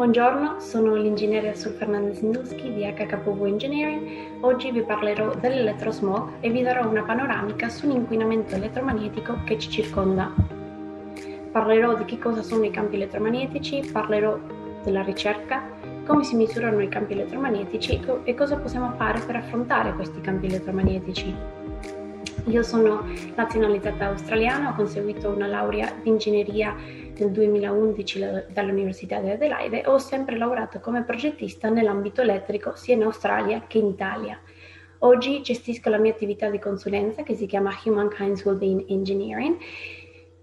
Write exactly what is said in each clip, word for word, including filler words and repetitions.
Buongiorno, sono l'ingegnere Assur Fernandes Induski di H K P W Engineering. Oggi vi parlerò dell'elettrosmog e vi darò una panoramica sull'inquinamento elettromagnetico che ci circonda. Parlerò di che cosa sono i campi elettromagnetici, parlerò della ricerca, come si misurano i campi elettromagnetici e cosa possiamo fare per affrontare questi campi elettromagnetici. Io sono nazionalizzata australiana, ho conseguito una laurea di ingegneria nel duemilaundici dall'Università di Adelaide e ho sempre lavorato come progettista nell'ambito elettrico sia in Australia che in Italia. Oggi gestisco la mia attività di consulenza che si chiama Humankind's Wellbeing Engineering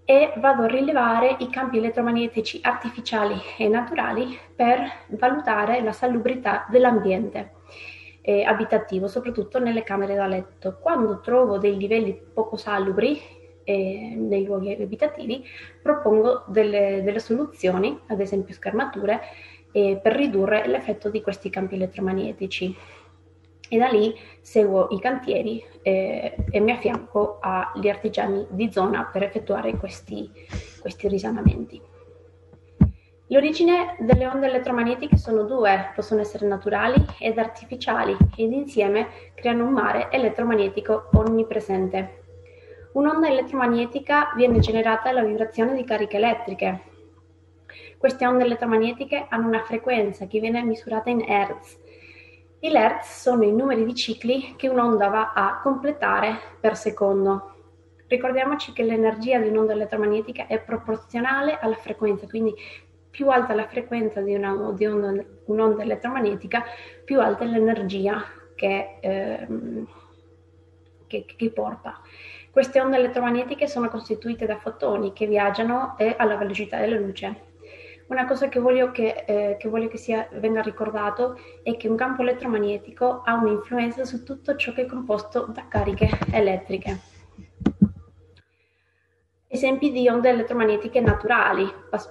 e vado a rilevare i campi elettromagnetici artificiali e naturali per valutare la salubrità dell'ambiente eh, abitativo, soprattutto nelle camere da letto. Quando trovo dei livelli poco salubri eh, nei luoghi abitativi, propongo delle, delle soluzioni, ad esempio schermature, eh, per ridurre l'effetto di questi campi elettromagnetici. E da lì seguo i cantieri eh, e mi affianco agli artigiani di zona per effettuare questi, questi risanamenti. L'origine delle onde elettromagnetiche sono due, possono essere naturali ed artificiali ed insieme creano un mare elettromagnetico onnipresente. Un'onda elettromagnetica viene generata dalla vibrazione di cariche elettriche. Queste onde elettromagnetiche hanno una frequenza che viene misurata in hertz. I hertz sono i numeri di cicli che un'onda va a completare per secondo. Ricordiamoci che l'energia di un'onda elettromagnetica è proporzionale alla frequenza, quindi più alta la frequenza di, una, di un'onda, un'onda elettromagnetica, più alta è l'energia che, eh, che, che porta. Queste onde elettromagnetiche sono costituite da fotoni che viaggiano alla velocità della luce. Una cosa che voglio che, eh, che, voglio che sia, venga ricordato è che un campo elettromagnetico ha un'influenza su tutto ciò che è composto da cariche elettriche. Esempi di onde elettromagnetiche naturali.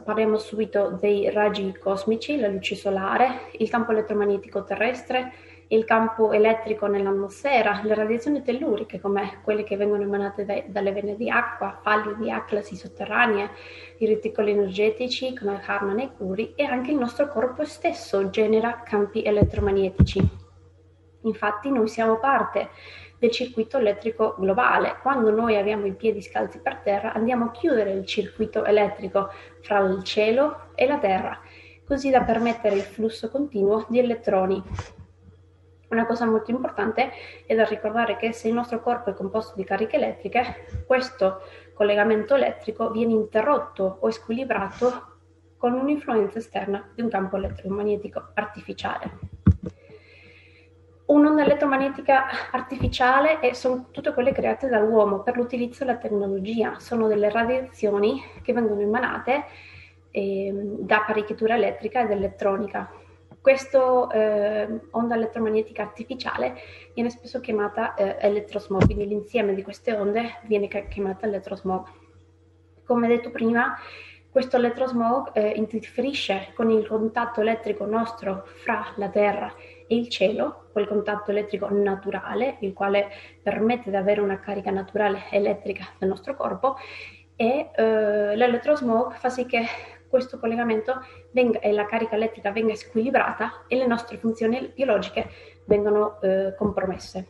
Parliamo subito dei raggi cosmici, la luce solare, il campo elettromagnetico terrestre, il campo elettrico nell'atmosfera, le radiazioni telluriche come quelle che vengono emanate da, dalle vene di acqua, falde di atlas sotterranee, i reticoli energetici come Hartmann e Curry, e anche il nostro corpo stesso genera campi elettromagnetici. Infatti noi siamo parte del circuito elettrico globale. Quando noi abbiamo i piedi scalzi per terra andiamo a chiudere il circuito elettrico fra il cielo e la terra, così da permettere il flusso continuo di elettroni. Una cosa molto importante è da ricordare che se il nostro corpo è composto di cariche elettriche, questo collegamento elettrico viene interrotto o squilibrato con un'influenza esterna di un campo elettromagnetico artificiale. Un'onda elettromagnetica artificiale e sono tutte quelle create dall'uomo per l'utilizzo della tecnologia. Sono delle radiazioni che vengono emanate eh, da apparecchiatura elettrica ed elettronica. Questa eh, onda elettromagnetica artificiale viene spesso chiamata eh, elettrosmog, quindi l'insieme di queste onde viene chiamata elettrosmog. Come detto prima, questo elettrosmog eh, interferisce con il contatto elettrico nostro fra la Terra e il cielo, quel contatto elettrico naturale, il quale permette di avere una carica naturale elettrica del nostro corpo, e eh, l'elettrosmog fa sì che questo collegamento venga, e la carica elettrica venga squilibrata e le nostre funzioni biologiche vengono eh, compromesse.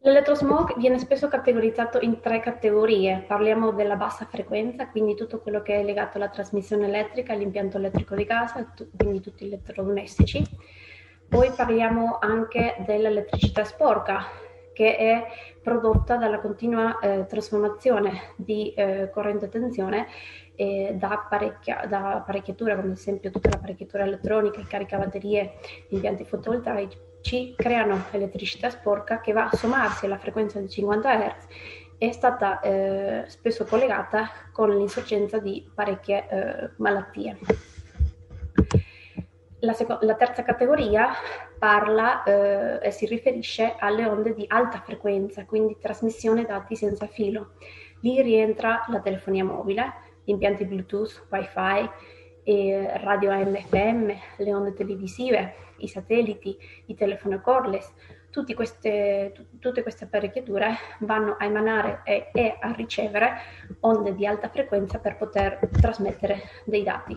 L'elettrosmog viene spesso categorizzato in tre categorie. Parliamo della bassa frequenza, quindi tutto quello che è legato alla trasmissione elettrica, all'impianto elettrico di casa, tu, quindi tutti gli elettrodomestici. Poi parliamo anche dell'elettricità sporca, che è prodotta dalla continua eh, trasformazione di eh, corrente a tensione eh, da, apparecchia, da apparecchiatura, come ad esempio tutta l'apparecchiatura elettronica, il caricabatterie, gli impianti fotovoltaici, creano elettricità sporca che va a sommarsi alla frequenza di cinquanta hertz e è stata eh, spesso collegata con l'insorgenza di parecchie eh, malattie. La, seco- la terza categoria parla eh, e si riferisce alle onde di alta frequenza, quindi trasmissione dati senza filo. Lì rientra la telefonia mobile, gli impianti Bluetooth, Wi-Fi, eh, radio A M F M, le onde televisive, i satelliti, i telefoni cordless. Tutte queste, tutte queste apparecchiature vanno a emanare e, e a ricevere onde di alta frequenza per poter trasmettere dei dati.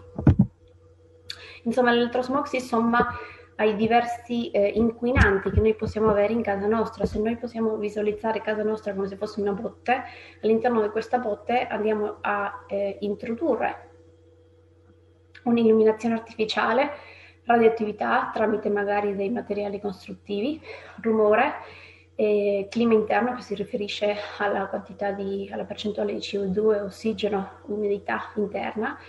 Insomma, l'elettrosmog si somma ai diversi eh, inquinanti che noi possiamo avere in casa nostra. Se noi possiamo visualizzare casa nostra come se fosse una botte, all'interno di questa botte andiamo a eh, introdurre un'illuminazione artificiale, radioattività tramite magari dei materiali costruttivi, rumore, eh, clima interno che si riferisce alla quantità di, alla percentuale di C O due, ossigeno, umidità interna,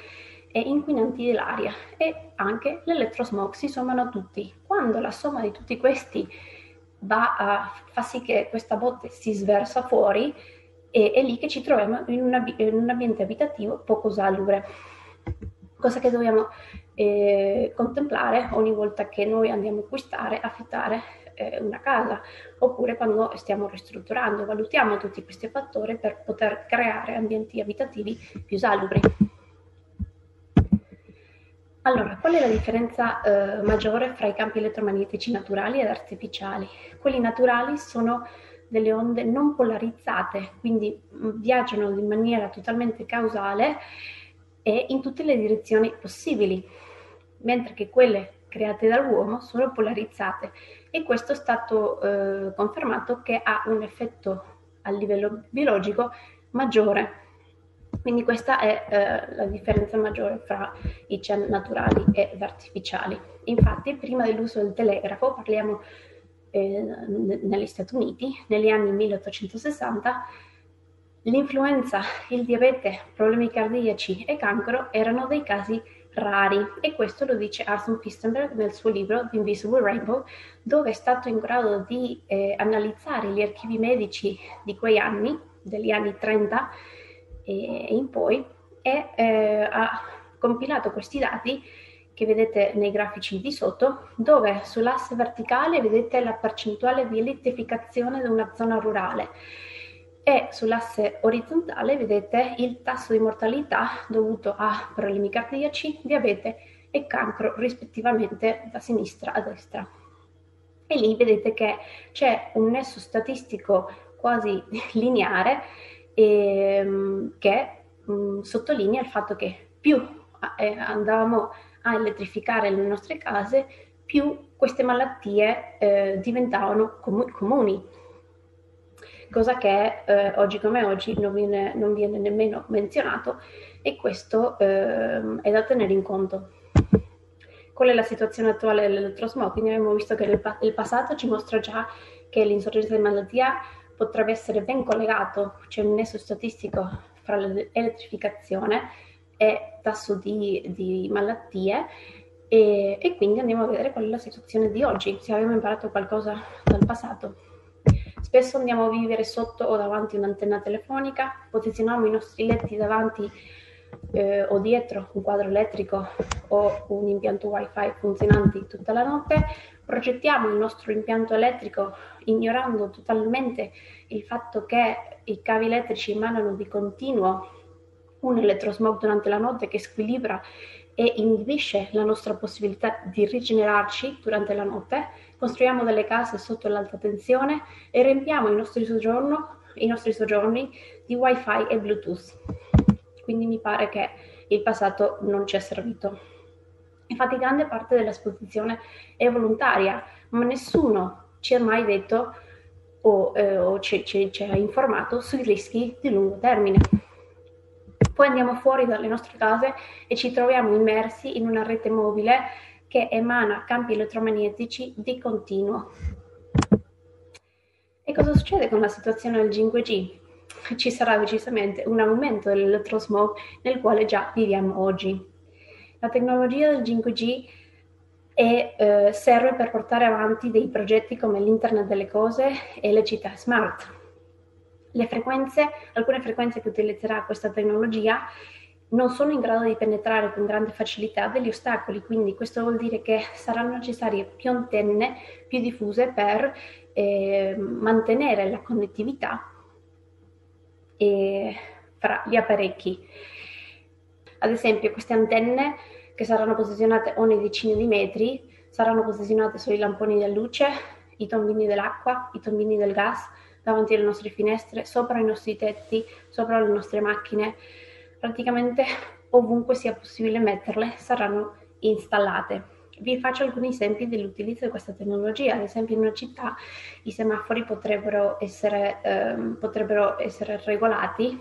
e inquinanti dell'aria, e anche l'elettrosmog si sommano tutti. Quando la somma di tutti questi va a fa sì che questa botte si sversa fuori, e, è lì che ci troviamo in, una, in un ambiente abitativo poco salubre. Cosa che dobbiamo eh, contemplare ogni volta che noi andiamo a acquistare, affittare eh, una casa, oppure quando stiamo ristrutturando. Valutiamo tutti questi fattori per poter creare ambienti abitativi più salubri. Allora, qual è la differenza eh, maggiore fra i campi elettromagnetici naturali ed artificiali? Quelli naturali sono delle onde non polarizzate, quindi viaggiano in maniera totalmente causale e in tutte le direzioni possibili, mentre che quelle create dall'uomo sono polarizzate, e questo è stato eh, confermato che ha un effetto a livello biologico maggiore. Quindi questa è eh, la differenza maggiore fra i C E N naturali e gli artificiali. Infatti, prima dell'uso del telegrafo, parliamo eh, negli Stati Uniti, negli anni milleottocentosessanta, l'influenza, il diabete, problemi cardiaci e cancro erano dei casi rari, e questo lo dice Arthur Pistenberg nel suo libro The Invisible Rainbow, dove è stato in grado di eh, analizzare gli archivi medici di quei anni, degli anni trenta e in poi, e eh, ha compilato questi dati che vedete nei grafici di sotto, dove sull'asse verticale vedete la percentuale di elettrificazione di una zona rurale, e sull'asse orizzontale vedete il tasso di mortalità dovuto a problemi cardiaci, diabete e cancro rispettivamente da sinistra a destra. E lì vedete che c'è un nesso statistico quasi lineare ehm, che mh, sottolinea il fatto che più eh, andavamo a elettrificare le nostre case, più queste malattie eh, diventavano com- comuni. Cosa che eh, oggi come oggi non viene, non viene nemmeno menzionato, e questo eh, è da tenere in conto. Qual è la situazione attuale dell'elettrosmog? Quindi abbiamo visto che il, pa- il passato ci mostra già che l'insorgenza di malattia potrebbe essere ben collegato, c'è un nesso statistico fra l'elettrificazione e tasso di, di malattie, e, e quindi andiamo a vedere qual è la situazione di oggi, se abbiamo imparato qualcosa dal passato. Spesso andiamo a vivere sotto o davanti un'antenna telefonica, posizioniamo i nostri letti davanti eh, o dietro un quadro elettrico o un impianto wifi funzionanti tutta la notte, progettiamo il nostro impianto elettrico ignorando totalmente il fatto che i cavi elettrici emanano di continuo un elettrosmog durante la notte che squilibra e inibisce la nostra possibilità di rigenerarci durante la notte. Costruiamo delle case sotto l'alta tensione e riempiamo i nostri, soggiorno, i nostri soggiorni di wifi e bluetooth. Quindi mi pare che il passato non ci è servito. Infatti grande parte dell'esposizione è volontaria, ma nessuno ci ha mai detto o, eh, o ci, ci, ci ha informato sui rischi di lungo termine. Poi andiamo fuori dalle nostre case e ci troviamo immersi in una rete mobile che emana campi elettromagnetici di continuo. E cosa succede con la situazione del cinque G? Ci sarà decisamente un aumento dell'elettrosmog nel quale già viviamo oggi. La tecnologia del cinque G è, eh, serve per portare avanti dei progetti come l'internet delle cose e le città smart. Le frequenze, alcune frequenze che utilizzerà questa tecnologia non sono in grado di penetrare con grande facilità degli ostacoli, quindi questo vuol dire che saranno necessarie più antenne, più diffuse per eh, mantenere la connettività eh, fra gli apparecchi. Ad esempio, queste antenne che saranno posizionate ogni decine di metri saranno posizionate sui lamponi da luce i tombini dell'acqua, i tombini del gas, davanti alle nostre finestre, sopra i nostri tetti, sopra le nostre macchine. Praticamente ovunque sia possibile metterle saranno installate. Vi faccio alcuni esempi dell'utilizzo di questa tecnologia. Ad esempio, in una città i semafori potrebbero essere, ehm, potrebbero essere regolati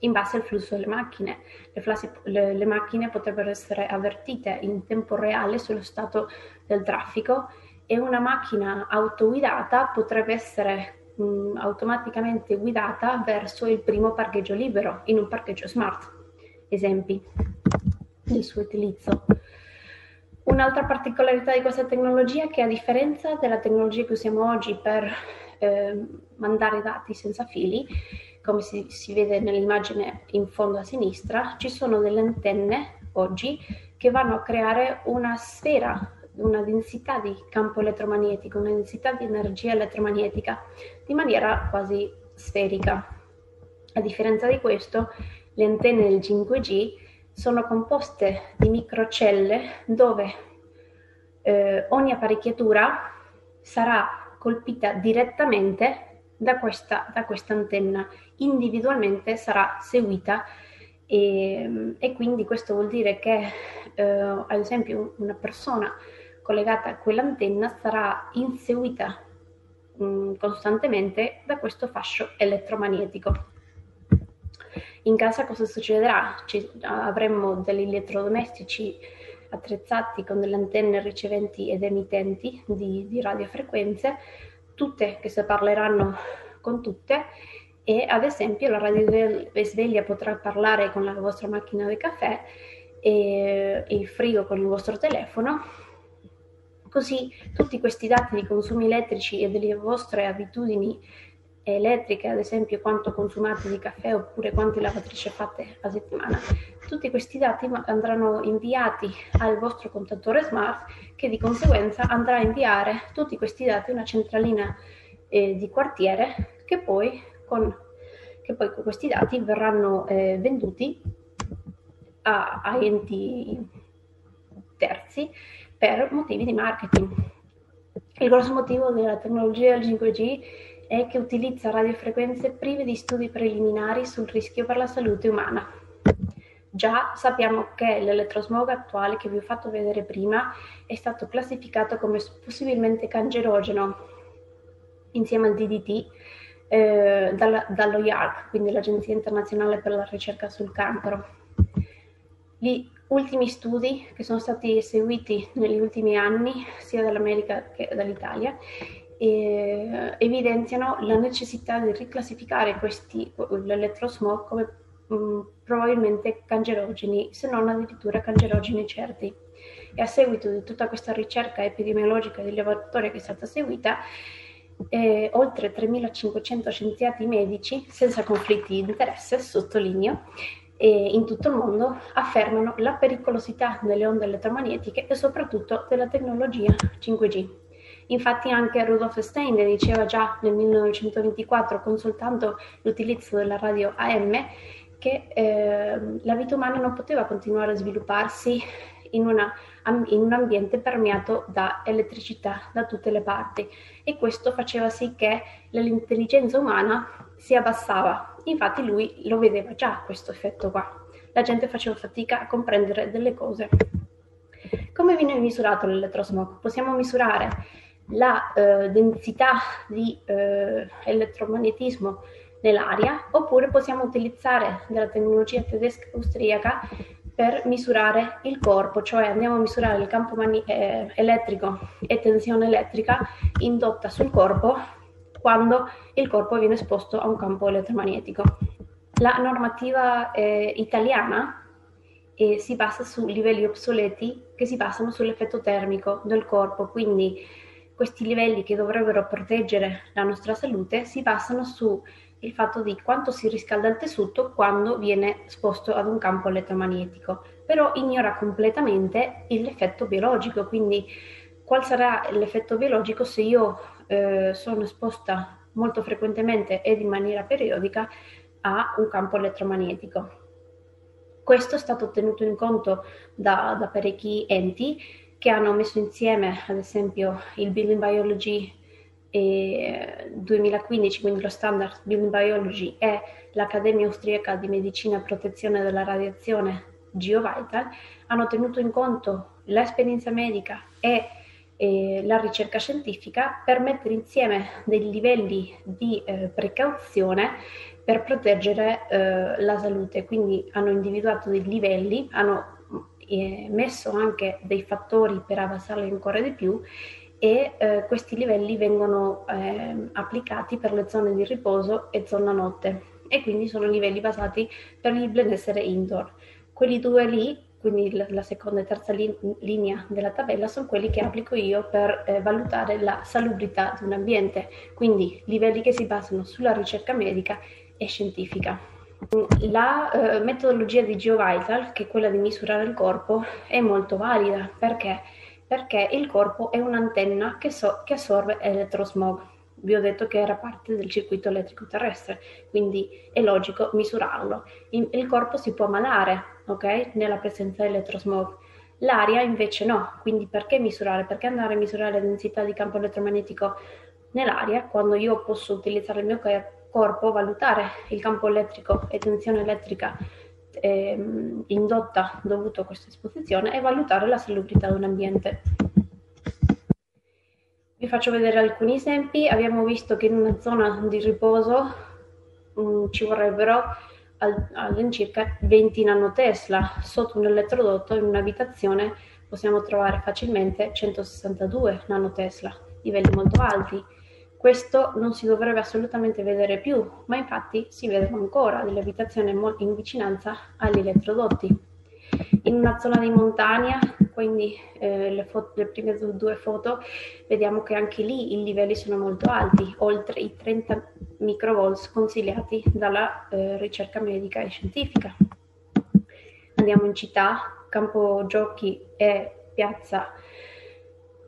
in base al flusso delle macchine. Le, flassi, le, le macchine potrebbero essere avvertite in tempo reale sullo stato del traffico e una macchina autoguidata potrebbe essere mh, automaticamente guidata verso il primo parcheggio libero in un parcheggio smart. Esempi del suo utilizzo. Un'altra particolarità di questa tecnologia è che, a differenza della tecnologia che usiamo oggi per eh, mandare dati senza fili, come si, si vede nell'immagine in fondo a sinistra, ci sono delle antenne oggi che vanno a creare una sfera, una densità di campo elettromagnetico, una densità di energia elettromagnetica di maniera quasi sferica. A differenza di questo, le antenne del cinque G sono composte di microcelle dove eh, ogni apparecchiatura sarà colpita direttamente da questa, da questa antenna, individualmente sarà seguita e, e quindi questo vuol dire che eh, ad esempio una persona collegata a quell'antenna sarà inseguita mh, costantemente da questo fascio elettromagnetico. In casa cosa succederà? Ci, avremo degli elettrodomestici attrezzati con delle antenne riceventi ed emittenti di, di radiofrequenze, tutte che si parleranno con tutte, e ad esempio la radiosveglia potrà parlare con la vostra macchina di caffè e il frigo con il vostro telefono. Così tutti questi dati di consumi elettrici e delle vostre abitudini elettriche, ad esempio quanto consumate di caffè oppure quante lavatrici fate a settimana, tutti questi dati andranno inviati al vostro contatore smart, che di conseguenza andrà a inviare tutti questi dati a una centralina eh, di quartiere che poi, con, che poi con questi dati verranno eh, venduti a, a enti terzi per motivi di marketing. Il grosso motivo della tecnologia del cinque G è che utilizza radiofrequenze prive di studi preliminari sul rischio per la salute umana. Già sappiamo che l'elettrosmog attuale, che vi ho fatto vedere prima, è stato classificato come possibilmente cancerogeno insieme al D D T eh, dalla, dallo I A R C, quindi l'Agenzia Internazionale per la Ricerca sul Cancro. Gli ultimi studi che sono stati eseguiti negli ultimi anni, sia dall'America che dall'Italia, E evidenziano la necessità di riclassificare questi, l'elettrosmog come mh, probabilmente cancerogeni, se non addirittura cancerogeni certi. E a seguito di tutta questa ricerca epidemiologica di laboratorio che è stata seguita, eh, oltre tremilacinquecento scienziati medici, senza conflitti di interesse, sottolineo, eh, in tutto il mondo affermano la pericolosità delle onde elettromagnetiche e soprattutto della tecnologia cinque G. Infatti anche Rudolf Stein ne diceva già nel millenovecentoventiquattro, consultando l'utilizzo della radio A M, che eh, la vita umana non poteva continuare a svilupparsi in, una, in un ambiente permeato da elettricità da tutte le parti, e questo faceva sì che l'intelligenza umana si abbassava. Infatti lui lo vedeva già questo effetto qua, la gente faceva fatica a comprendere delle cose. Come viene misurato l'elettrosmog? Possiamo misurare la eh, densità di eh, elettromagnetismo nell'aria, oppure possiamo utilizzare della tecnologia tedesca austriaca per misurare il corpo, cioè andiamo a misurare il campo mani- eh, elettrico e tensione elettrica indotta sul corpo quando il corpo viene esposto a un campo elettromagnetico. La normativa eh, italiana e si basa su livelli obsoleti che si basano sull'effetto termico del corpo, quindi questi livelli che dovrebbero proteggere la nostra salute si basano sul fatto di quanto si riscalda il tessuto quando viene esposto ad un campo elettromagnetico, però ignora completamente l'effetto biologico. Quindi qual sarà l'effetto biologico se io eh, sono esposta molto frequentemente ed in maniera periodica a un campo elettromagnetico? Questo è stato tenuto in conto da, da parecchi enti che hanno messo insieme, ad esempio, il Building Biology e duemilaquindici, quindi lo standard Building Biology, è l'Accademia Austriaca di Medicina e Protezione dalla Radiazione, Geovital, hanno tenuto in conto l'esperienza medica e eh, la ricerca scientifica per mettere insieme dei livelli di eh, precauzione per proteggere eh, la salute. Quindi hanno individuato dei livelli, hanno eh, messo anche dei fattori per abbassarli ancora di più e eh, questi livelli vengono eh, applicati per le zone di riposo e zona notte, e quindi sono livelli basati per il benessere indoor. Quelli due lì, quindi la seconda e terza li- linea della tabella, sono quelli che applico io per eh, valutare la salubrità di un ambiente, quindi livelli che si basano sulla ricerca medica e scientifica. La eh, metodologia di Geovital, che è quella di misurare il corpo, è molto valida. Perché? Perché il corpo è un'antenna che, so- che assorbe elettrosmog. Vi ho detto che era parte del circuito elettrico terrestre, quindi è logico misurarlo. Il corpo si può ammalare, ok? Nella presenza di elettrosmog. L'aria invece no, quindi perché misurare? Perché andare a misurare la densità di campo elettromagnetico nell'aria quando io posso utilizzare il mio corpo, valutare il campo elettrico e tensione elettrica eh, indotta dovuto a questa esposizione e valutare la salubrità di un ambiente. Vi faccio vedere alcuni esempi. Abbiamo visto che in una zona di riposo mh, ci vorrebbero al, all'incirca venti nanotesla. Sotto un elettrodotto in un'abitazione possiamo trovare facilmente centosessantadue nanotesla, livelli molto alti. Questo non si dovrebbe assolutamente vedere più, ma infatti si vedono ancora delle abitazioni in vicinanza agli elettrodotti. In una zona di montagna, quindi eh, le, foto, le prime due foto, vediamo che anche lì i livelli sono molto alti, oltre i trenta microvolts consigliati dalla eh, ricerca medica e scientifica. Andiamo in città, campo giochi e piazza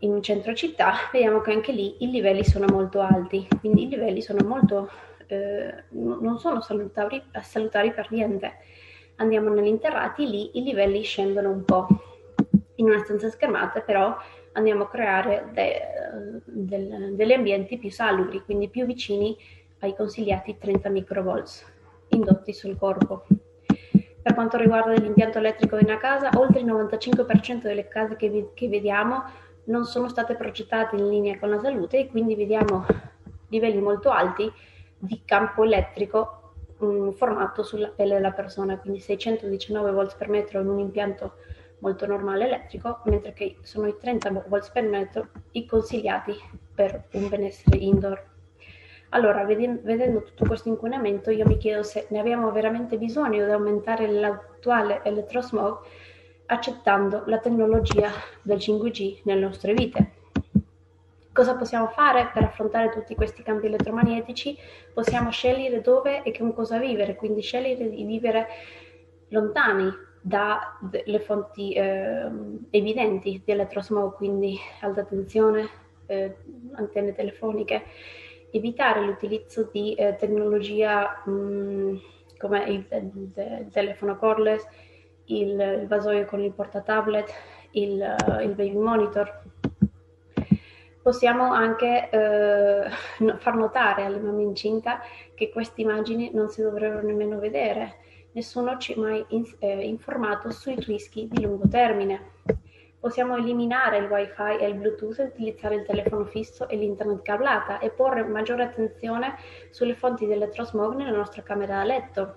in centro città, vediamo che anche lì i livelli sono molto alti, quindi i livelli sono molto, eh, non sono salutari, salutari per niente. Andiamo negli interrati, lì i livelli scendono un po'. In una stanza schermata però andiamo a creare de, de, degli ambienti più salubri, quindi più vicini ai consigliati trenta microvolts indotti sul corpo. Per quanto riguarda l'impianto elettrico di una casa, oltre il novantacinque per cento delle case che, vi, che vediamo non sono state progettate in linea con la salute, e quindi vediamo livelli molto alti di campo elettrico formato sulla pelle della persona, quindi seicentodiciannove volts per metro in un impianto molto normale elettrico, mentre che sono i trenta volts per metro i consigliati per un benessere indoor. Allora, vedendo tutto questo inquinamento, io mi chiedo se ne abbiamo veramente bisogno di aumentare l'attuale elettrosmog accettando la tecnologia del cinque G nelle nostre vite. Cosa possiamo fare per affrontare tutti questi campi elettromagnetici? Possiamo scegliere dove e con cosa vivere, quindi scegliere di vivere lontani dalle fonti eh, evidenti di elettrosmog, quindi alta tensione, eh, antenne telefoniche, evitare l'utilizzo di eh, tecnologia mh, come il, il, il telefono cordless, il, il vassoio con il portatablet, il, il baby monitor. Possiamo anche eh, far notare alle mamme incinta che queste immagini non si dovrebbero nemmeno vedere. Nessuno ci ha mai in, eh, informato sui rischi di lungo termine. Possiamo eliminare il wifi e il bluetooth e utilizzare il telefono fisso e l'internet cablata e porre maggiore attenzione sulle fonti di elettrosmog nella nostra camera da letto.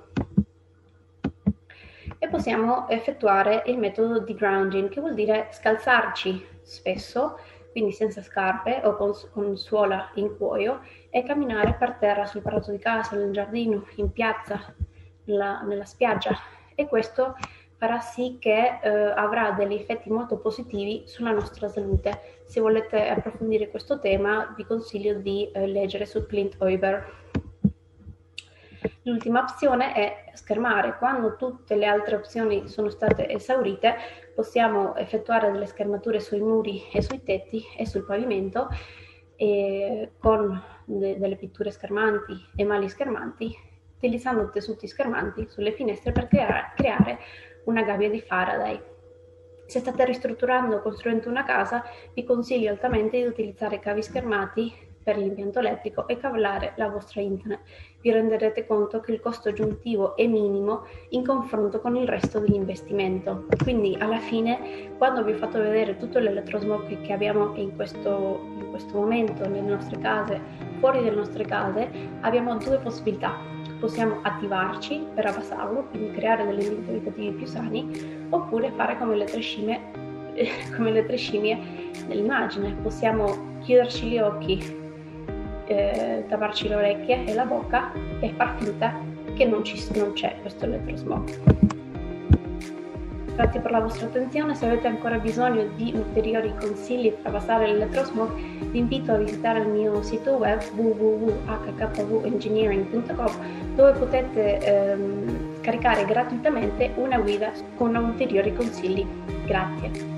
E possiamo effettuare il metodo di grounding, che vuol dire scalzarci spesso, quindi senza scarpe o con, con suola in cuoio, e camminare per terra sul prato di casa, nel giardino, in piazza, la, nella spiaggia, e questo farà sì che eh, avrà degli effetti molto positivi sulla nostra salute. Se volete approfondire questo tema vi consiglio di eh, leggere su Clint Ober. L'ultima opzione è schermare. Quando tutte le altre opzioni sono state esaurite, possiamo effettuare delle schermature sui muri e sui tetti e sul pavimento e con de- delle pitture schermanti e mali schermanti, utilizzando tessuti schermanti sulle finestre per crea- creare una gabbia di Faraday. Se state ristrutturando o costruendo una casa, vi consiglio altamente di utilizzare cavi schermati per l'impianto elettrico e cavallare la vostra internet. Vi renderete conto che il costo aggiuntivo è minimo in confronto con il resto dell'investimento. Quindi alla fine, quando vi ho fatto vedere tutto l'elettrosmog che abbiamo in questo, in questo momento nelle nostre case, fuori dalle nostre case, abbiamo due possibilità. Possiamo attivarci per abbassarlo, quindi creare degli ambienti abitativi più sani, oppure fare come le tre scimmie, come le tre scimmie nell'immagine. Possiamo chiuderci gli occhi, eh, tapparci le orecchie e la bocca e far finta che non, ci, non c'è questo elettrosmog. Grazie per la vostra attenzione. Se avete ancora bisogno di ulteriori consigli per passare l'elettrosmog, vi invito a visitare il mio sito web w w w punto h k p w engineering punto com, dove potete ehm, scaricare gratuitamente una guida con ulteriori consigli. Grazie.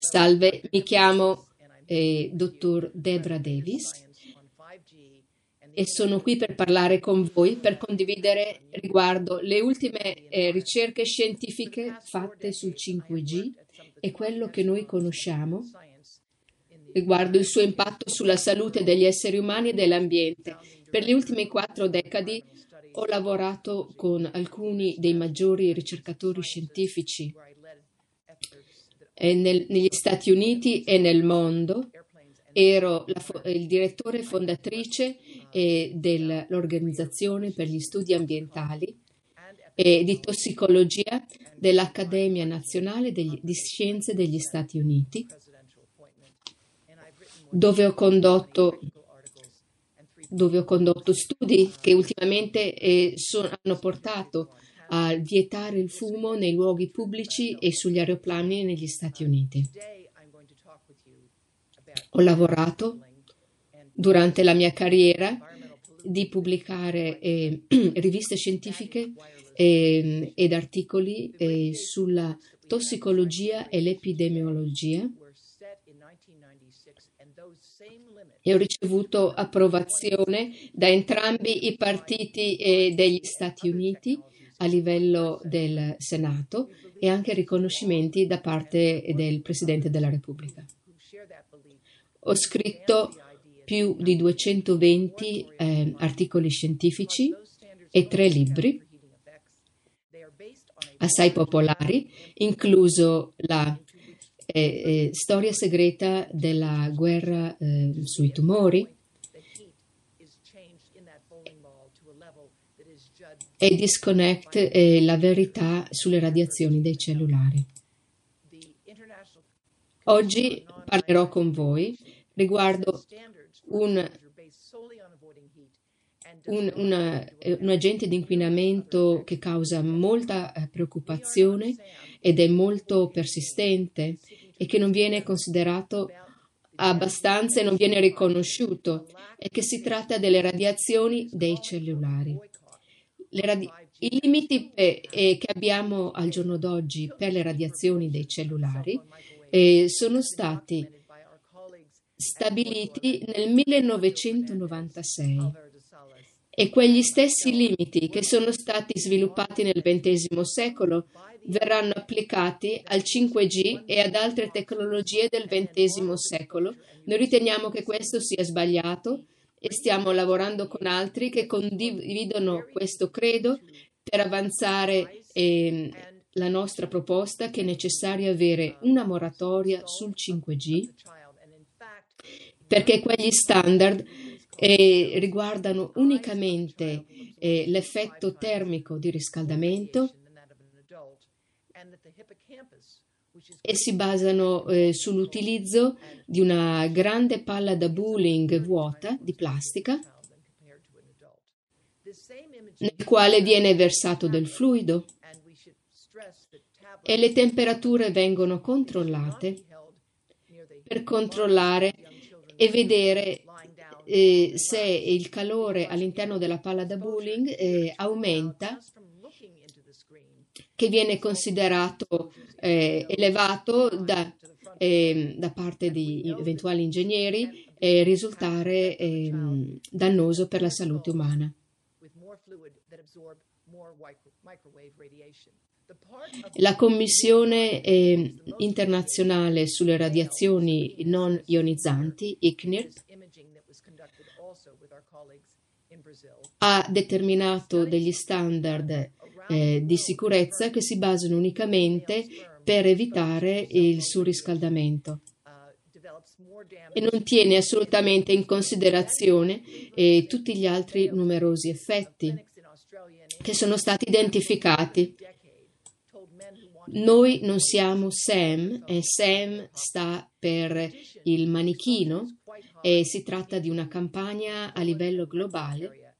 Salve, mi chiamo eh, dottor Debra Davis e sono qui per parlare con voi, per condividere riguardo le ultime eh, ricerche scientifiche fatte sul cinque G e quello che noi conosciamo riguardo il suo impatto sulla salute degli esseri umani e dell'ambiente. Per le ultime quattro decadi ho lavorato con alcuni dei maggiori ricercatori scientifici eh, nel, negli Stati Uniti e nel mondo. Ero la fo- il direttore fondatrice eh, dell'Organizzazione per gli Studi Ambientali e di Tossicologia dell'Accademia Nazionale degli- di Scienze degli Stati Uniti, dove ho condotto, dove ho condotto studi che ultimamente eh, son- hanno portato a vietare il fumo nei luoghi pubblici e sugli aeroplani negli Stati Uniti. Ho lavorato durante la mia carriera di pubblicare eh, riviste scientifiche eh, ed articoli eh, sulla tossicologia e l'epidemiologia e ho ricevuto approvazione da entrambi i partiti eh, degli Stati Uniti a livello del Senato e anche riconoscimenti da parte del Presidente della Repubblica. Ho scritto più di duecentoventi eh, articoli scientifici e tre libri assai popolari, incluso la eh, eh, storia segreta della guerra eh, sui tumori e Disconnect, eh, la verità sulle radiazioni dei cellulari. Oggi parlerò con voi riguardo un, un, una, un agente di inquinamento che causa molta preoccupazione ed è molto persistente e che non viene considerato abbastanza e non viene riconosciuto, e che si tratta delle radiazioni dei cellulari. Le radi- I limiti eh, che abbiamo al giorno d'oggi per le radiazioni dei cellulari E sono stati stabiliti nel millenovecentonovantasei e quegli stessi limiti che sono stati sviluppati nel ventesimo secolo verranno applicati al cinque G e ad altre tecnologie del ventesimo secolo. Noi riteniamo che questo sia sbagliato e stiamo lavorando con altri che condividono questo credo per avanzare eh, la nostra proposta che è necessario avere una moratoria sul cinque G perché quegli standard eh, riguardano unicamente eh, l'effetto termico di riscaldamento e si basano eh, sull'utilizzo di una grande palla da bowling vuota di plastica nel quale viene versato del fluido e le temperature vengono controllate per controllare e vedere eh, se il calore all'interno della palla da bowling eh, aumenta, che viene considerato eh, elevato da, eh, da parte di eventuali ingegneri e eh, risultare eh, dannoso per la salute umana. La Commissione eh, internazionale sulle radiazioni non ionizzanti, I C N I R P, ha determinato degli standard eh, di sicurezza che si basano unicamente per evitare il surriscaldamento e non tiene assolutamente in considerazione eh, tutti gli altri numerosi effetti che sono stati identificati. Noi non siamo SAM, e SAM sta per il manichino, e si tratta di una campagna a livello globale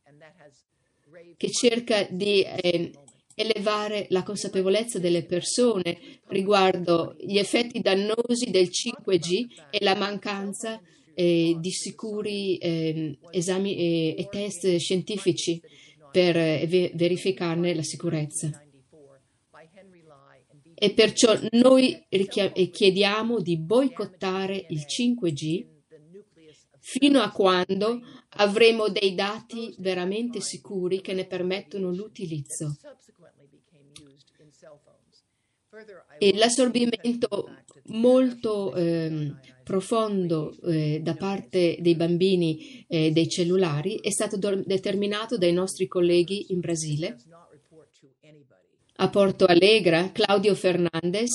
che cerca di eh, elevare la consapevolezza delle persone riguardo gli effetti dannosi del cinque G e la mancanza eh, di sicuri eh, esami e, e test scientifici per eh, verificarne la sicurezza. E perciò noi chiediamo di boicottare il cinque G fino a quando avremo dei dati veramente sicuri che ne permettono l'utilizzo. E l'assorbimento molto eh, profondo eh, da parte dei bambini eh, dei cellulari è stato do- determinato dai nostri colleghi in Brasile. A Porto Alegre, Claudio Fernandez,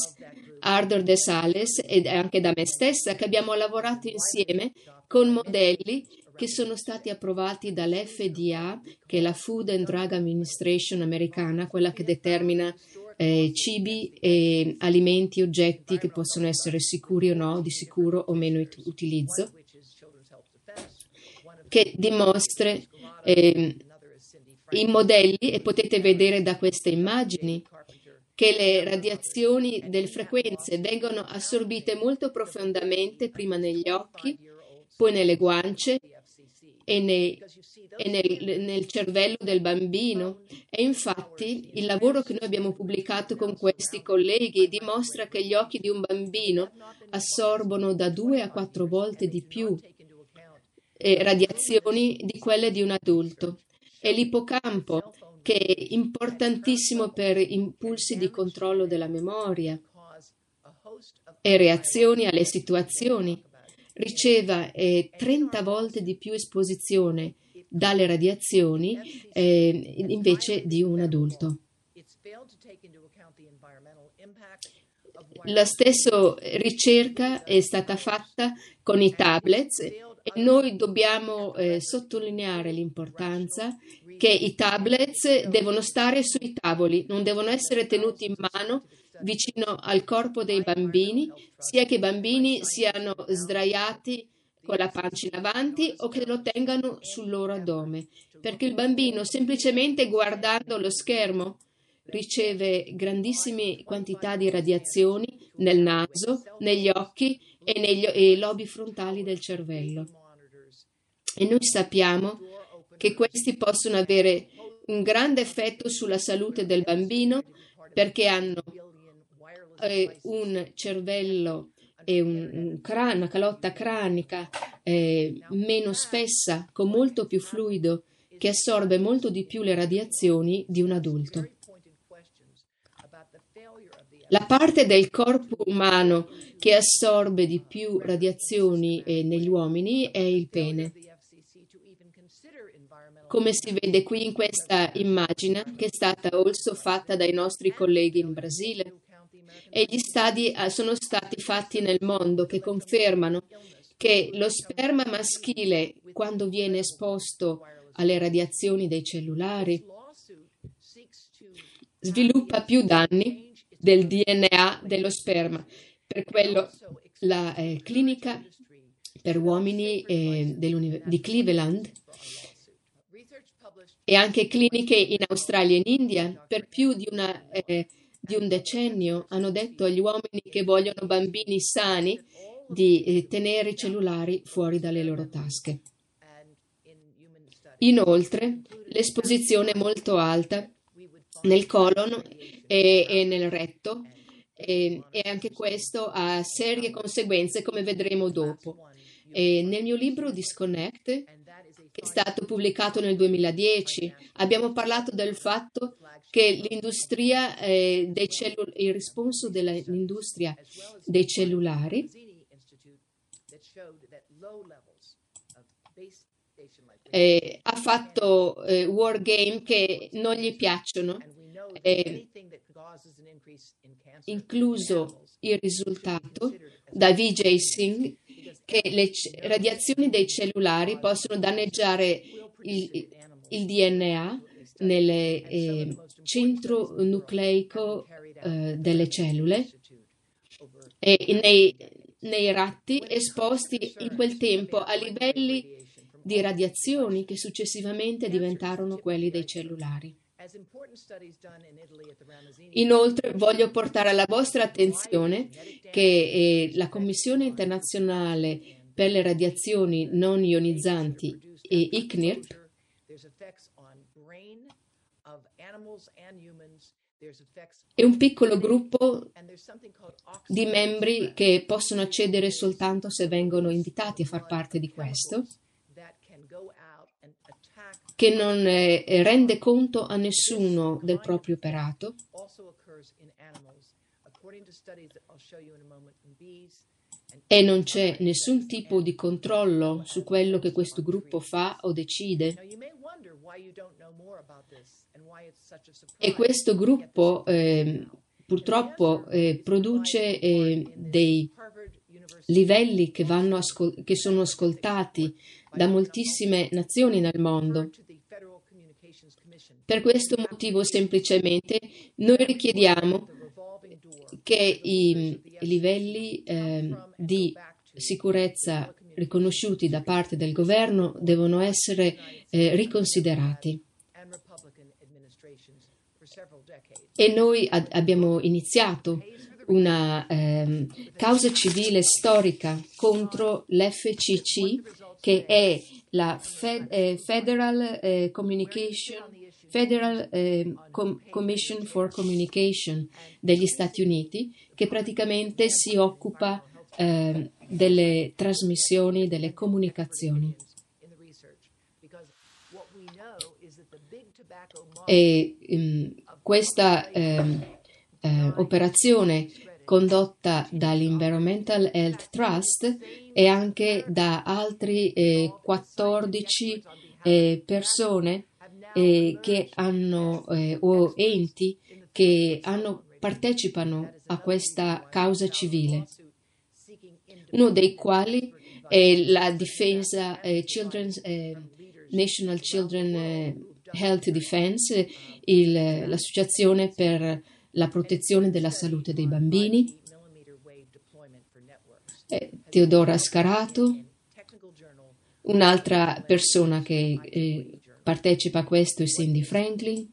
Ardor De Sales e anche da me stessa, che abbiamo lavorato insieme con modelli che sono stati approvati dall'F D A, che è la Food and Drug Administration americana, quella che determina eh, cibi e alimenti, oggetti che possono essere sicuri o no, di sicuro o meno utilizzo, che dimostre eh, i modelli, e potete vedere da queste immagini che le radiazioni delle frequenze vengono assorbite molto profondamente, prima negli occhi, poi nelle guance e, nei, e nel, nel cervello del bambino. E infatti il lavoro che noi abbiamo pubblicato con questi colleghi dimostra che gli occhi di un bambino assorbono da due a quattro volte di più eh, radiazioni di quelle di un adulto. E l'ippocampo, che è importantissimo per impulsi di controllo della memoria e reazioni alle situazioni, riceve eh, trenta volte di più esposizione dalle radiazioni eh, invece di un adulto. La stessa ricerca è stata fatta con i tablets. E noi dobbiamo eh, sottolineare l'importanza che i tablets devono stare sui tavoli, non devono essere tenuti in mano vicino al corpo dei bambini, sia che i bambini siano sdraiati con la pancia in avanti o che lo tengano sul loro addome, perché il bambino semplicemente guardando lo schermo riceve grandissime quantità di radiazioni nel naso, negli occhi e nei lobi frontali del cervello. E noi sappiamo che questi possono avere un grande effetto sulla salute del bambino, perché hanno eh, un cervello e un, un cran- una calotta cranica eh, meno spessa, con molto più fluido, che assorbe molto di più le radiazioni di un adulto. La parte del corpo umano che assorbe di più radiazioni eh, negli uomini è il pene. Come si vede qui in questa immagine, che è stata also fatta dai nostri colleghi in Brasile, e gli studi sono stati fatti nel mondo che confermano che lo sperma maschile, quando viene esposto alle radiazioni dei cellulari, sviluppa più danni del D N A dello sperma. Per quello la eh, clinica per uomini eh, di Cleveland e anche cliniche in Australia e in India per più di, una, eh, di un decennio hanno detto agli uomini che vogliono bambini sani di eh, tenere i cellulari fuori dalle loro tasche. Inoltre l'esposizione è molto alta nel colon e, e nel retto, e, e anche questo ha serie conseguenze, come vedremo dopo. E nel mio libro Disconnect che è stato pubblicato nel duemiladieci. Abbiamo parlato del fatto che l'industria, eh, dei cellu- il risponso dell'industria dei cellulari eh, ha fatto eh, war game che non gli piacciono, eh, incluso il risultato da Vijay Singh che le radiazioni dei cellulari possono danneggiare il, il D N A nel eh, centro nucleico eh, delle cellule e nei, nei ratti esposti in quel tempo a livelli di radiazioni che successivamente diventarono quelli dei cellulari. Inoltre voglio portare alla vostra attenzione che eh, la Commissione internazionale per le radiazioni non ionizzanti e I C N I R P è un piccolo gruppo di membri che possono accedere soltanto se vengono invitati a far parte di questo, che non eh, rende conto a nessuno del proprio operato. E non c'è nessun tipo di controllo su quello che questo gruppo fa o decide. E questo gruppo eh, purtroppo eh, produce eh, dei livelli che, vanno ascol- che sono ascoltati da moltissime nazioni nel mondo. Per questo motivo semplicemente noi richiediamo che i livelli eh, di sicurezza riconosciuti da parte del governo devono essere eh, riconsiderati. E noi ad- abbiamo iniziato una eh, causa civile storica contro l'F C C, che è la Fed, eh, Federal, eh, Communication, Federal eh, Com- Commission for Communication degli Stati Uniti, che praticamente si occupa eh, delle trasmissioni, delle comunicazioni. E ehm, questa ehm, eh, operazione condotta dall'Environmental Health Trust e anche da altri eh, quattordici eh, persone eh, che hanno eh, o enti che hanno, partecipano a questa causa civile, uno dei quali è la difesa eh, Children's, eh, National Children eh, Health Defense, il, l'associazione per la protezione della salute dei bambini, eh, Teodora Scarato, un'altra persona che eh, partecipa a questo è Cindy Franklin,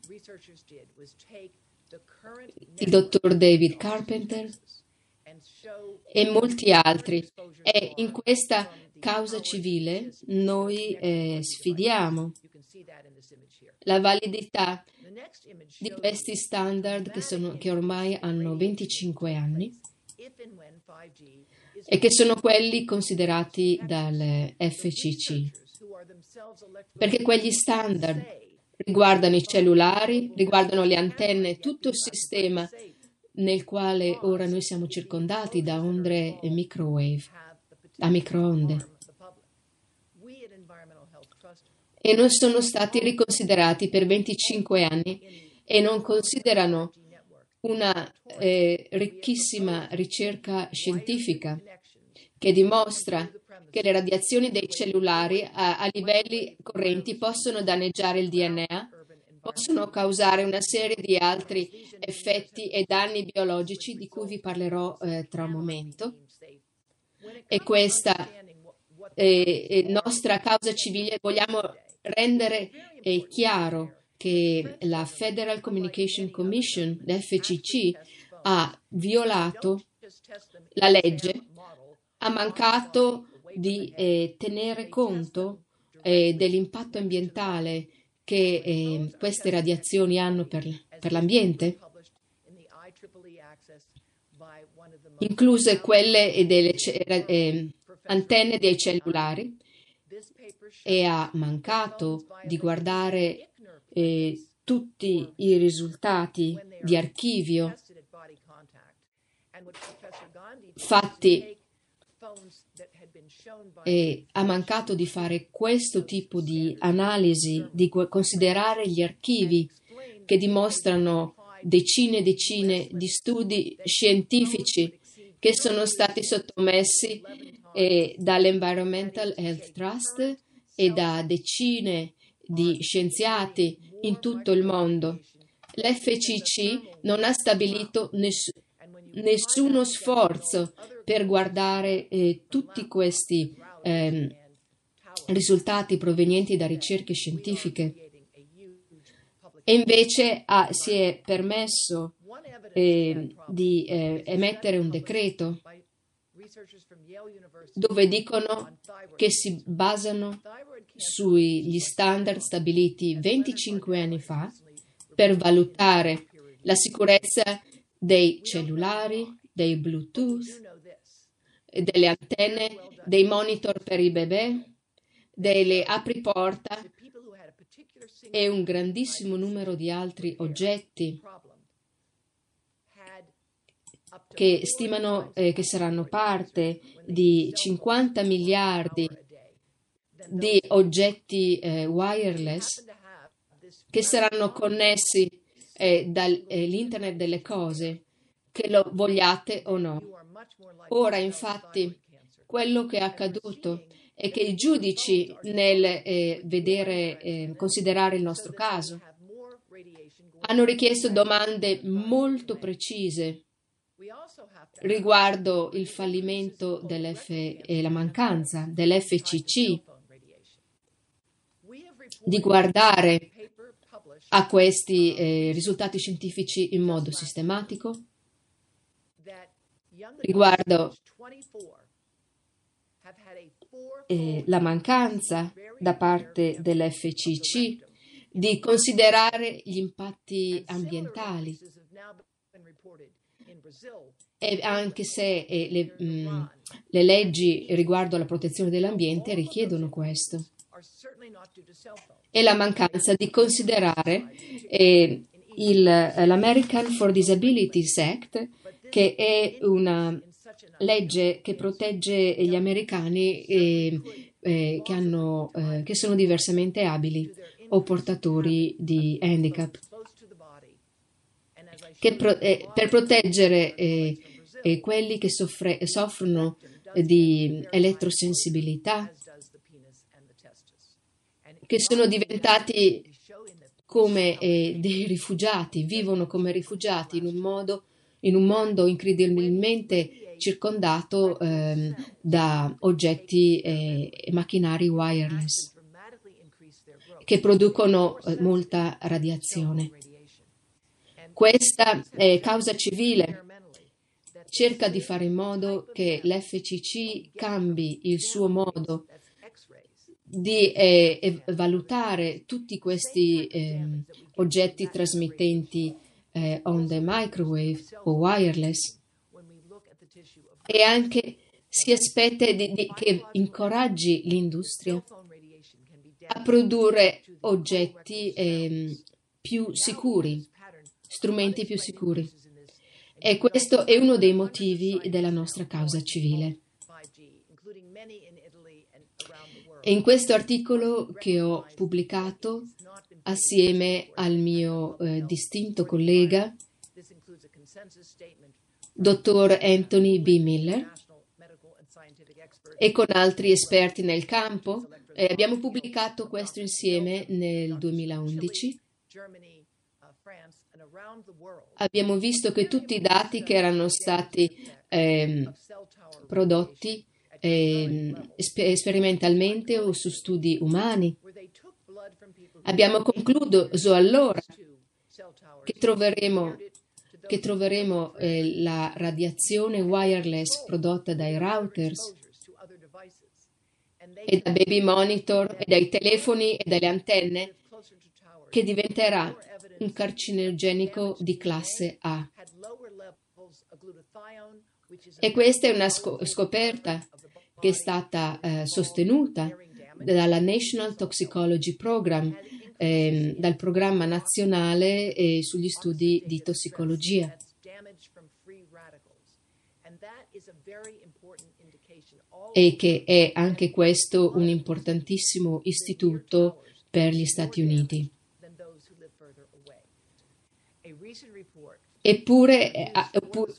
il dottor David Carpenter e molti altri. E in questa causa civile noi eh, sfidiamo la validità di questi standard che, sono, che ormai hanno venticinque anni e che sono quelli considerati dal F C C, perché quegli standard riguardano i cellulari, riguardano le antenne, tutto il sistema nel quale ora noi siamo circondati da onde e microwave, da microonde. E non sono stati riconsiderati per venticinque anni e non considerano una eh, ricchissima ricerca scientifica che dimostra che le radiazioni dei cellulari a, a livelli correnti possono danneggiare il D N A, possono causare una serie di altri effetti e danni biologici di cui vi parlerò eh, tra un momento. E questa eh, nostra causa civile vogliamo rendere eh, chiaro che la Federal Communication Commission, l'F C C, ha violato la legge, ha mancato di eh, tenere conto eh, dell'impatto ambientale che eh, queste radiazioni hanno per, per l'ambiente, incluse quelle delle eh, antenne dei cellulari, e ha mancato di guardare eh, tutti i risultati di archivio fatti e ha mancato di fare questo tipo di analisi, di considerare gli archivi che dimostrano decine e decine di studi scientifici che sono stati sottomessi eh, dall'Environmental Health Trust e da decine di scienziati in tutto il mondo. L'F C C non ha stabilito ness- nessuno sforzo per guardare eh, tutti questi eh, risultati provenienti da ricerche scientifiche e invece ah, si è permesso eh, di eh, emettere un decreto dove dicono che si basano sugli standard stabiliti venticinque anni fa per valutare la sicurezza dei cellulari, dei Bluetooth, delle antenne, dei monitor per i bebè, delle apriporta e un grandissimo numero di altri oggetti che stimano eh, che saranno parte di cinquanta miliardi di oggetti eh, wireless che saranno connessi eh, dall'Internet eh, delle cose, che lo vogliate o no. Ora, infatti, quello che è accaduto è che i giudici nel eh, vedere, eh, considerare il nostro caso hanno richiesto domande molto precise riguardo il fallimento dell'F e la mancanza dell'F C C di guardare a questi eh, risultati scientifici in modo sistematico riguardo eh, la mancanza da parte dell'F C C di considerare gli impatti ambientali. E anche se eh, le, mh, le leggi riguardo alla protezione dell'ambiente richiedono questo, e la mancanza di considerare eh, il, l'American for Disabilities Act, che è una legge che protegge gli americani eh, eh, che, hanno, eh, che sono diversamente abili o portatori di handicap, che pro, eh, per proteggere eh, eh, quelli che soffre, soffrono eh, di elettrosensibilità, che sono diventati come eh, dei rifugiati, vivono come rifugiati in un modo in un mondo incredibilmente circondato eh, da oggetti e eh, macchinari wireless che producono eh, molta radiazione. Questa eh, causa civile cerca di fare in modo che l'F C C cambi il suo modo di eh, valutare tutti questi eh, oggetti trasmittenti Eh, on the microwave o wireless, e anche si aspetta di, di, che incoraggi l'industria a produrre oggetti eh, più sicuri, strumenti più sicuri. E questo è uno dei motivi della nostra causa civile. E in questo articolo che ho pubblicato assieme al mio eh, distinto collega, dottor Anthony B. Miller, e con altri esperti nel campo, eh, abbiamo pubblicato questo insieme nel duemilaundici. Abbiamo visto che tutti i dati che erano stati eh, prodotti eh, sperimentalmente o su studi umani, abbiamo concluso allora che troveremo, che troveremo eh, la radiazione wireless prodotta dai routers e da baby monitor e dai telefoni e dalle antenne, che diventerà un carcinogenico di classe A. E questa è una scoperta che è stata eh, sostenuta dalla National Toxicology Program, ehm, dal programma nazionale eh, sugli studi di tossicologia. E che è anche questo un importantissimo istituto per gli Stati Uniti. Eppure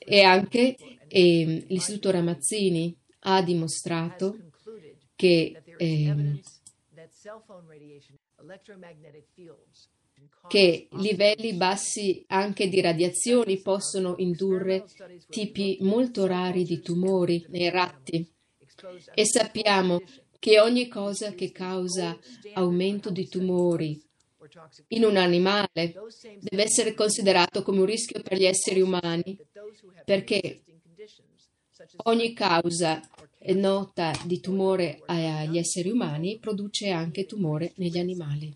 e anche eh, l'Istituto Ramazzini ha dimostrato che, eh, che livelli bassi anche di radiazioni possono indurre tipi molto rari di tumori nei ratti. E sappiamo che ogni cosa che causa aumento di tumori in un animale deve essere considerato come un rischio per gli esseri umani, perché ogni causa nota di tumore agli esseri umani produce anche tumore negli animali,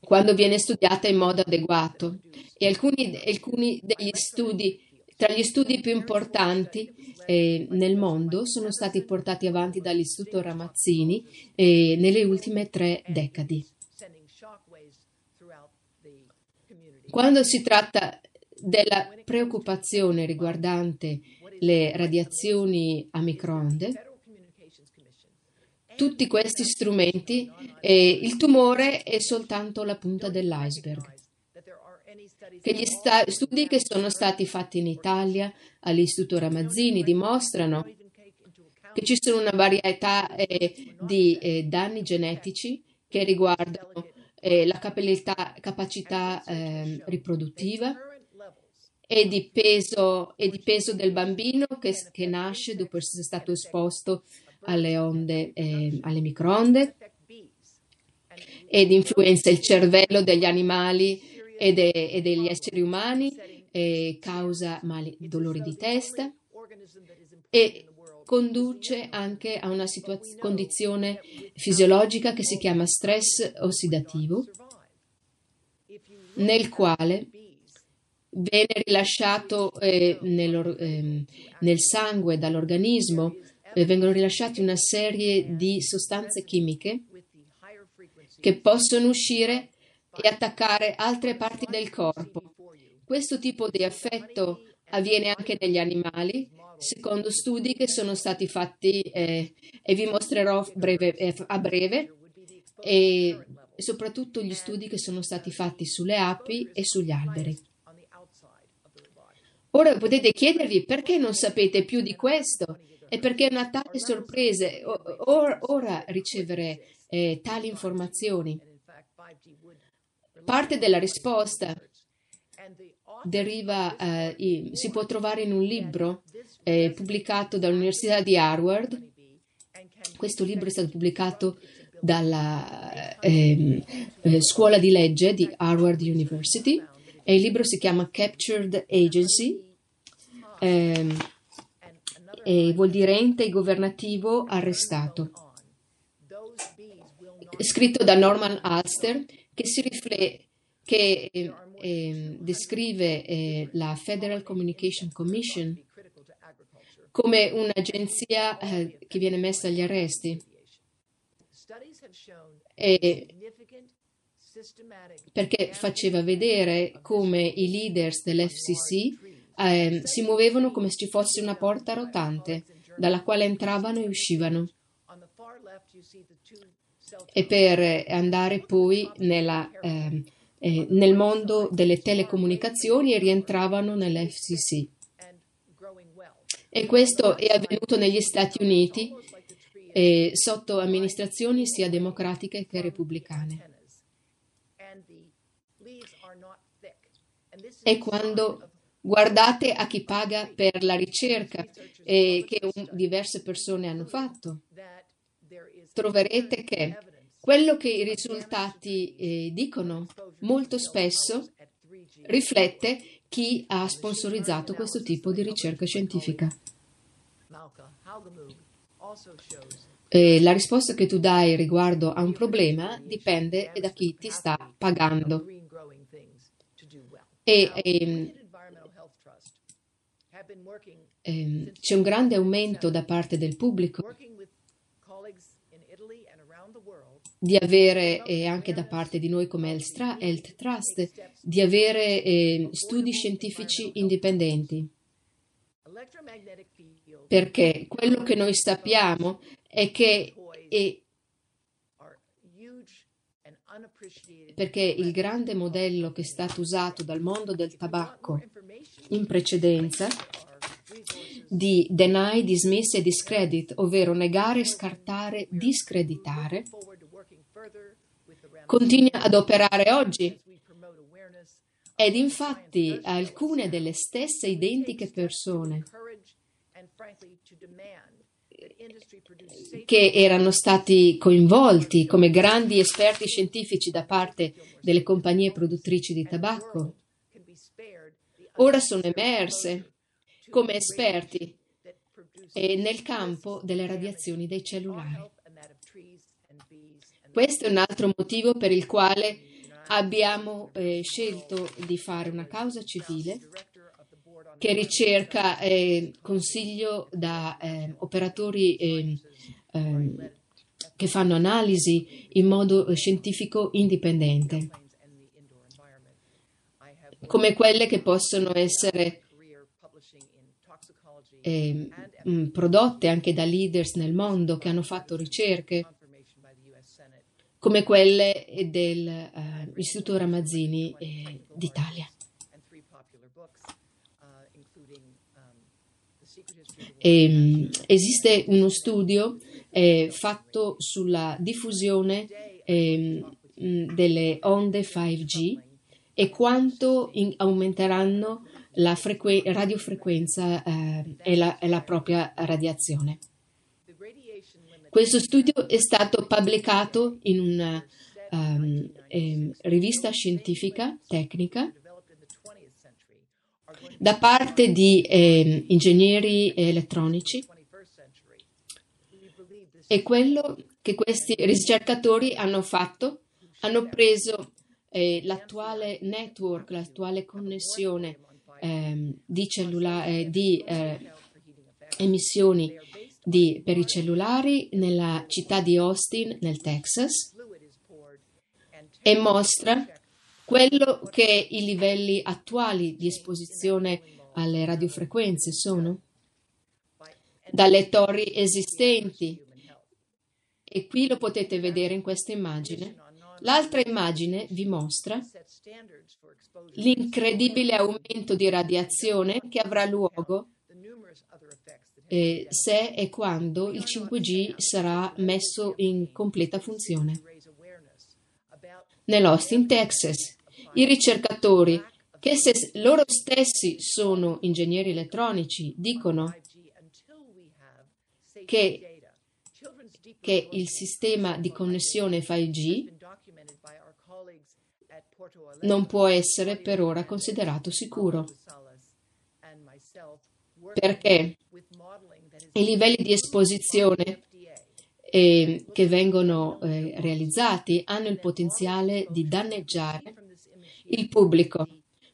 quando viene studiata in modo adeguato. E alcuni, alcuni degli studi Tra gli studi più importanti eh, nel mondo sono stati portati avanti dall'Istituto Ramazzini eh, nelle ultime tre decadi. Quando si tratta della preoccupazione riguardante le radiazioni a microonde, tutti questi strumenti, eh, il tumore è soltanto la punta dell'iceberg. Che gli sta- studi che sono stati fatti in Italia all'Istituto Ramazzini dimostrano che ci sono una varietà eh, di eh, danni genetici che riguardano eh, la capacità, capacità eh, riproduttiva e di, peso, e di peso del bambino che, che nasce dopo essere stato esposto alle onde, eh, alle microonde, ed influenza il cervello degli animali e degli esseri umani, e causa mali, dolori di testa, e conduce anche a una situaz- condizione fisiologica che si chiama stress ossidativo, nel quale viene rilasciato eh, nel, eh, nel sangue dall'organismo, eh, vengono rilasciate una serie di sostanze chimiche che possono uscire e attaccare altre parti del corpo. Questo tipo di effetto avviene anche negli animali, secondo studi che sono stati fatti eh, e vi mostrerò breve, eh, a breve, e soprattutto gli studi che sono stati fatti sulle api e sugli alberi. Ora potete chiedervi perché non sapete più di questo e perché una tale sorpresa or, ora ricevere eh, tali informazioni. Parte della risposta deriva, eh, si può trovare in un libro eh, pubblicato dall'Università di Harvard. Questo libro è stato pubblicato dalla eh, eh, scuola di legge di Harvard University e il libro si chiama Captured Agency, eh, e vuol dire ente governativo arrestato, scritto da Norman Alster, che si riflette, che eh, eh, descrive eh, la Federal Communication Commission come un'agenzia eh, che viene messa agli arresti, e perché faceva vedere come i leaders dell'F C C eh, si muovevano come se ci fosse una porta rotante dalla quale entravano e uscivano. E per andare poi nella, eh, eh, nel mondo delle telecomunicazioni, e rientravano nell'F C C. E questo è avvenuto negli Stati Uniti eh, sotto amministrazioni sia democratiche che repubblicane. E quando guardate a chi paga per la ricerca eh, che un, diverse persone hanno fatto, troverete che quello che i risultati eh, dicono molto spesso riflette chi ha sponsorizzato questo tipo di ricerca scientifica. E la risposta che tu dai riguardo a un problema dipende da chi ti sta pagando. E, e, eh, c'è un grande aumento da parte del pubblico di avere, e eh, anche da parte di noi come Health, Health Trust, di avere eh, studi scientifici indipendenti. Perché quello che noi sappiamo è che è perché il grande modello che è stato usato dal mondo del tabacco in precedenza di deny, dismiss e discredit, ovvero negare, scartare, discreditare, continua ad operare oggi. Ed infatti alcune delle stesse identiche persone che erano stati coinvolti come grandi esperti scientifici da parte delle compagnie produttrici di tabacco, ora sono emerse come esperti nel campo delle radiazioni dei cellulari. Questo è un altro motivo per il quale abbiamo eh, scelto di fare una causa civile che ricerca eh, consiglio da eh, operatori eh, eh, che fanno analisi in modo scientifico indipendente, come quelle che possono essere eh, prodotte anche da leaders nel mondo che hanno fatto ricerche, come quelle dell'Istituto uh, Ramazzini eh, d'Italia. E, esiste uno studio eh, fatto sulla diffusione eh, delle onde cinque G e quanto in, aumenteranno la frequ- radiofrequenza eh, e, la, e la propria radiazione. Questo studio è stato pubblicato in una um, eh, rivista scientifica tecnica da parte di eh, ingegneri elettronici, e quello che questi ricercatori hanno fatto, hanno preso eh, l'attuale network, l'attuale connessione eh, di, cellula- eh, di eh, emissioni Di, per i cellulari nella città di Austin, nel Texas, e mostra quello che i livelli attuali di esposizione alle radiofrequenze sono, dalle torri esistenti. E qui lo potete vedere in questa immagine. L'altra immagine vi mostra l'incredibile aumento di radiazione che avrà luogo Eh, se e quando il cinque G sarà messo in completa funzione. Nell'Austin, Texas, i ricercatori, che se loro stessi sono ingegneri elettronici, dicono che, che il sistema di connessione cinque G non può essere per ora considerato sicuro, perché i livelli di esposizione eh, che vengono eh, realizzati hanno il potenziale di danneggiare il pubblico.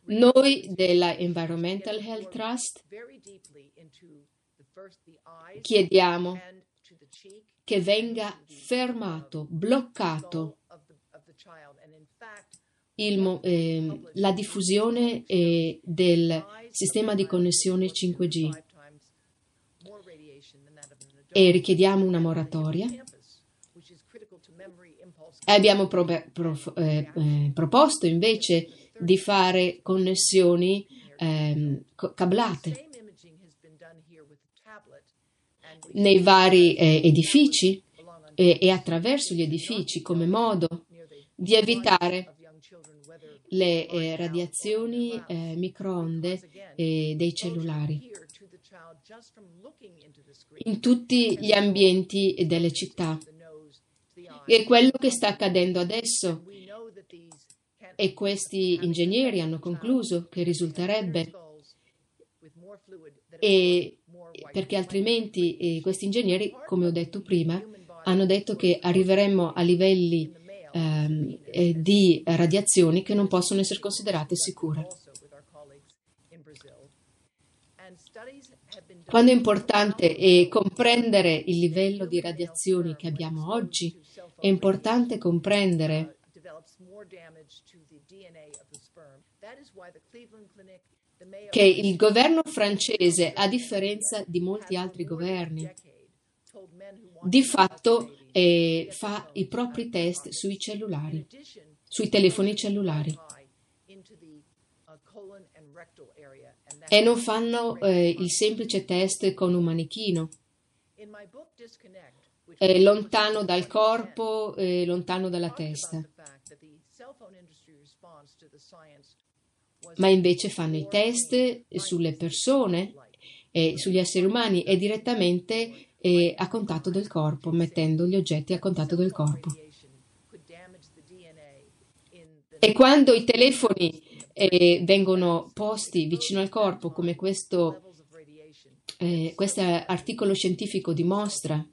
Noi della Environmental Health Trust chiediamo che venga fermato, bloccato il, eh, la diffusione eh, del sistema di connessione cinque G. E richiediamo una moratoria. Abbiamo pro- pro- eh, eh, proposto invece di fare connessioni eh, cablate nei vari eh, edifici e, e attraverso gli edifici, come modo di evitare le eh, radiazioni eh, microonde eh, dei cellulari in tutti gli ambienti delle città. E quello che sta accadendo adesso, e questi ingegneri hanno concluso che risulterebbe, e perché altrimenti eh, questi ingegneri, come ho detto prima, hanno detto che arriveremmo a livelli eh, di radiazioni che non possono essere considerate sicure. Quando è importante e comprendere il livello di radiazioni che abbiamo oggi, è importante comprendere che il governo francese, a differenza di molti altri governi, di fatto eh, fa i propri test sui cellulari, sui telefoni cellulari, e non fanno eh, il semplice test con un manichino, eh, lontano dal corpo, eh, lontano dalla testa. Ma invece fanno i test sulle persone, eh, sugli esseri umani e direttamente eh, a contatto del corpo, mettendo gli oggetti a contatto del corpo. E quando i telefoni eh, vengono posti vicino al corpo, come questo eh, articolo scientifico dimostra,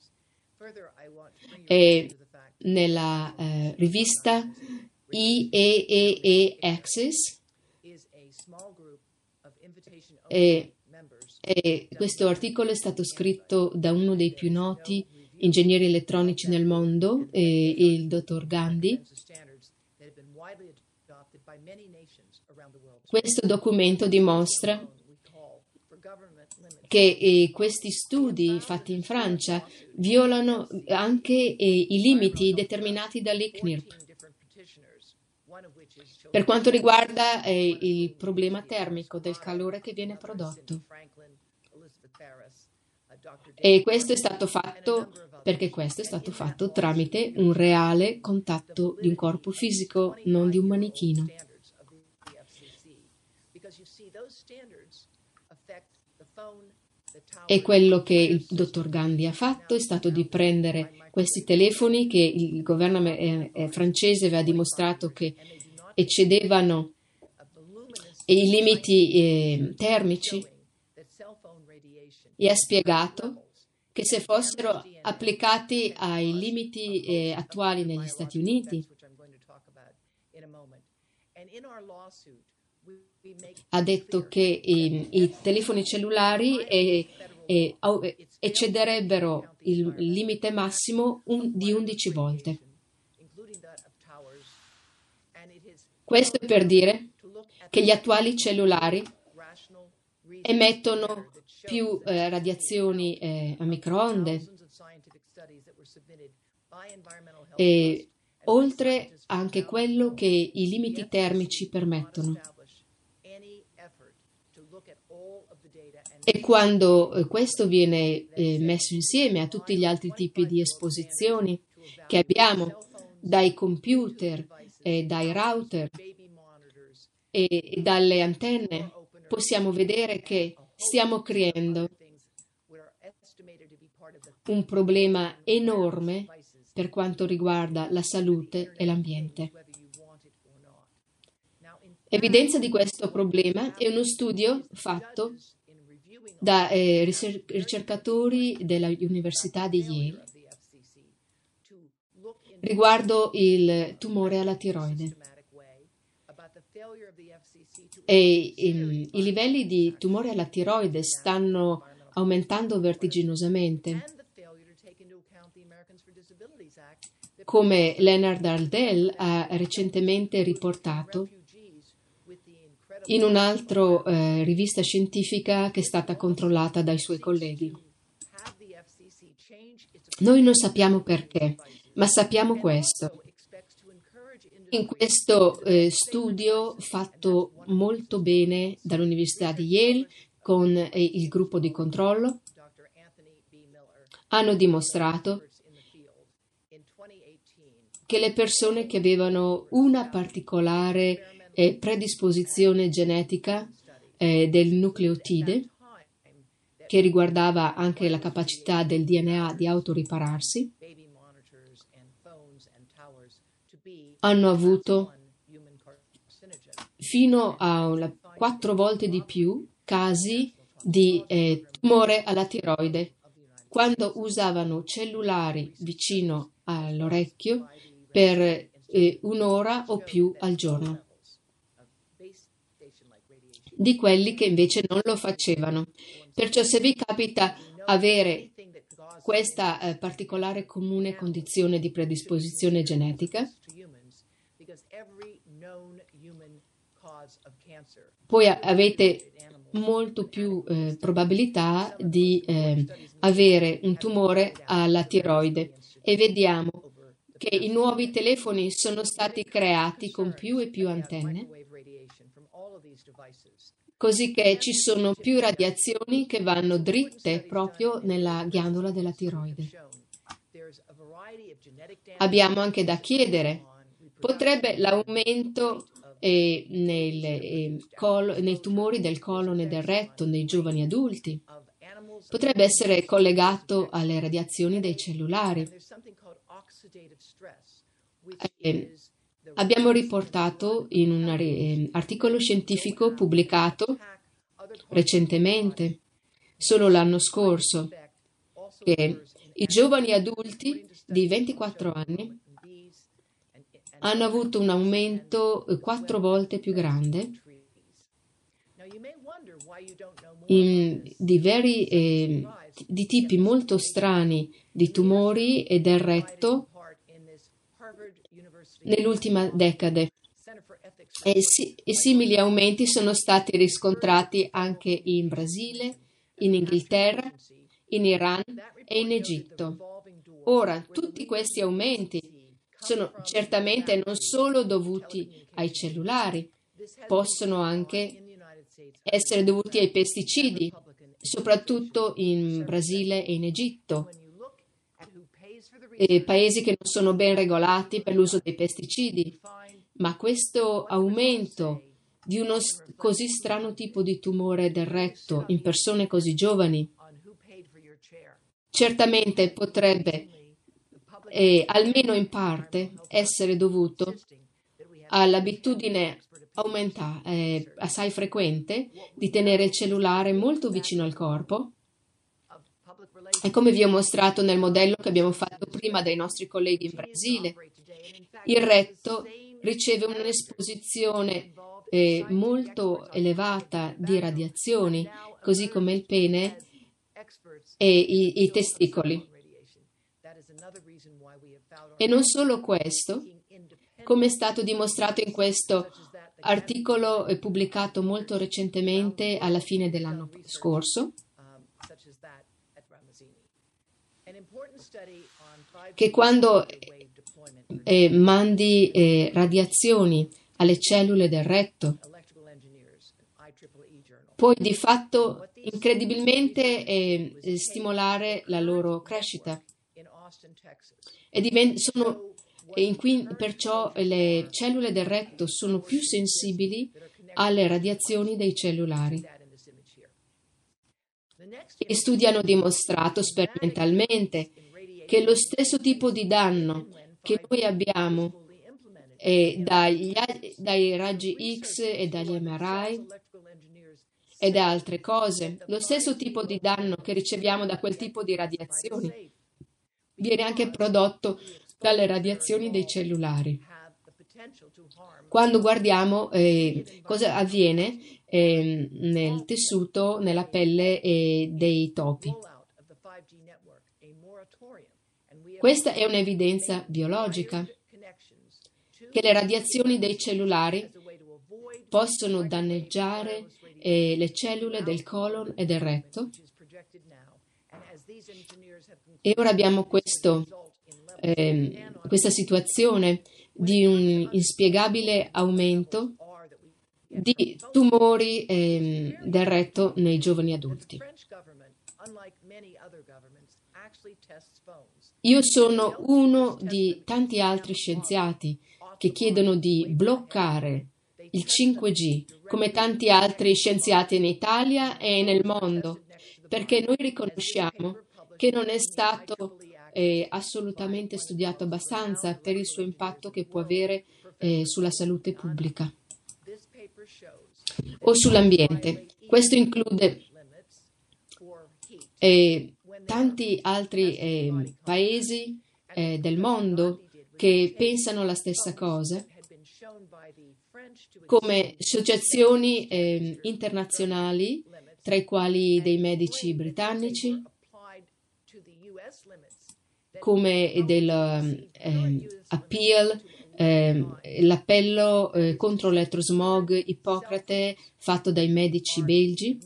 eh, nella eh, rivista I triple E Access, E, e questo articolo è stato scritto da uno dei più noti ingegneri elettronici nel mondo, e, e il dottor Gandhi. Questo documento dimostra che eh, questi studi fatti in Francia violano anche eh, i limiti determinati dall'I C N I R P. Per quanto riguarda eh, il problema termico del calore che viene prodotto. E questo è stato fatto perché questo è stato fatto tramite un reale contatto di un corpo fisico, non di un manichino. E quello che il dottor Gandhi ha fatto è stato di prendere questi telefoni che il governo eh, francese aveva dimostrato che eccedevano i limiti eh, termici, e ha spiegato che se fossero applicati ai limiti eh, attuali negli Stati Uniti, ha detto che eh, i telefoni cellulari eh, eh, eccederebbero il limite massimo un, di undici volte. Questo è per dire che gli attuali cellulari emettono più eh, radiazioni eh, a microonde, e oltre anche quello che i limiti termici permettono. E quando eh, questo viene eh, messo insieme a tutti gli altri tipi di esposizioni che abbiamo, dai computer, e dai router e dalle antenne, possiamo vedere che stiamo creando un problema enorme per quanto riguarda la salute e l'ambiente. Evidenza di questo problema è uno studio fatto da eh, ricercatori dell'Università di Yale riguardo il tumore alla tiroide. E, e, i livelli di tumore alla tiroide stanno aumentando vertiginosamente, come Leonard Ardell ha recentemente riportato in un'altra eh, rivista scientifica che è stata controllata dai suoi colleghi. Noi non sappiamo perché, ma sappiamo questo. In questo eh, studio fatto molto bene dall'Università di Yale con eh, il gruppo di controllo, hanno dimostrato che le persone che avevano una particolare eh, predisposizione genetica eh, del nucleotide, che riguardava anche la capacità del D N A di autoripararsi, hanno avuto fino a quattro volte di più casi di eh, tumore alla tiroide quando usavano cellulari vicino all'orecchio per eh, un'ora o più al giorno. di quelli che invece non lo facevano. Perciò se vi capita avere questa eh, particolare comune condizione di predisposizione genetica, poi avete molto più eh, probabilità di eh, avere un tumore alla tiroide. E vediamo che i nuovi telefoni sono stati creati con più e più antenne, così che ci sono più radiazioni che vanno dritte proprio nella ghiandola della tiroide. Abbiamo anche da chiedere, potrebbe l'aumento E nel, e colo, nei tumori del colon e del retto nei giovani adulti potrebbe essere collegato alle radiazioni dei cellulari. E abbiamo riportato in un articolo scientifico pubblicato recentemente, solo l'anno scorso, che i giovani adulti di ventiquattro anni hanno avuto un aumento quattro volte più grande in, di, veri, eh, di tipi molto strani di tumori e del retto nell'ultima decade. E, si, e simili aumenti sono stati riscontrati anche in Brasile, in Inghilterra, in Iran e in Egitto. Ora, tutti questi aumenti sono certamente non solo dovuti ai cellulari, possono anche essere dovuti ai pesticidi, soprattutto in Brasile e in Egitto, e paesi che non sono ben regolati per l'uso dei pesticidi. Ma questo aumento di uno così strano tipo di tumore del retto in persone così giovani certamente potrebbe e almeno in parte essere dovuto all'abitudine aumenta, eh, assai frequente di tenere il cellulare molto vicino al corpo, e come vi ho mostrato nel modello che abbiamo fatto prima dai nostri colleghi in Brasile, il retto riceve un'esposizione eh, molto elevata di radiazioni, così come il pene e i, i testicoli. E non solo questo, come è stato dimostrato in questo articolo pubblicato molto recentemente alla fine dell'anno scorso, che quando eh, mandi eh, radiazioni alle cellule del retto, puoi di fatto incredibilmente eh, stimolare la loro crescita. E divent- sono, e in cui, perciò le cellule del retto sono più sensibili alle radiazioni dei cellulari. Gli studi hanno dimostrato sperimentalmente che lo stesso tipo di danno che noi abbiamo eh, dagli, dai raggi X e dagli M R I e da altre cose, lo stesso tipo di danno che riceviamo da quel tipo di radiazioni viene anche prodotto dalle radiazioni dei cellulari. Quando guardiamo eh, cosa avviene eh, nel tessuto, nella pelle eh, dei topi. Questa è un'evidenza biologica, che le radiazioni dei cellulari possono danneggiare eh, le cellule del colon e del retto. E ora abbiamo questo, eh, questa situazione di un inspiegabile aumento di tumori eh, del retto nei giovani adulti. Io sono uno di tanti altri scienziati che chiedono di bloccare il cinque G, come tanti altri scienziati in Italia e nel mondo, perché noi riconosciamo che non è stato eh, assolutamente studiato abbastanza per il suo impatto che può avere eh, sulla salute pubblica o sull'ambiente. Questo include eh, tanti altri eh, paesi eh, del mondo che pensano la stessa cosa come associazioni eh, internazionali, tra i quali dei medici britannici, come del eh, appeal, eh, l'appello eh, contro l'elettrosmog Ippocrate fatto dai medici belgi,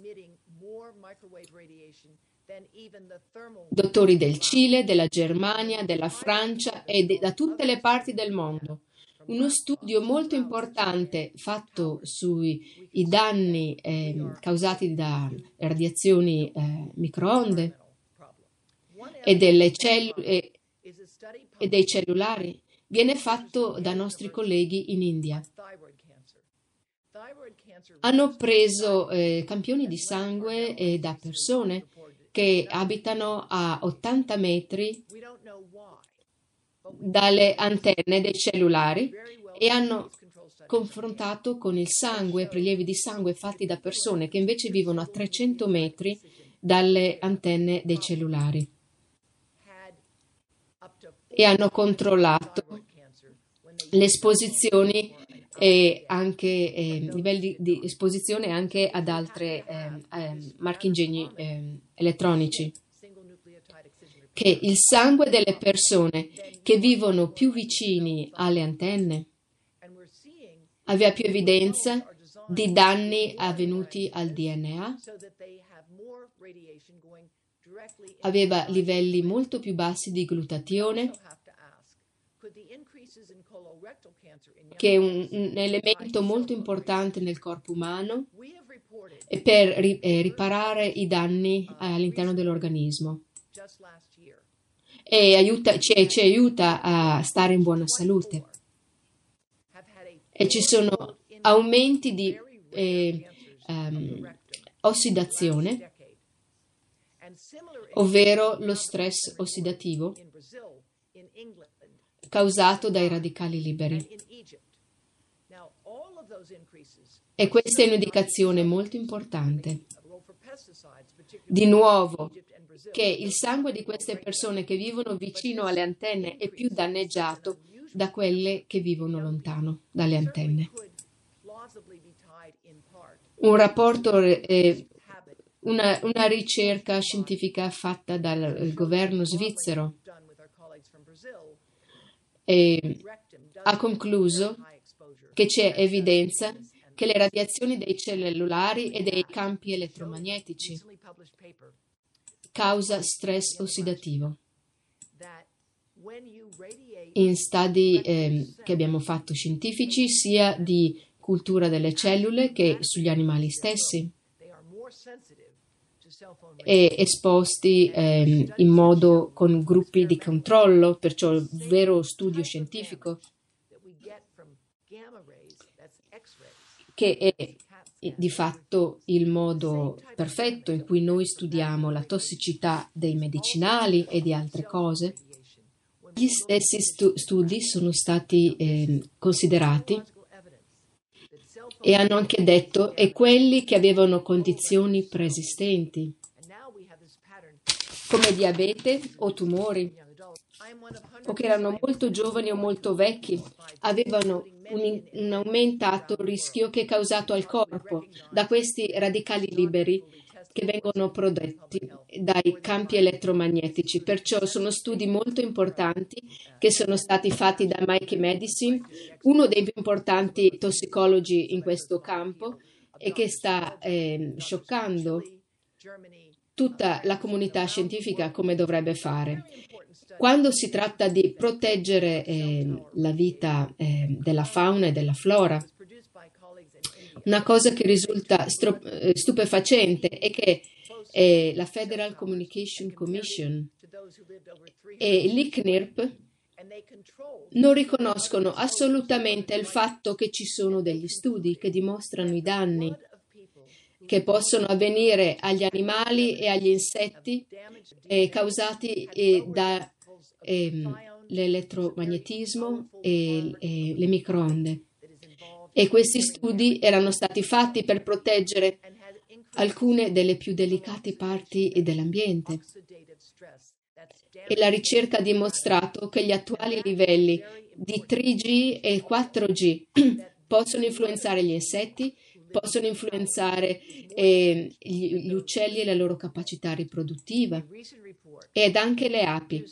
dottori del Cile, della Germania, della Francia e de- da tutte le parti del mondo. Uno studio molto importante fatto sui i danni eh, causati da radiazioni eh, microonde e, delle cellu- e, e dei cellulari viene fatto da nostri colleghi in India. Hanno preso eh, campioni di sangue eh, da persone che abitano a ottanta metri dalle antenne dei cellulari e hanno confrontato con il sangue, prelievi di sangue fatti da persone che invece vivono a trecento metri dalle antenne dei cellulari e hanno controllato le esposizioni e anche eh, livelli di esposizione anche ad altre eh, eh, marchingegni eh, elettronici. Che il sangue delle persone che vivono più vicini alle antenne aveva più evidenza di danni avvenuti al D N A, aveva livelli molto più bassi di glutatione, che è un, un elemento molto importante nel corpo umano per ri, eh, riparare i danni all'interno dell'organismo e aiuta, ci, ci aiuta a stare in buona salute. E ci sono aumenti di eh, um, ossidazione, ovvero lo stress ossidativo causato dai radicali liberi. E questa è un'indicazione molto importante. Di nuovo, che il sangue di queste persone che vivono vicino alle antenne è più danneggiato da quelle che vivono lontano dalle antenne. Un rapporto, eh, una, una ricerca scientifica fatta dal governo svizzero e ha concluso che c'è evidenza che le radiazioni dei cellulari e dei campi elettromagnetici causa stress ossidativo. In studi eh, che abbiamo fatto scientifici sia di cultura delle cellule che sugli animali stessi e esposti eh, in modo con gruppi di controllo, perciò il vero studio scientifico che è di fatto il modo perfetto in cui noi studiamo la tossicità dei medicinali e di altre cose. Gli stessi stu- studi sono stati eh, considerati e hanno anche detto e quelli che avevano condizioni preesistenti come diabete o tumori o che erano molto giovani o molto vecchi avevano un, un aumentato rischio che è causato al corpo da questi radicali liberi che vengono prodotti dai campi elettromagnetici. Perciò sono studi molto importanti che sono stati fatti da Mikey Medicine, uno dei più importanti tossicologi in questo campo e che sta eh, scioccando tutta la comunità scientifica come dovrebbe fare. Quando si tratta di proteggere eh, la vita eh, della fauna e della flora, una cosa che risulta stru- stupefacente è che eh, la Federal Communication Commission e l'I C N I R P non riconoscono assolutamente il fatto che ci sono degli studi che dimostrano i danni che possono avvenire agli animali e agli insetti eh, causati eh, dall'elettromagnetismo eh, e, e le microonde. E questi studi erano stati fatti per proteggere alcune delle più delicate parti dell'ambiente e la ricerca ha dimostrato che gli attuali livelli di tre G e quattro G possono influenzare gli insetti, possono influenzare eh, gli, gli uccelli e la loro capacità riproduttiva, ed anche le api.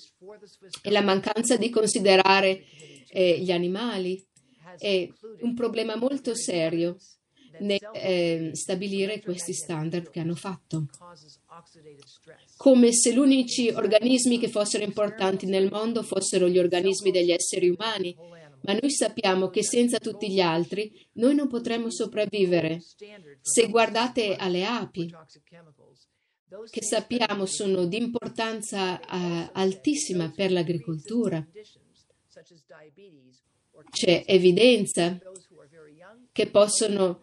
E la mancanza di considerare eh, gli animali è un problema molto serio nel eh, stabilire questi standard che hanno fatto. Come se gli unici organismi che fossero importanti nel mondo fossero gli organismi degli esseri umani, ma noi sappiamo che senza tutti gli altri noi non potremmo sopravvivere. Se guardate alle api, che sappiamo sono di importanza uh, altissima per l'agricoltura, c'è evidenza che possono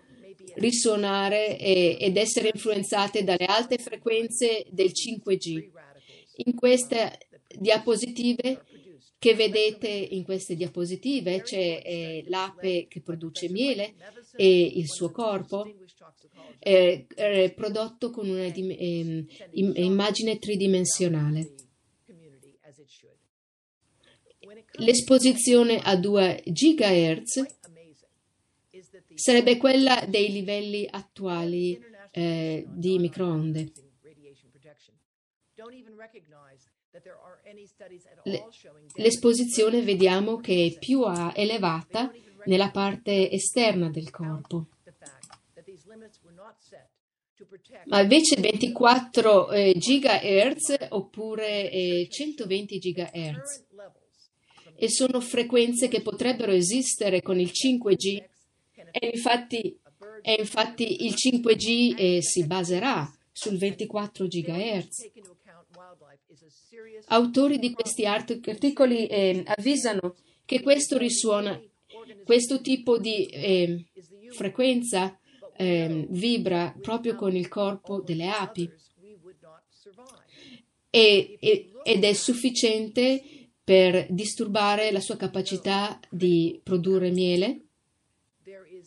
risuonare e, ed essere influenzate dalle alte frequenze del cinque G. In queste diapositive che vedete in queste diapositive c'è eh, l'ape che produce miele e il suo corpo eh, eh, prodotto con una dim- eh, immagine tridimensionale. L'esposizione a due gigahertz sarebbe quella dei livelli attuali eh, di microonde. L'esposizione vediamo che è più elevata nella parte esterna del corpo, ma invece ventiquattro eh, gigahertz oppure eh, centoventi gigahertz, e sono frequenze che potrebbero esistere con il cinque G, e infatti, e infatti il cinque G eh, si baserà sul ventiquattro gigahertz. Autori di questi articoli eh, avvisano che questo risuona, questo tipo di eh, frequenza eh, vibra proprio con il corpo delle api e, e, ed è sufficiente per disturbare la sua capacità di produrre miele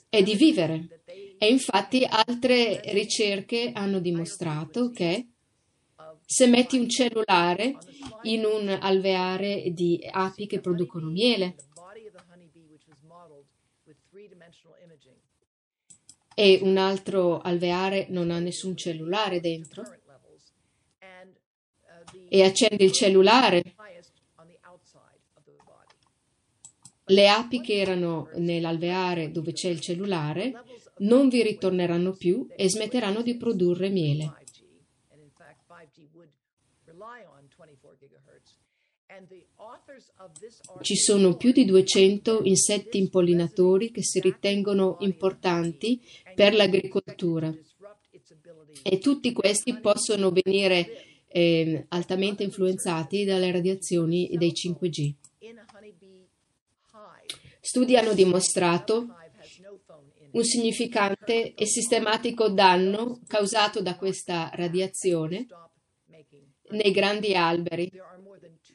e di vivere. E infatti altre ricerche hanno dimostrato che se metti un cellulare in un alveare di api che producono miele e un altro alveare non ha nessun cellulare dentro e accendi il cellulare, le api che erano nell'alveare dove c'è il cellulare non vi ritorneranno più e smetteranno di produrre miele. Ci sono più di duecento insetti impollinatori che si ritengono importanti per l'agricoltura e tutti questi possono venire eh, altamente influenzati dalle radiazioni dei cinque G. Studi hanno dimostrato un significante e sistematico danno causato da questa radiazione nei grandi alberi.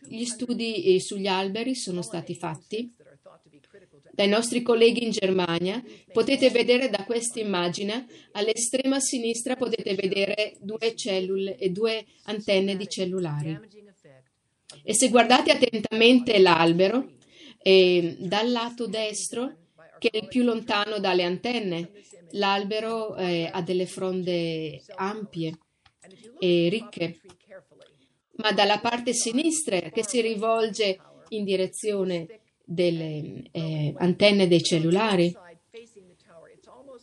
Gli studi sugli alberi sono stati fatti dai nostri colleghi in Germania. Potete vedere da questa immagine, all'estrema sinistra potete vedere due cellule e due antenne di cellulari. E se guardate attentamente l'albero, eh, dal lato destro, che è il più lontano dalle antenne, l'albero eh, ha delle fronde ampie e ricche, ma dalla parte sinistra che si rivolge in direzione delle eh, antenne dei cellulari,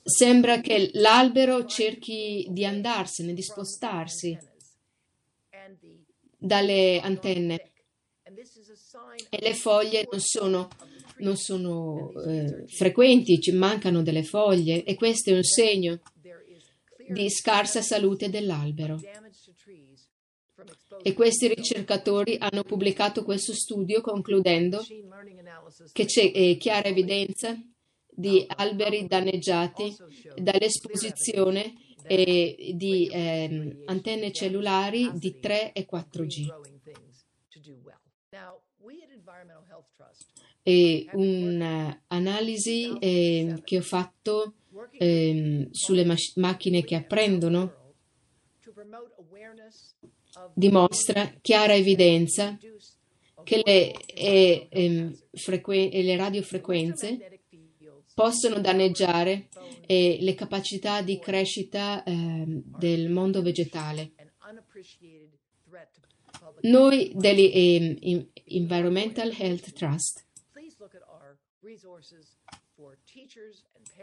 sembra che l'albero cerchi di andarsene, di spostarsi dalle antenne e le foglie non sono, non sono eh, frequenti, ci mancano delle foglie e questo è un segno di scarsa salute dell'albero. E questi ricercatori hanno pubblicato questo studio concludendo che c'è eh, chiara evidenza di alberi danneggiati dall'esposizione eh, di eh, antenne cellulari di tre e quattro G. E un'analisi eh, che ho fatto eh, sulle mac- macchine che apprendono dimostra chiara evidenza che le, eh, eh, frequen- le radiofrequenze possono danneggiare eh, le capacità di crescita eh, del mondo vegetale. Noi degli eh, Environmental Health Trust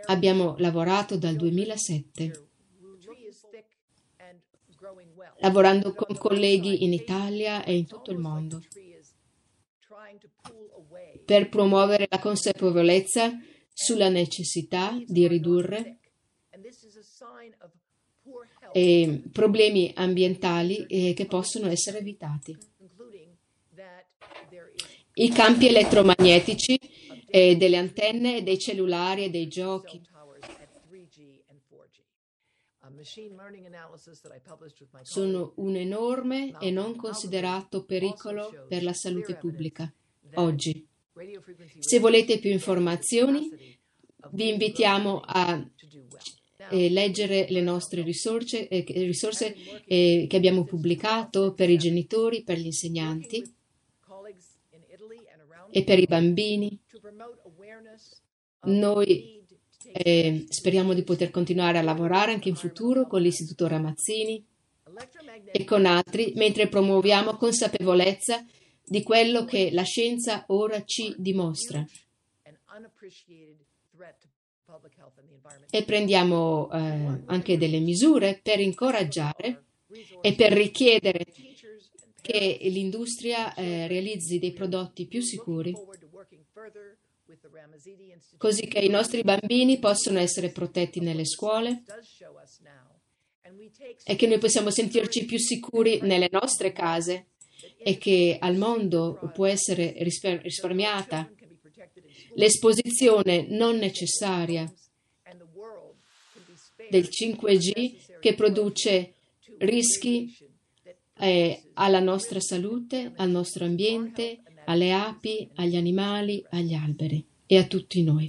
abbiamo lavorato dal duemilasette, lavorando con colleghi in Italia e in tutto il mondo, per promuovere la consapevolezza sulla necessità di ridurre eh, problemi ambientali eh, che possono essere evitati. I campi elettromagnetici eh, delle antenne e dei cellulari e dei giochi. Sono un enorme e non considerato pericolo per la salute pubblica oggi. Se volete più informazioni, vi invitiamo a eh, leggere le nostre risorse, eh, risorse eh, che abbiamo pubblicato per i genitori, per gli insegnanti e per i bambini. Noi E speriamo di poter continuare a lavorare anche in futuro con l'Istituto Ramazzini e con altri, mentre promuoviamo consapevolezza di quello che la scienza ora ci dimostra. E prendiamo eh, anche delle misure per incoraggiare e per richiedere che l'industria eh, realizzi dei prodotti più sicuri, così che i nostri bambini possono essere protetti nelle scuole e che noi possiamo sentirci più sicuri nelle nostre case e che al mondo può essere risparmiata l'esposizione non necessaria del cinque G che produce rischi eh, alla nostra salute, al nostro ambiente, alle api, agli animali, agli alberi e a tutti noi.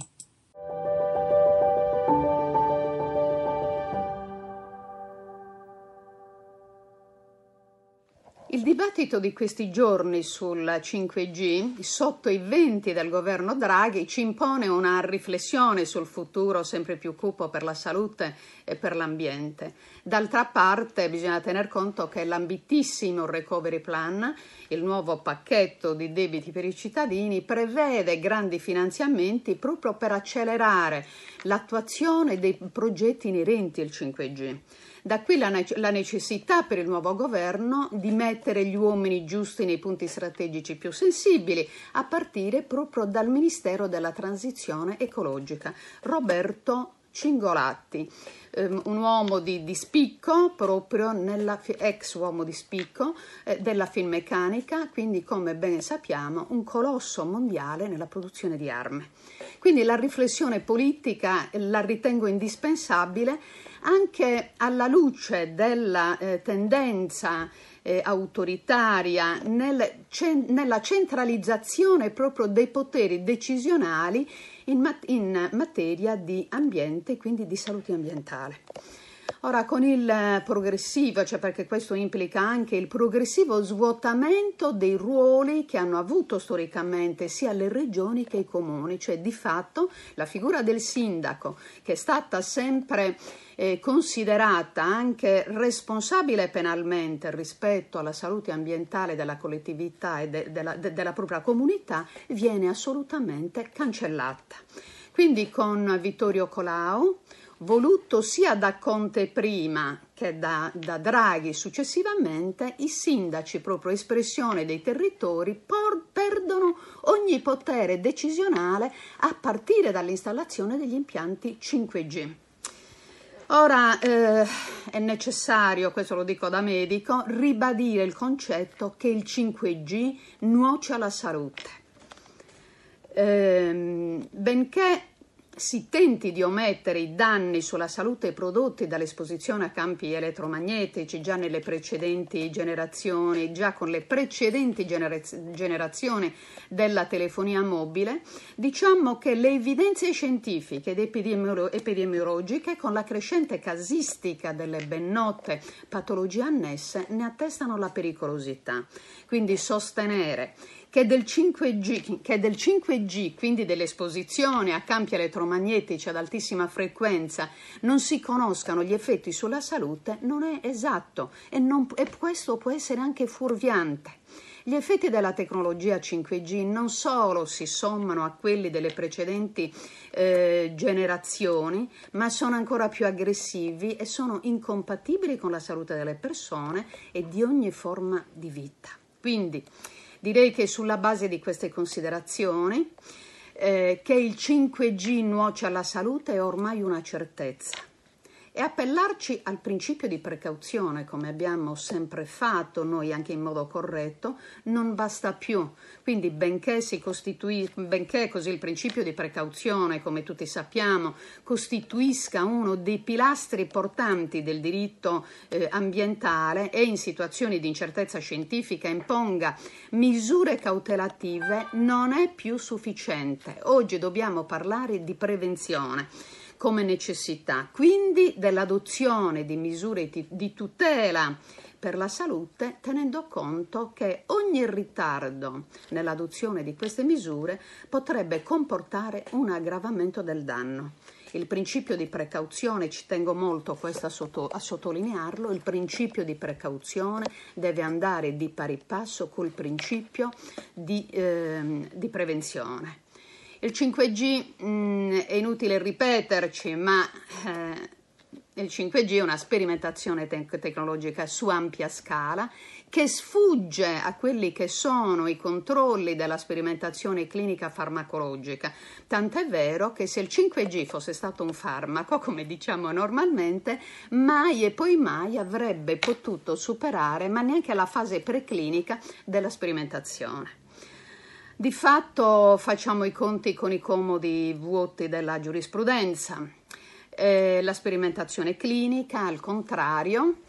Il dibattito di questi giorni sul cinque G, sotto i venti del governo Draghi, ci impone una riflessione sul futuro sempre più cupo per la salute e per l'ambiente. D'altra parte bisogna tener conto che l'ambitissimo recovery plan, il nuovo pacchetto di debiti per i cittadini, prevede grandi finanziamenti proprio per accelerare l'attuazione dei progetti inerenti al cinque G. Da qui la, ne- la necessità per il nuovo governo di mettere gli uomini giusti nei punti strategici più sensibili, a partire proprio dal Ministero della Transizione Ecologica. Roberto Cingolatti, ehm, un uomo di, di spicco, proprio nella, ex uomo di spicco eh, della filmeccanica, quindi come ben sappiamo un colosso mondiale nella produzione di armi. Quindi la riflessione politica la ritengo indispensabile, anche alla luce della eh, tendenza eh, autoritaria nel, ce, nella centralizzazione proprio dei poteri decisionali in, mat- in materia di ambiente, quindi di salute ambientale. Ora, con il progressivo, cioè perché questo implica anche il progressivo svuotamento dei ruoli che hanno avuto storicamente sia le regioni che i comuni, cioè di fatto la figura del sindaco, che è stata sempre eh, considerata anche responsabile penalmente rispetto alla salute ambientale della collettività e de- della, de- della propria comunità, viene assolutamente cancellata. Quindi con Vittorio Colau, voluto sia da Conte prima che da, da Draghi successivamente, i sindaci, proprio espressione dei territori, por, perdono ogni potere decisionale a partire dall'installazione degli impianti cinque G. Ora eh, è necessario, questo lo dico da medico, ribadire il concetto che il cinque G nuoce alla salute. Eh, benché si tenti di omettere i danni sulla salute prodotti dall'esposizione a campi elettromagnetici già nelle precedenti generazioni, già con le precedenti generaz- generazioni della telefonia mobile, diciamo che le evidenze scientifiche ed epidemiolo- epidemiologiche, con la crescente casistica delle ben note patologie annesse, ne attestano la pericolosità. Quindi sostenere che del cinque G, che del cinque G, quindi dell'esposizione a campi elettromagnetici ad altissima frequenza, non si conoscano gli effetti sulla salute non è esatto e, non, e questo può essere anche fuorviante. Gli effetti della tecnologia cinque G non solo si sommano a quelli delle precedenti eh, generazioni, ma sono ancora più aggressivi e sono incompatibili con la salute delle persone e di ogni forma di vita. Quindi direi che sulla base di queste considerazioni eh, che il cinque G nuoce alla salute è ormai una certezza. E appellarci al principio di precauzione, come abbiamo sempre fatto noi anche in modo corretto, non basta più. Quindi benché si costituisca, benché così il principio di precauzione, come tutti sappiamo, costituisca uno dei pilastri portanti del diritto eh, ambientale e in situazioni di incertezza scientifica imponga misure cautelative, non è più sufficiente. Oggi dobbiamo parlare di prevenzione come necessità, quindi dell'adozione di misure di tutela per la salute, tenendo conto che ogni ritardo nell'adozione di queste misure potrebbe comportare un aggravamento del danno. Il principio di precauzione, ci tengo molto questo a, sotto, a sottolinearlo, il principio di precauzione deve andare di pari passo col principio di, eh, di prevenzione. Il cinque G, mh, è inutile ripeterci, ma eh, il cinque G è una sperimentazione te- tecnologica su ampia scala che sfugge a quelli che sono i controlli della sperimentazione clinica farmacologica. Tant'è vero che se il cinque G fosse stato un farmaco, come diciamo normalmente, mai e poi mai avrebbe potuto superare, ma neanche la fase preclinica della sperimentazione. Di fatto facciamo i conti con i comodi vuoti della giurisprudenza. Eh, la sperimentazione clinica, al contrario,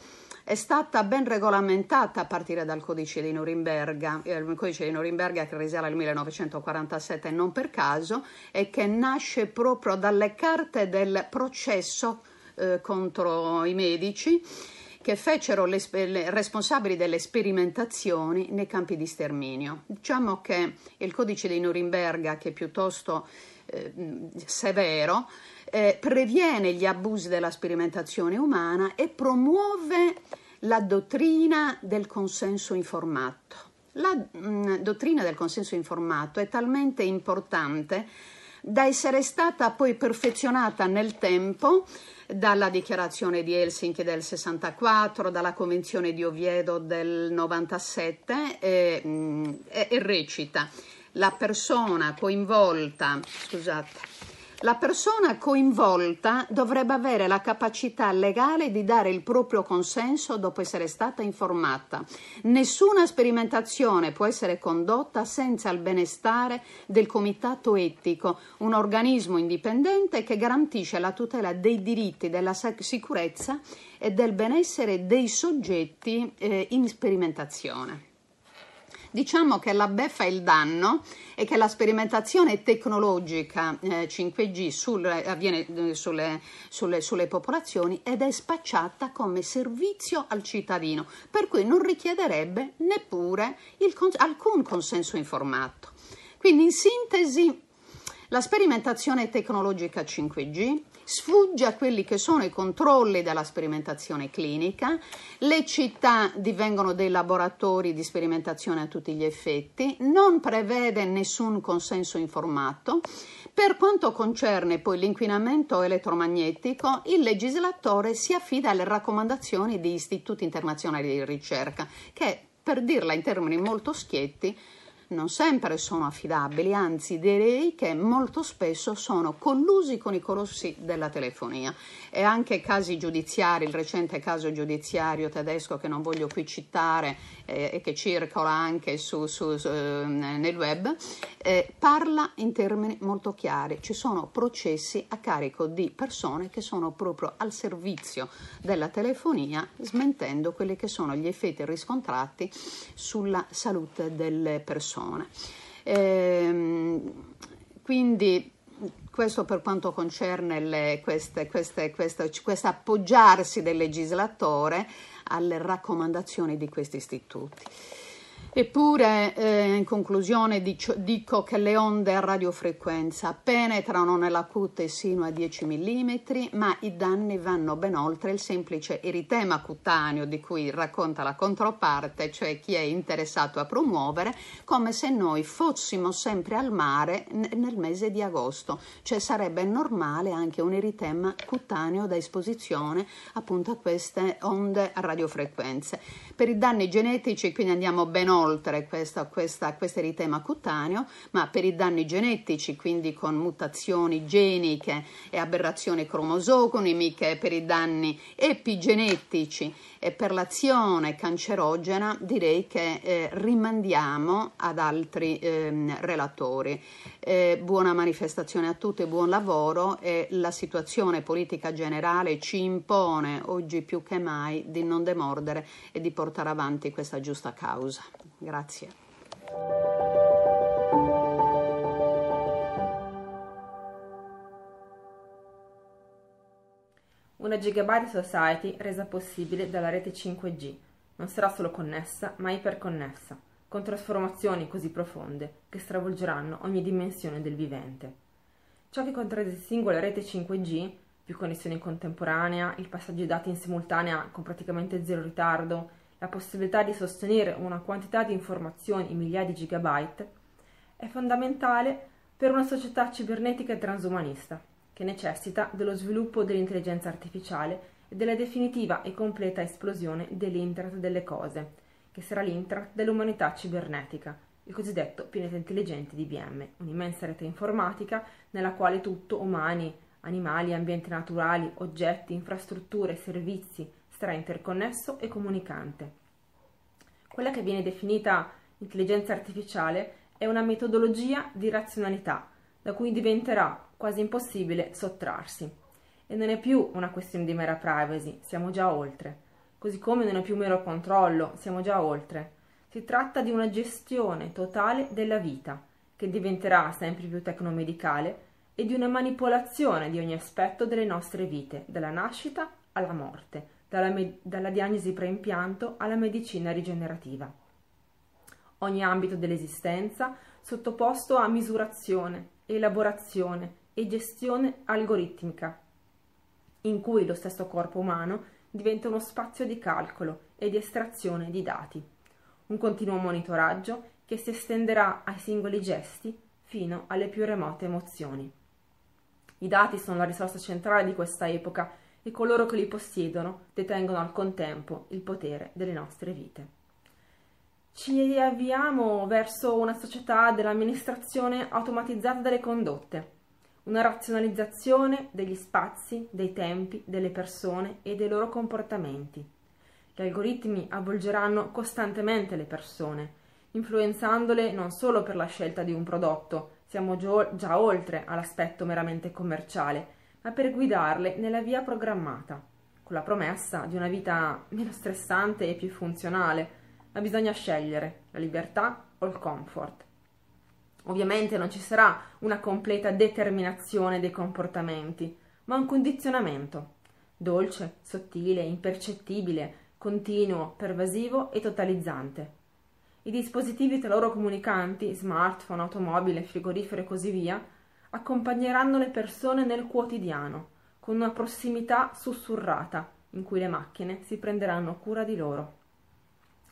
è stata ben regolamentata a partire dal codice di Norimberga, il codice di Norimberga che risale al millenovecentoquarantasette non per caso e che nasce proprio dalle carte del processo eh, contro i medici che fecero le, le responsabili delle sperimentazioni nei campi di sterminio. Diciamo che il codice di Norimberga, che è piuttosto eh, severo, eh, previene gli abusi della sperimentazione umana e promuove la dottrina del consenso informato. La mh, dottrina del consenso informato è talmente importante da essere stata poi perfezionata nel tempo dalla dichiarazione di Helsinki del sessantaquattro, dalla Convenzione di Oviedo del novantasette e, e, e recita: la persona coinvolta, scusate, la persona coinvolta dovrebbe avere la capacità legale di dare il proprio consenso dopo essere stata informata. Nessuna sperimentazione può essere condotta senza il benestare del comitato etico, un organismo indipendente che garantisce la tutela dei diritti, della sicurezza e del benessere dei soggetti eh, in sperimentazione. Diciamo che la beffa e il danno è che la sperimentazione tecnologica eh, cinque G sul, avviene eh, sulle, sulle, sulle popolazioni ed è spacciata come servizio al cittadino, per cui non richiederebbe neppure il, alcun consenso informato. Quindi in sintesi la sperimentazione tecnologica cinque G sfugge a quelli che sono i controlli della sperimentazione clinica, le città divengono dei laboratori di sperimentazione a tutti gli effetti, non prevede nessun consenso informato. Per quanto concerne poi l'inquinamento elettromagnetico, il legislatore si affida alle raccomandazioni di istituti internazionali di ricerca che, per dirla in termini molto schietti, non sempre sono affidabili, anzi direi che molto spesso sono collusi con i colossi della telefonia, e anche casi giudiziari, il recente caso giudiziario tedesco che non voglio qui citare eh, e che circola anche su, su, su, nel web, eh, parla in termini molto chiari. Ci sono processi a carico di persone che sono proprio al servizio della telefonia, smentendo quelli che sono gli effetti riscontrati sulla salute delle persone. Ehm, quindi questo per quanto concerne le, queste, queste, queste, questo appoggiarsi del legislatore alle raccomandazioni di questi istituti. Eppure, eh, in conclusione, dico, dico che le onde a radiofrequenza penetrano nella cute sino a dieci millimetri, ma i danni vanno ben oltre il semplice eritema cutaneo di cui racconta la controparte, cioè chi è interessato a promuovere, come se noi fossimo sempre al mare nel mese di agosto, cioè sarebbe normale anche un eritema cutaneo da esposizione appunto a queste onde a radiofrequenze. Per i danni genetici, quindi andiamo ben oltre oltre questo eritema cutaneo, ma per i danni genetici, quindi con mutazioni geniche e aberrazioni cromosomiche, per i danni epigenetici e per l'azione cancerogena, direi che eh, rimandiamo ad altri eh, relatori. Eh, buona manifestazione a tutti, buon lavoro, e la situazione politica generale ci impone oggi più che mai di non demordere e di portare avanti questa giusta causa. Grazie. Una Gigabyte Society resa possibile dalla rete cinque G. Non sarà solo connessa, ma iperconnessa, con trasformazioni così profonde che stravolgeranno ogni dimensione del vivente. Ciò che contraddistingue la rete cinque G, più connessione in contemporanea, il passaggio di dati in simultanea con praticamente zero ritardo, la possibilità di sostenere una quantità di informazioni in migliaia di gigabyte, è fondamentale per una società cibernetica e transumanista, che necessita dello sviluppo dell'intelligenza artificiale e della definitiva e completa esplosione dell'Internet delle cose, che sarà l'Internet dell'umanità cibernetica, il cosiddetto pianeta intelligente di I B M, un'immensa rete informatica nella quale tutto, umani, animali, ambienti naturali, oggetti, infrastrutture, servizi, sarà interconnesso e comunicante. Quella che viene definita intelligenza artificiale è una metodologia di razionalità da cui diventerà quasi impossibile sottrarsi, e non è più una questione di mera privacy, siamo già oltre, così come non è più mero controllo, siamo già oltre. Si tratta di una gestione totale della vita che diventerà sempre più tecnomedicale e di una manipolazione di ogni aspetto delle nostre vite, dalla nascita alla morte, Dalla, dalla diagnosi preimpianto alla medicina rigenerativa. Ogni ambito dell'esistenza sottoposto a misurazione, elaborazione e gestione algoritmica, in cui lo stesso corpo umano diventa uno spazio di calcolo e di estrazione di dati. Un continuo monitoraggio che si estenderà ai singoli gesti fino alle più remote emozioni. I dati sono la risorsa centrale di questa epoca, e coloro che li possiedono detengono al contempo il potere delle nostre vite. Ci avviamo verso una società dell'amministrazione automatizzata delle condotte, una razionalizzazione degli spazi, dei tempi, delle persone e dei loro comportamenti. Gli algoritmi avvolgeranno costantemente le persone, influenzandole non solo per la scelta di un prodotto, siamo già oltre all'aspetto meramente commerciale, ma per guidarle nella via programmata, con la promessa di una vita meno stressante e più funzionale, ma bisogna scegliere la libertà o il comfort. Ovviamente non ci sarà una completa determinazione dei comportamenti, ma un condizionamento, dolce, sottile, impercettibile, continuo, pervasivo e totalizzante. I dispositivi tra loro comunicanti, smartphone, automobile, frigorifero e così via, accompagneranno le persone nel quotidiano, con una prossimità sussurrata, in cui le macchine si prenderanno cura di loro.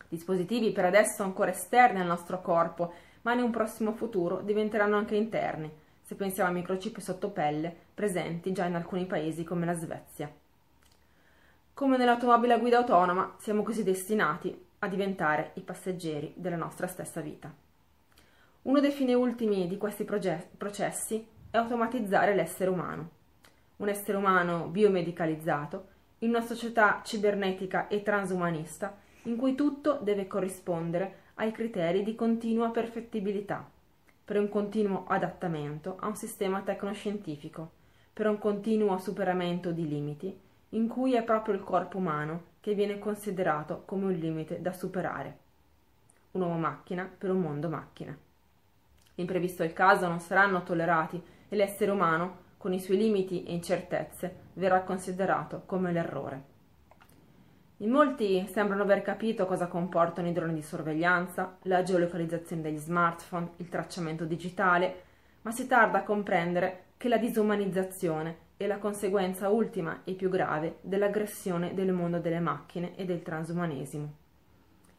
Dispositivi per adesso ancora esterni al nostro corpo, ma in un prossimo futuro diventeranno anche interni, se pensiamo a microchip sotto pelle, presenti già in alcuni paesi come la Svezia. Come nell'automobile a guida autonoma, siamo così destinati a diventare i passeggeri della nostra stessa vita. Uno dei fini ultimi di questi processi è automatizzare l'essere umano. Un essere umano biomedicalizzato, in una società cibernetica e transumanista, in cui tutto deve corrispondere ai criteri di continua perfettibilità, per un continuo adattamento a un sistema tecnoscientifico, per un continuo superamento di limiti, in cui è proprio il corpo umano che viene considerato come un limite da superare. Un uomo macchina per un mondo macchina. Imprevisto il caso, non saranno tollerati e l'essere umano, con i suoi limiti e incertezze, verrà considerato come l'errore. In molti sembrano aver capito cosa comportano i droni di sorveglianza, la geolocalizzazione degli smartphone, il tracciamento digitale, ma si tarda a comprendere che la disumanizzazione è la conseguenza ultima e più grave dell'aggressione del mondo delle macchine e del transumanesimo.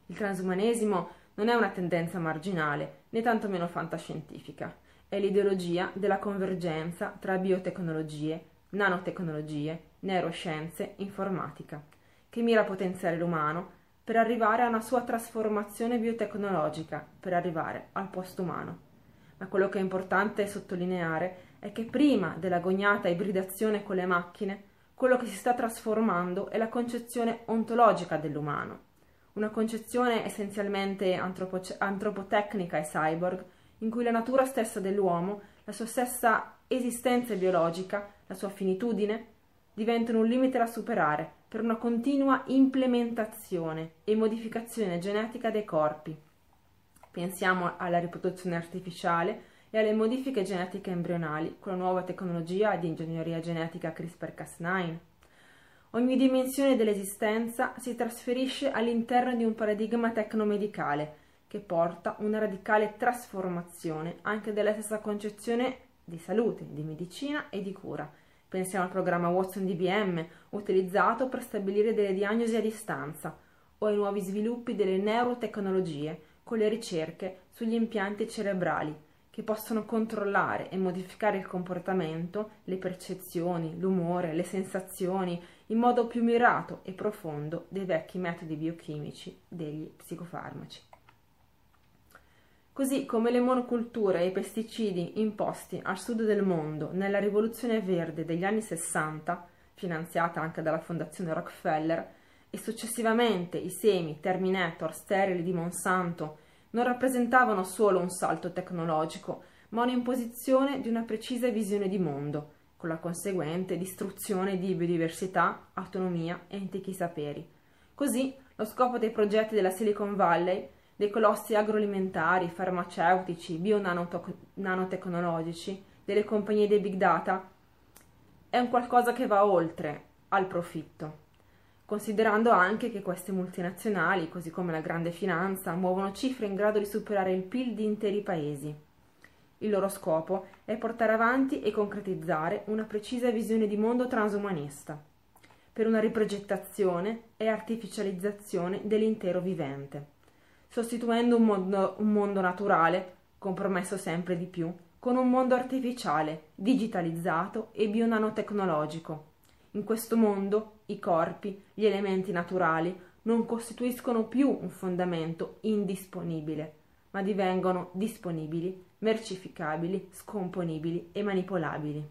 Il transumanesimo non è una tendenza marginale, né tantomeno fantascientifica. È l'ideologia della convergenza tra biotecnologie, nanotecnologie, neuroscienze, informatica, che mira a potenziare l'umano per arrivare a una sua trasformazione biotecnologica, per arrivare al posto umano. Ma quello che è importante sottolineare è che prima dell'agognata ibridazione con le macchine, quello che si sta trasformando è la concezione ontologica dell'umano. Una concezione essenzialmente antropotecnica e cyborg, in cui la natura stessa dell'uomo, la sua stessa esistenza biologica, la sua finitudine, diventano un limite da superare per una continua implementazione e modificazione genetica dei corpi. Pensiamo alla riproduzione artificiale e alle modifiche genetiche embrionali con la nuova tecnologia di ingegneria genetica CRISPR Cas nove. Ogni dimensione dell'esistenza si trasferisce all'interno di un paradigma tecnomedicale che porta una radicale trasformazione anche della stessa concezione di salute, di medicina e di cura. Pensiamo al programma Watson di I B M, utilizzato per stabilire delle diagnosi a distanza, o ai nuovi sviluppi delle neurotecnologie con le ricerche sugli impianti cerebrali, che possono controllare e modificare il comportamento, le percezioni, l'umore, le sensazioni, in modo più mirato e profondo dei vecchi metodi biochimici degli psicofarmaci. Così come le monoculture e i pesticidi imposti al sud del mondo nella rivoluzione verde degli anni sessanta, finanziata anche dalla fondazione Rockefeller, e successivamente i semi Terminator sterili di Monsanto, non rappresentavano solo un salto tecnologico, ma un'imposizione di una precisa visione di mondo, con la conseguente distruzione di biodiversità, autonomia e antichi saperi. Così, lo scopo dei progetti della Silicon Valley, dei colossi agroalimentari, farmaceutici, bio-nanotecnologici, delle compagnie dei big data, è un qualcosa che va oltre al profitto. Considerando anche che queste multinazionali, così come la grande finanza, muovono cifre in grado di superare il P I L di interi paesi. Il loro scopo è portare avanti e concretizzare una precisa visione di mondo transumanista, per una riprogettazione e artificializzazione dell'intero vivente, sostituendo un mondo, un mondo naturale, compromesso sempre di più, con un mondo artificiale, digitalizzato e bionanotecnologico. In questo mondo i corpi, gli elementi naturali, non costituiscono più un fondamento indisponibile, ma divengono disponibili, mercificabili, scomponibili e manipolabili.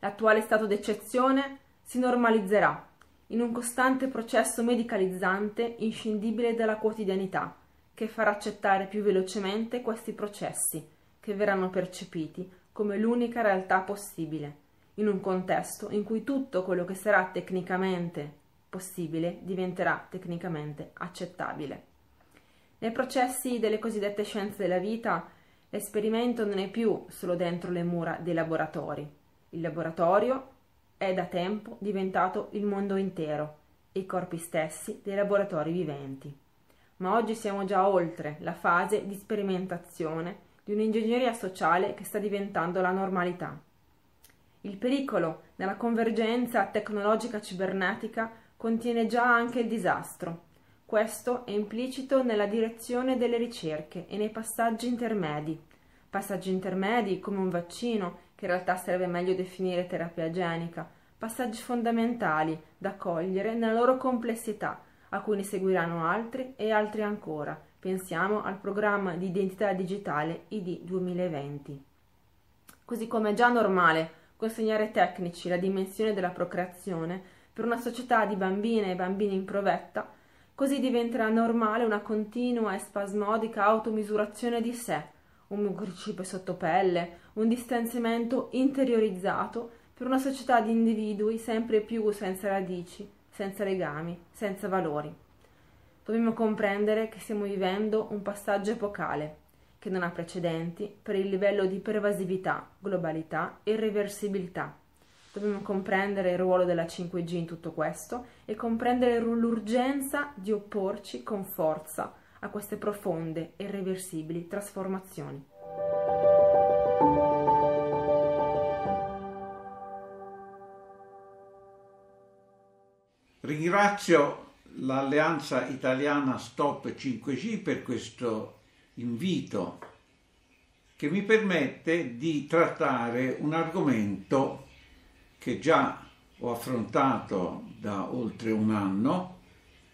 L'attuale stato d'eccezione si normalizzerà in un costante processo medicalizzante inscindibile dalla quotidianità, che farà accettare più velocemente questi processi, che verranno percepiti come l'unica realtà possibile, in un contesto in cui tutto quello che sarà tecnicamente possibile diventerà tecnicamente accettabile. Nei processi delle cosiddette scienze della vita, l'esperimento non è più solo dentro le mura dei laboratori. Il laboratorio è da tempo diventato il mondo intero e i corpi stessi dei laboratori viventi. Ma oggi siamo già oltre la fase di sperimentazione di un'ingegneria sociale che sta diventando la normalità. Il pericolo della convergenza tecnologica cibernetica contiene già anche il disastro. Questo è implicito nella direzione delle ricerche e nei passaggi intermedi. Passaggi intermedi come un vaccino, che in realtà sarebbe meglio definire terapia genica, passaggi fondamentali da cogliere nella loro complessità, a cui ne seguiranno altri e altri ancora, Pensiamo al programma di identità digitale I D duemilaventi. Così come è già normale consegnare ai tecnici la dimensione della procreazione per una società di bambine e bambini in provetta, così diventerà normale una continua e spasmodica automisurazione di sé, un microchip sotto pelle, un distanziamento interiorizzato per una società di individui sempre più senza radici, senza legami, senza valori. Dobbiamo comprendere che stiamo vivendo un passaggio epocale, che non ha precedenti per il livello di pervasività, globalità e irreversibilità. Dobbiamo comprendere il ruolo della cinque G in tutto questo e comprendere l'urgenza di opporci con forza a queste profonde e irreversibili trasformazioni. Ringrazio l'Alleanza Italiana Stop cinque G per questo invito che mi permette di trattare un argomento che già ho affrontato da oltre un anno,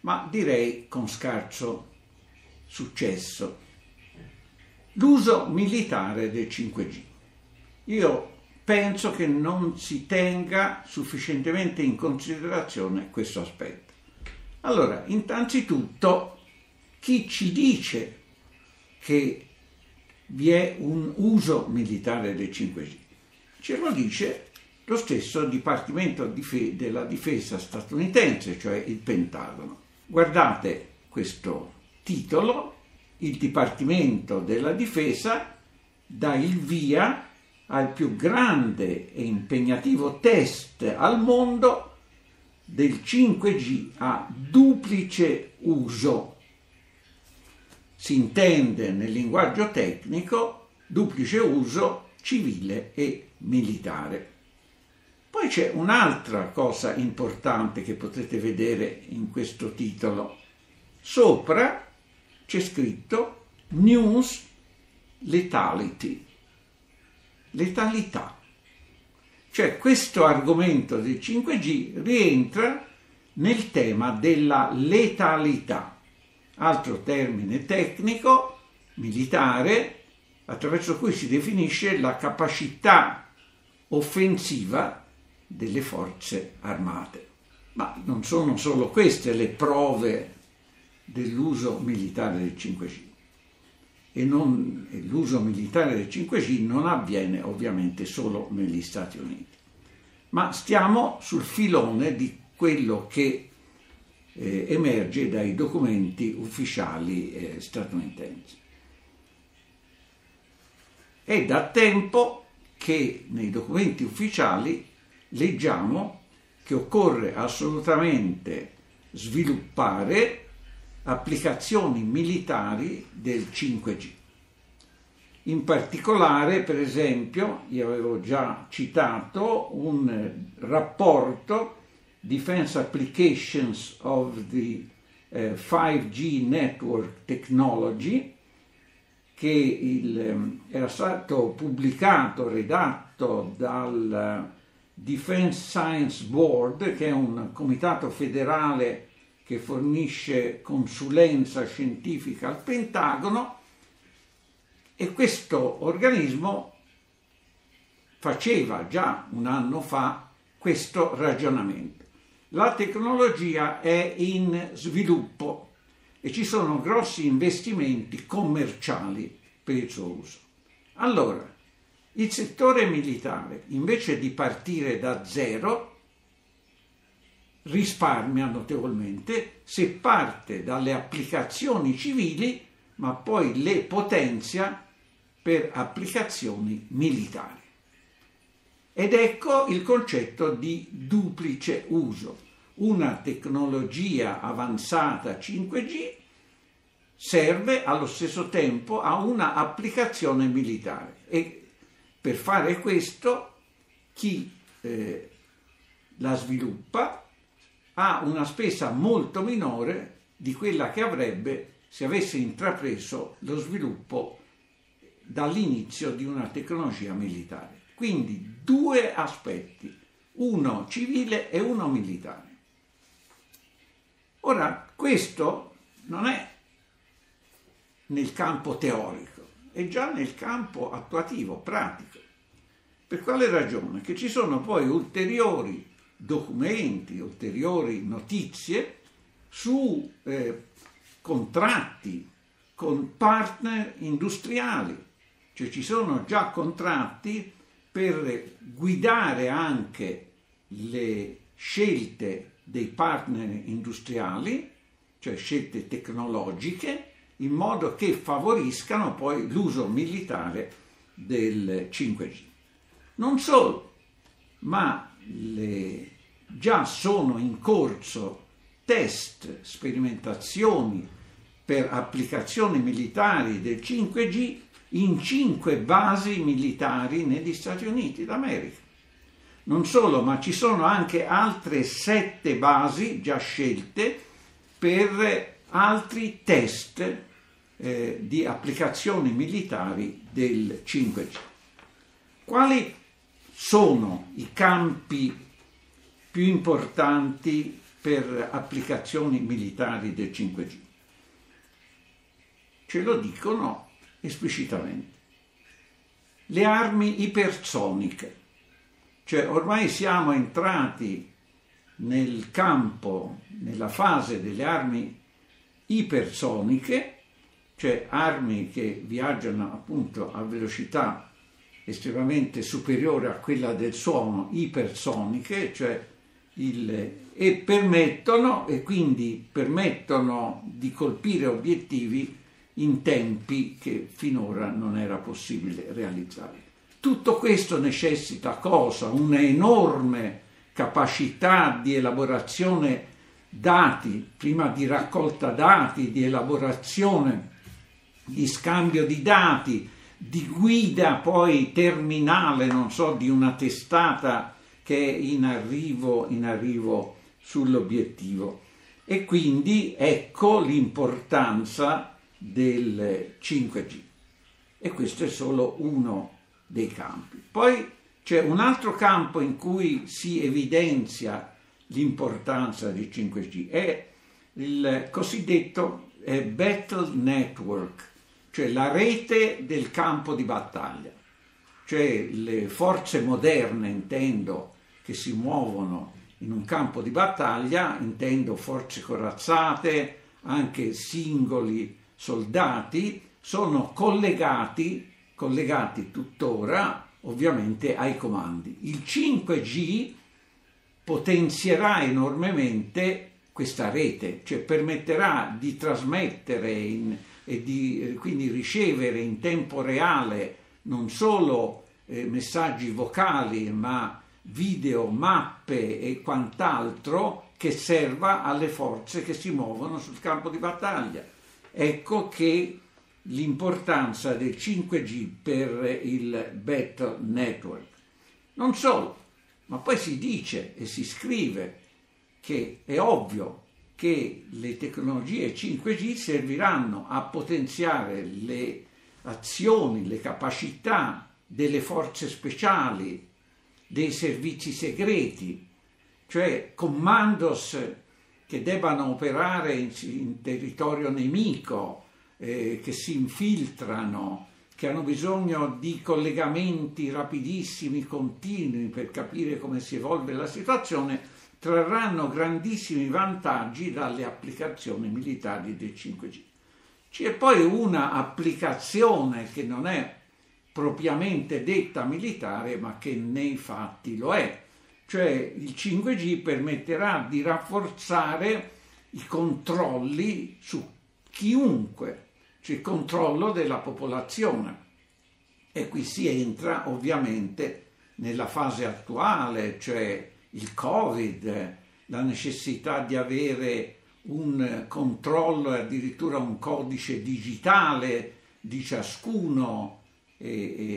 ma direi con scarso successo. L'uso militare del cinque G. Io penso che non si tenga sufficientemente in considerazione questo aspetto. Allora, innanzitutto, chi ci dice che vi è un uso militare del cinque G? Ce lo dice lo stesso Dipartimento della Difesa statunitense, cioè il Pentagono. Guardate questo titolo: il Dipartimento della Difesa dà il via al più grande e impegnativo test al mondo del cinque G a duplice uso. Si intende nel linguaggio tecnico duplice uso civile e militare. Poi c'è un'altra cosa importante che potete vedere in questo titolo. Sopra c'è scritto News Lethality, letalità. Cioè questo argomento del cinque G rientra nel tema della letalità, altro termine tecnico militare attraverso cui si definisce la capacità offensiva delle forze armate. Ma non sono solo queste le prove dell'uso militare del cinque G, e, non, e l'uso militare del cinque G non avviene ovviamente solo negli Stati Uniti, ma stiamo sul filone di quello che eh, emerge dai documenti ufficiali eh, statunitensi. È da tempo che nei documenti ufficiali leggiamo che occorre assolutamente sviluppare applicazioni militari del cinque G. In particolare, per esempio, io avevo già citato un rapporto Defense Applications of the five G Network Technology che il, era stato pubblicato, redatto dal Defense Science Board, che è un comitato federale che fornisce consulenza scientifica al Pentagono, e questo organismo faceva già un anno fa questo ragionamento. La tecnologia è in sviluppo e ci sono grossi investimenti commerciali per il suo uso. Allora, il settore militare, invece di partire da zero, risparmia notevolmente se parte dalle applicazioni civili, ma poi le potenzia per applicazioni militari. Ed ecco il concetto di duplice uso. Una tecnologia avanzata cinque G serve allo stesso tempo a una applicazione militare. E per fare questo, chi eh, la sviluppa ha una spesa molto minore di quella che avrebbe se avesse intrapreso lo sviluppo dall'inizio di una tecnologia militare. Quindi due aspetti, uno civile e uno militare. Ora, questo non è nel campo teorico e già nel campo attuativo, pratico. Per quale ragione? Che ci sono poi ulteriori documenti, ulteriori notizie su eh, contratti con partner industriali, cioè ci sono già contratti per guidare anche le scelte dei partner industriali, cioè scelte tecnologiche, in modo che favoriscano poi l'uso militare del cinque G. Non solo, ma le, già sono in corso test, sperimentazioni per applicazioni militari del cinque G in cinque basi militari negli Stati Uniti d'America. Non solo, ma ci sono anche altre sette basi già scelte per altri test eh, di applicazioni militari del cinque G. Quali sono i campi più importanti per applicazioni militari del cinque G? Ce lo dicono esplicitamente. Le armi ipersoniche, cioè ormai siamo entrati nel campo, nella fase delle armi ipersoniche, cioè armi che viaggiano appunto a velocità estremamente superiore a quella del suono, ipersoniche, cioè il, e permettono e quindi permettono di colpire obiettivi in tempi che finora non era possibile realizzare. Tutto questo necessita cosa? Una enorme capacità di elaborazione dati, prima di raccolta dati, di elaborazione, di scambio di dati, di guida poi terminale, non so, di una testata che è in arrivo, in arrivo sull'obiettivo. E quindi ecco l'importanza del cinque G. E questo è solo uno dei campi. Poi c'è un altro campo in cui si evidenzia l'importanza del cinque G, è il cosiddetto battle network, cioè la rete del campo di battaglia, cioè le forze moderne, intendo, che si muovono in un campo di battaglia, intendo forze corazzate, anche singoli soldati, sono collegati, collegati tuttora ovviamente ai comandi. Il cinque G potenzierà enormemente questa rete, cioè permetterà di trasmettere in, e di quindi ricevere in tempo reale non solo eh, messaggi vocali ma video, mappe e quant'altro che serva alle forze che si muovono sul campo di battaglia. Ecco che l'importanza del cinque G per il battle network. Non solo, ma poi si dice e si scrive che è ovvio che le tecnologie cinque G serviranno a potenziare le azioni, le capacità delle forze speciali, dei servizi segreti, cioè commandos che debbano operare in, in territorio nemico, eh, che si infiltrano, che hanno bisogno di collegamenti rapidissimi, continui, per capire come si evolve la situazione, trarranno grandissimi vantaggi dalle applicazioni militari del cinque G. C'è poi una applicazione che non è propriamente detta militare, ma che nei fatti lo è, cioè il cinque G permetterà di rafforzare i controlli su chiunque, cioè il controllo della popolazione, e qui si entra ovviamente nella fase attuale, cioè il Covid, la necessità di avere un controllo, addirittura un codice digitale di ciascuno e,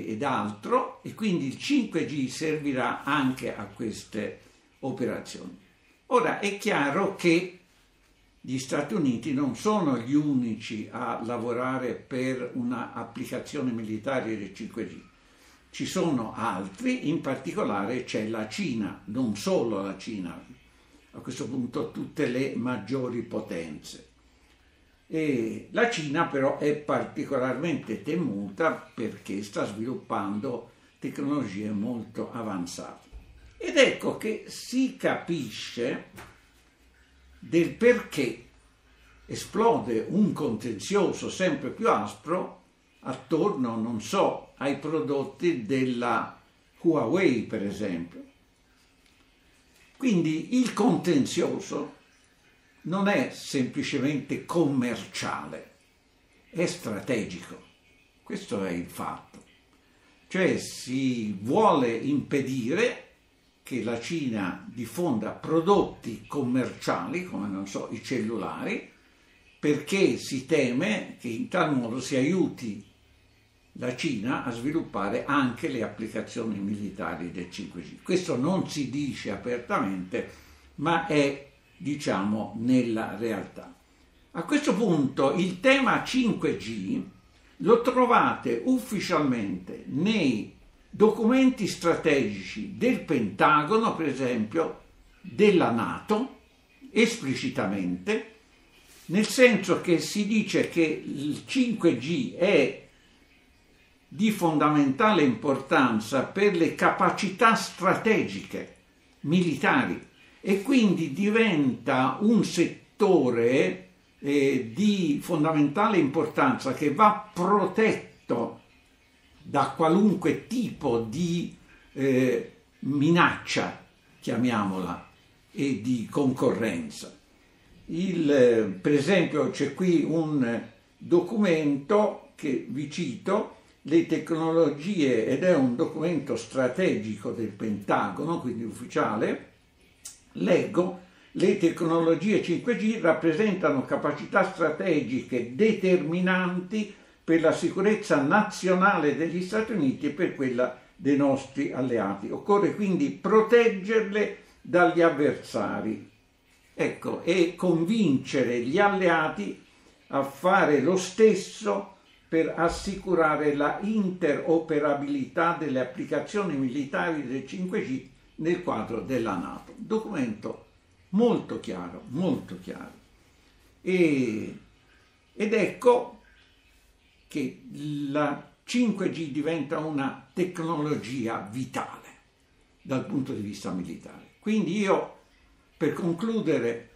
e, ed altro, e quindi il cinque G servirà anche a queste operazioni. Ora è chiaro che gli Stati Uniti non sono gli unici a lavorare per un'applicazione militare del cinque G. Ci sono altri, in particolare c'è la Cina, non solo la Cina, a questo punto tutte le maggiori potenze. E la Cina però è particolarmente temuta perché sta sviluppando tecnologie molto avanzate. Ed ecco che si capisce del perché esplode un contenzioso sempre più aspro attorno, non so, ai prodotti della Huawei, per esempio. Quindi il contenzioso non è semplicemente commerciale, è strategico. Questo è il fatto. Cioè si vuole impedire che la Cina diffonda prodotti commerciali, come non so, i cellulari, perché si teme che in tal modo si aiuti la Cina a sviluppare anche le applicazioni militari del cinque G. Questo non si dice apertamente, ma è, diciamo, nella realtà. A questo punto il tema cinque G lo trovate ufficialmente nei documenti strategici del Pentagono, per esempio, della NATO, esplicitamente, nel senso che si dice che il cinque G è di fondamentale importanza per le capacità strategiche militari e quindi diventa un settore eh, di fondamentale importanza che va protetto da qualunque tipo di eh, minaccia, chiamiamola, e di concorrenza. Il, eh, per esempio c'è qui un documento che vi cito, le tecnologie, ed è un documento strategico del Pentagono, quindi ufficiale. Leggo: le tecnologie cinque G rappresentano capacità strategiche determinanti per la sicurezza nazionale degli Stati Uniti e per quella dei nostri alleati. Occorre quindi proteggerle dagli avversari. Ecco, e convincere gli alleati a fare lo stesso per assicurare la interoperabilità delle applicazioni militari del cinque G nel quadro della NATO. Documento molto chiaro, molto chiaro. E, ed ecco che la cinque G diventa una tecnologia vitale dal punto di vista militare. Quindi io, per concludere,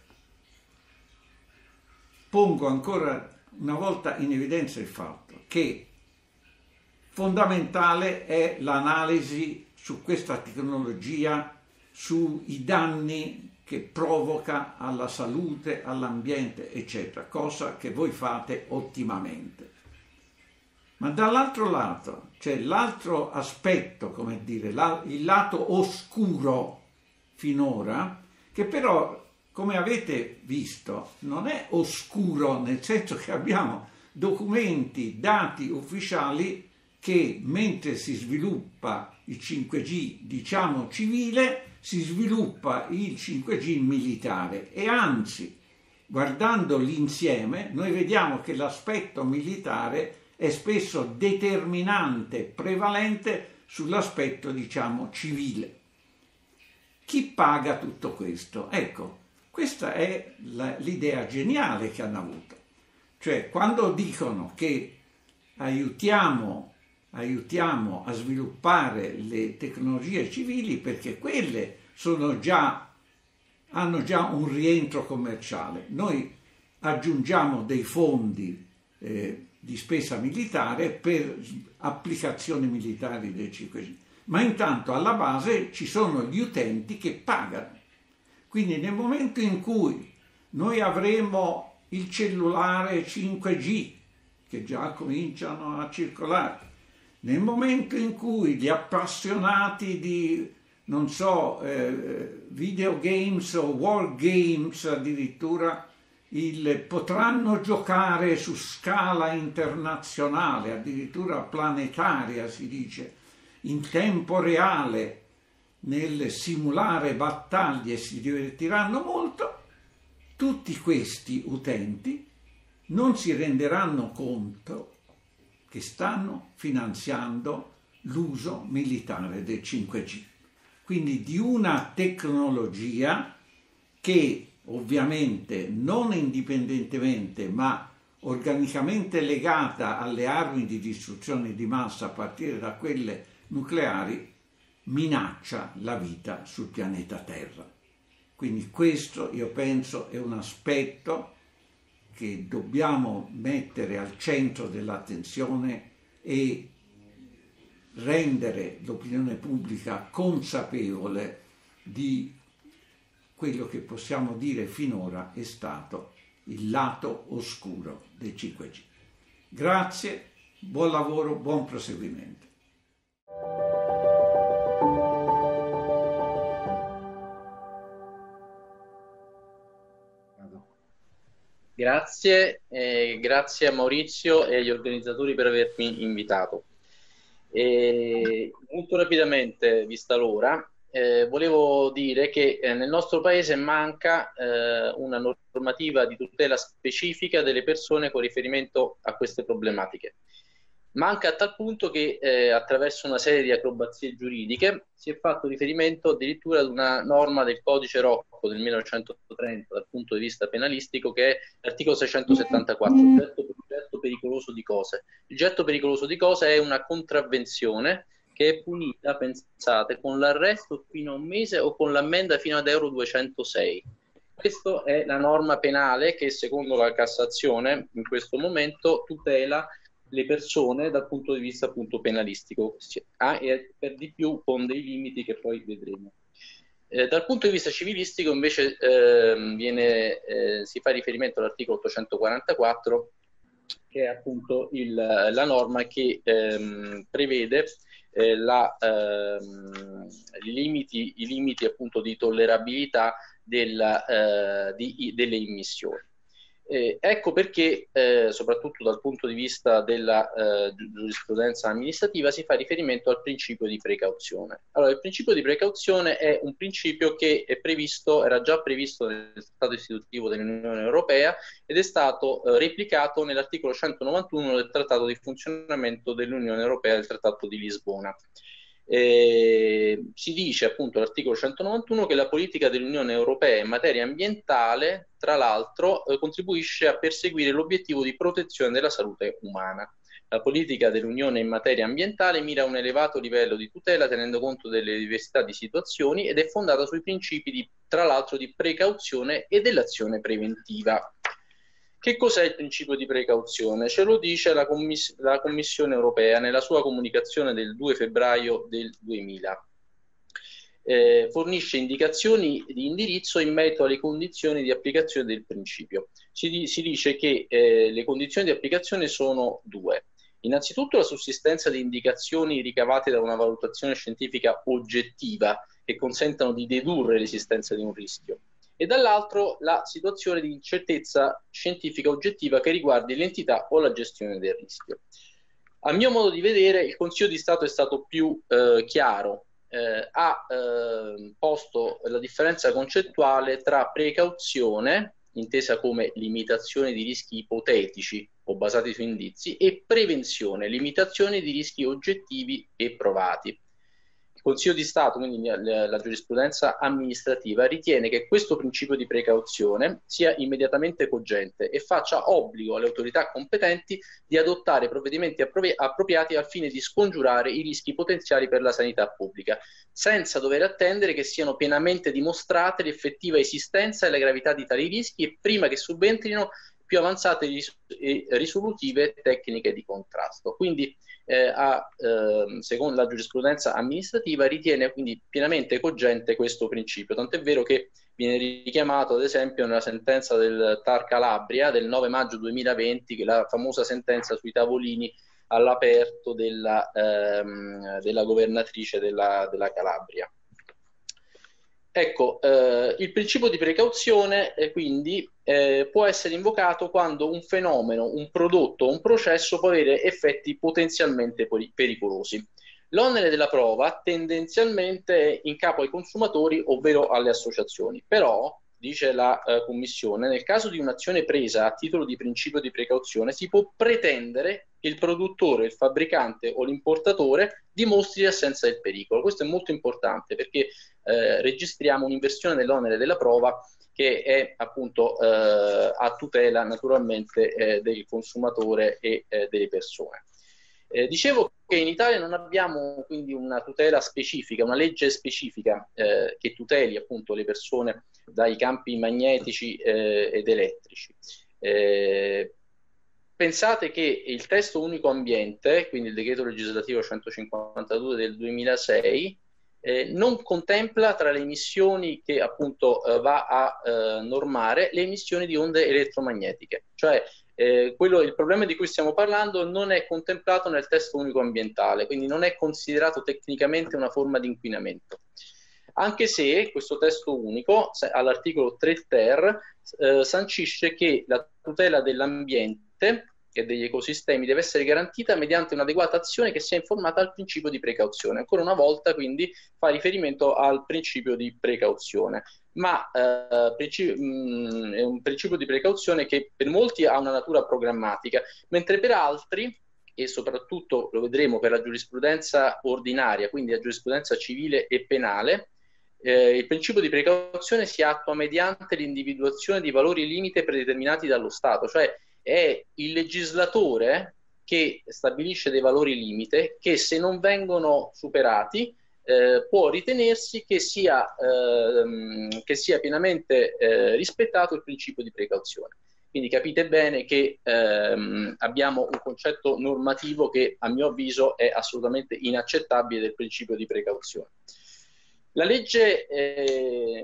pongo ancora una volta in evidenza il fatto che fondamentale è l'analisi su questa tecnologia, sui danni che provoca alla salute, all'ambiente, eccetera, cosa che voi fate ottimamente. Ma dall'altro lato c'è l'altro aspetto, come dire, il lato oscuro finora, che però, come avete visto, non è oscuro, nel senso che abbiamo documenti, dati ufficiali che mentre si sviluppa il cinque G, diciamo civile, si sviluppa il cinque G militare, e anzi, guardando l'insieme, noi vediamo che l'aspetto militare è spesso determinante, prevalente sull'aspetto, diciamo, civile. Chi paga tutto questo? Ecco, questa è l'idea geniale che hanno avuto. Cioè, quando dicono che aiutiamo, aiutiamo a sviluppare le tecnologie civili perché quelle sono già, hanno già un rientro commerciale, noi aggiungiamo dei fondi eh, di spesa militare per applicazioni militari del cinque G. Ma intanto alla base ci sono gli utenti che pagano. Quindi nel momento in cui noi avremo il cellulare cinque G, che già cominciano a circolare, nel momento in cui gli appassionati di, non so, eh, videogames o wargames addirittura, il, potranno giocare su scala internazionale, addirittura planetaria si dice, in tempo reale, nel simulare battaglie, si divertiranno molto. Tutti questi utenti non si renderanno conto che stanno finanziando l'uso militare del cinque G, quindi di una tecnologia che ovviamente non indipendentemente ma organicamente legata alle armi di distruzione di massa a partire da quelle nucleari, minaccia la vita sul pianeta Terra. Quindi questo, io penso, è un aspetto che dobbiamo mettere al centro dell'attenzione e rendere l'opinione pubblica consapevole di quello che possiamo dire finora è stato il lato oscuro dei cinque G. Grazie, buon lavoro, buon proseguimento. Grazie, eh, grazie a Maurizio e agli organizzatori per avermi invitato. E molto rapidamente, vista l'ora, eh, volevo dire che eh, nel nostro paese manca eh, una normativa di tutela specifica delle persone con riferimento a queste problematiche. Manca a tal punto che eh, attraverso una serie di acrobazie giuridiche si è fatto riferimento addirittura ad una norma del codice Rocco del millenovecentotrenta dal punto di vista penalistico, che è l'articolo seicentosettantaquattro, il getto, il getto pericoloso di cose. Il getto pericoloso di cose è una contravvenzione che è punita, pensate, con l'arresto fino a un mese o con l'ammenda fino ad euro duecentosei. Questa è la norma penale che, secondo la Cassazione, in questo momento tutela le persone dal punto di vista appunto penalistico, ah, e per di più con dei limiti che poi vedremo. Eh, dal punto di vista civilistico invece eh, viene, eh, si fa riferimento all'articolo ottocentoquarantaquattro, che è appunto il, la norma che ehm, prevede eh, la, ehm, i, limiti, i limiti appunto di tollerabilità della, eh, di, delle immissioni. Eh, ecco perché, eh, soprattutto dal punto di vista della eh, giurisprudenza amministrativa, si fa riferimento al principio di precauzione. Allora, il principio di precauzione è un principio che è previsto, era già previsto nel Trattato istitutivo dell'Unione Europea ed è stato eh, replicato nell'articolo centonovantuno del Trattato di funzionamento dell'Unione Europea, del Trattato di Lisbona. Eh, si dice appunto l'articolo centonovantuno che la politica dell'Unione Europea in materia ambientale, tra l'altro, eh, contribuisce a perseguire l'obiettivo di protezione della salute umana. La politica dell'Unione in materia ambientale mira a un elevato livello di tutela tenendo conto delle diversità di situazioni ed è fondata sui principi di, tra l'altro, di precauzione e dell'azione preventiva. Che cos'è il principio di precauzione? Ce lo dice la, commis- la Commissione europea nella sua comunicazione del due febbraio del duemila. Eh, fornisce indicazioni di indirizzo in merito alle condizioni di applicazione del principio. Si, di- si dice che eh, le condizioni di applicazione sono due. Innanzitutto la sussistenza di indicazioni ricavate da una valutazione scientifica oggettiva che consentano di dedurre l'esistenza di un rischio, e dall'altro la situazione di incertezza scientifica oggettiva che riguardi l'entità o la gestione del rischio. A mio modo di vedere, il Consiglio di Stato è stato più eh, chiaro, eh, ha eh, posto la differenza concettuale tra precauzione, intesa come limitazione di rischi ipotetici o basati su indizi, e prevenzione, limitazione di rischi oggettivi e provati. Consiglio di Stato, quindi la giurisprudenza amministrativa, ritiene che questo principio di precauzione sia immediatamente cogente e faccia obbligo alle autorità competenti di adottare provvedimenti appropri- appropriati al fine di scongiurare i rischi potenziali per la sanità pubblica, senza dover attendere che siano pienamente dimostrate l'effettiva esistenza e la gravità di tali rischi e prima che subentrino più avanzate ris- e risolutive tecniche di contrasto. Quindi eh, a, eh, secondo la giurisprudenza amministrativa ritiene quindi pienamente cogente questo principio, tant'è vero che viene richiamato ad esempio nella sentenza del Tar Calabria del nove maggio duemilaventi, che la famosa sentenza sui tavolini all'aperto della, ehm, della governatrice della, della Calabria. Ecco, eh, il principio di precauzione eh, quindi eh, può essere invocato quando un fenomeno, un prodotto, un processo può avere effetti potenzialmente pericolosi. L'onere della prova tendenzialmente è in capo ai consumatori, ovvero alle associazioni, però dice la eh, Commissione, nel caso di un'azione presa a titolo di principio di precauzione si può pretendere che il produttore, il fabbricante o l'importatore dimostri l'assenza del pericolo. Questo è molto importante perché eh, registriamo un'inversione dell'onere della prova che è appunto eh, a tutela naturalmente eh, del consumatore e eh, delle persone. Eh, dicevo che in Italia non abbiamo quindi una tutela specifica, una legge specifica eh, che tuteli appunto le persone dai campi magnetici eh, ed elettrici. Eh, pensate che il testo unico ambiente, quindi il decreto legislativo centocinquantadue del duemilasei, eh, non contempla tra le emissioni che appunto eh, va a eh, normare le emissioni di onde elettromagnetiche, cioè Eh, quello, il problema di cui stiamo parlando non è contemplato nel testo unico ambientale, quindi non è considerato tecnicamente una forma di inquinamento, anche se questo testo unico all'articolo tre ter eh, sancisce che la tutela dell'ambiente e degli ecosistemi deve essere garantita mediante un'adeguata azione che sia informata al principio di precauzione. Ancora una volta quindi fa riferimento al principio di precauzione, ma eh, principi- mh, è un principio di precauzione che per molti ha una natura programmatica, mentre per altri, e soprattutto lo vedremo per la giurisprudenza ordinaria, quindi la giurisprudenza civile e penale, eh, il principio di precauzione si attua mediante l'individuazione di valori limite predeterminati dallo Stato, cioè è il legislatore che stabilisce dei valori limite che, se non vengono superati, eh, può ritenersi che sia, ehm, che sia pienamente eh, rispettato il principio di precauzione. Quindi capite bene che ehm, abbiamo un concetto normativo che, a mio avviso, è assolutamente inaccettabile del principio di precauzione. La legge, eh,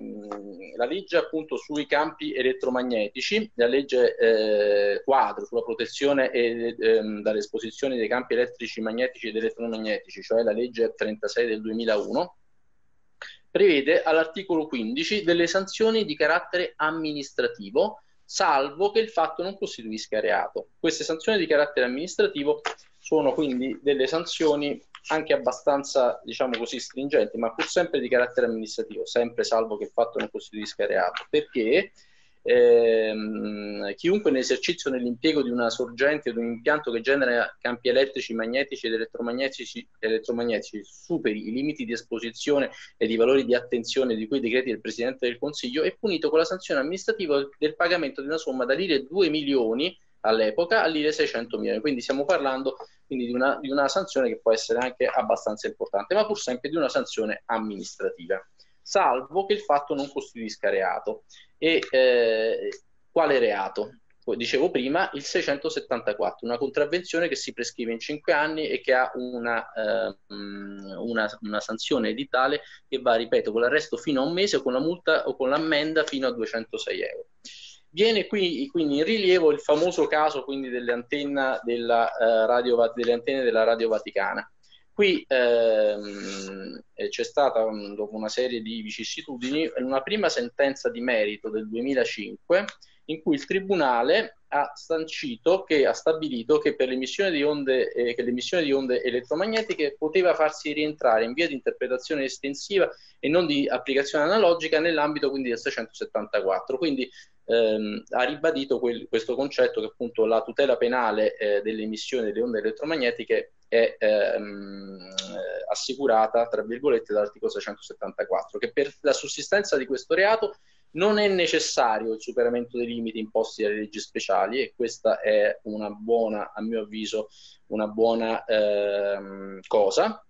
la legge appunto sui campi elettromagnetici, la legge eh, quadro sulla protezione e, eh, dalle esposizioni dei campi elettrici, magnetici ed elettromagnetici, cioè la legge trentasei del duemilauno, prevede all'articolo quindici delle sanzioni di carattere amministrativo, salvo che il fatto non costituisca reato. Queste sanzioni di carattere amministrativo sono quindi delle sanzioni anche abbastanza, diciamo così, stringenti, ma pur sempre di carattere amministrativo, sempre salvo che il fatto non costituisca reato, perché ehm, chiunque nell'esercizio o nell'impiego di una sorgente o di un impianto che genera campi elettrici, magnetici ed elettromagnetici, elettromagnetici superi i limiti di esposizione e di valori di attenzione di cui i decreti del Presidente del Consiglio è punito con la sanzione amministrativa del pagamento di una somma da lire due milioni all'epoca a lire seicento milioni, quindi stiamo parlando quindi di una, di una sanzione che può essere anche abbastanza importante, ma pur sempre di una sanzione amministrativa, salvo che il fatto non costituisca reato. E eh, quale reato? Poi, dicevo prima, il seicentosettantaquattro, una contravvenzione che si prescrive in cinque anni e che ha una, eh, una, una sanzione editale che va, ripeto, con l'arresto fino a un mese o con la multa o con l'ammenda fino a duecentosei euro. Viene qui quindi in rilievo il famoso caso quindi delle antenne della, eh, radio, delle antenne della Radio Vaticana. Qui ehm, c'è stata, um, dopo una serie di vicissitudini, una prima sentenza di merito del duemilacinque in cui il Tribunale ha sancito che ha stabilito che per l'emissione di onde, eh, che l'emissione di onde elettromagnetiche poteva farsi rientrare in via di interpretazione estensiva e non di applicazione analogica nell'ambito quindi del seicentosettantaquattro. Quindi Ehm, ha ribadito quel, questo concetto che appunto la tutela penale eh, delle emissioni delle onde elettromagnetiche è ehm, assicurata, tra virgolette, dall'articolo seicentosettantaquattro, che per la sussistenza di questo reato non è necessario il superamento dei limiti imposti dalle leggi speciali, e questa è una buona, a mio avviso, una buona ehm, cosa,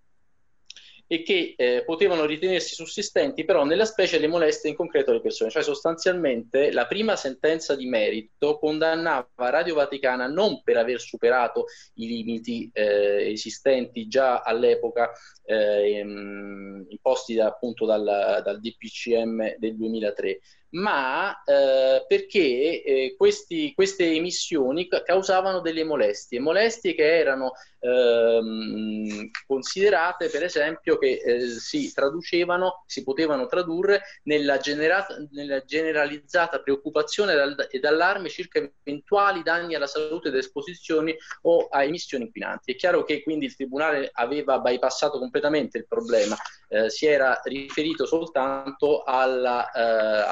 e che eh, potevano ritenersi sussistenti però nella specie le molestie in concreto alle persone. Cioè sostanzialmente la prima sentenza di merito condannava Radio Vaticana non per aver superato i limiti eh, esistenti già all'epoca eh, imposti da, appunto dal, dal D P C M del duemilatré, ma eh, perché eh, questi, queste emissioni causavano delle molestie, molestie che erano ehm, considerate, per esempio, che eh, si traducevano, si potevano tradurre nella, generata, nella generalizzata preoccupazione dal, ed allarme circa eventuali danni alla salute ed esposizioni o a emissioni inquinanti. È chiaro che quindi il Tribunale aveva bypassato completamente il problema, eh, si era riferito soltanto alla, eh,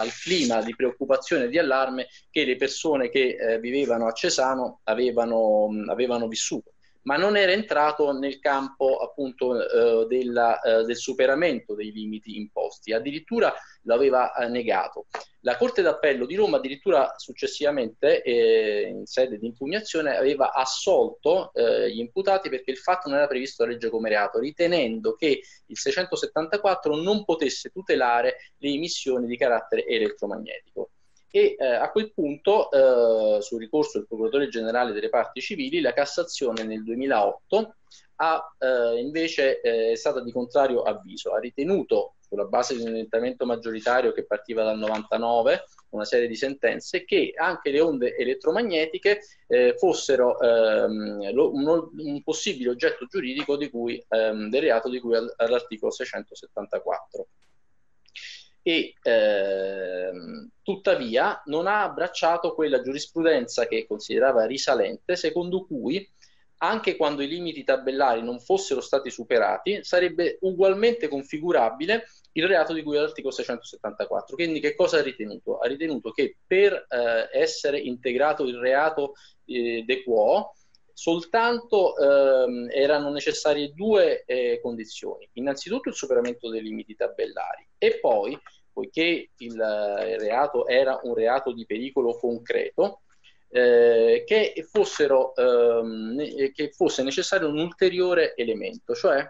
al clima di preoccupazione e di allarme che le persone che eh, vivevano a Cesano avevano, mh, avevano vissuto. Ma non era entrato nel campo appunto eh, della, eh, del superamento dei limiti imposti, addirittura l'aveva eh, negato. La Corte d'Appello di Roma addirittura successivamente, eh, in sede di impugnazione, aveva assolto eh, gli imputati perché il fatto non era previsto da legge come reato, ritenendo che il seicentosettantaquattro non potesse tutelare le emissioni di carattere elettromagnetico. E eh, a quel punto, eh, sul ricorso del procuratore generale delle parti civili, la Cassazione nel duemilaotto ha eh, invece eh, è stata di contrario avviso, ha ritenuto, sulla base di un orientamento maggioritario che partiva dal novantanove, una serie di sentenze, che anche le onde elettromagnetiche eh, fossero ehm, lo, un, un possibile oggetto giuridico di cui, ehm, del reato di cui all, all'articolo seicentosettantaquattro. E eh, tuttavia non ha abbracciato quella giurisprudenza che considerava risalente, secondo cui anche quando i limiti tabellari non fossero stati superati sarebbe ugualmente configurabile il reato di cui è l'articolo seicentosettantaquattro. Quindi che cosa ha ritenuto? Ha ritenuto che per eh, essere integrato il reato eh, de quo soltanto eh, erano necessarie due eh, condizioni: innanzitutto il superamento dei limiti tabellari e poi, poiché il reato era un reato di pericolo concreto, eh, che, fossero, eh, che fosse necessario un ulteriore elemento, cioè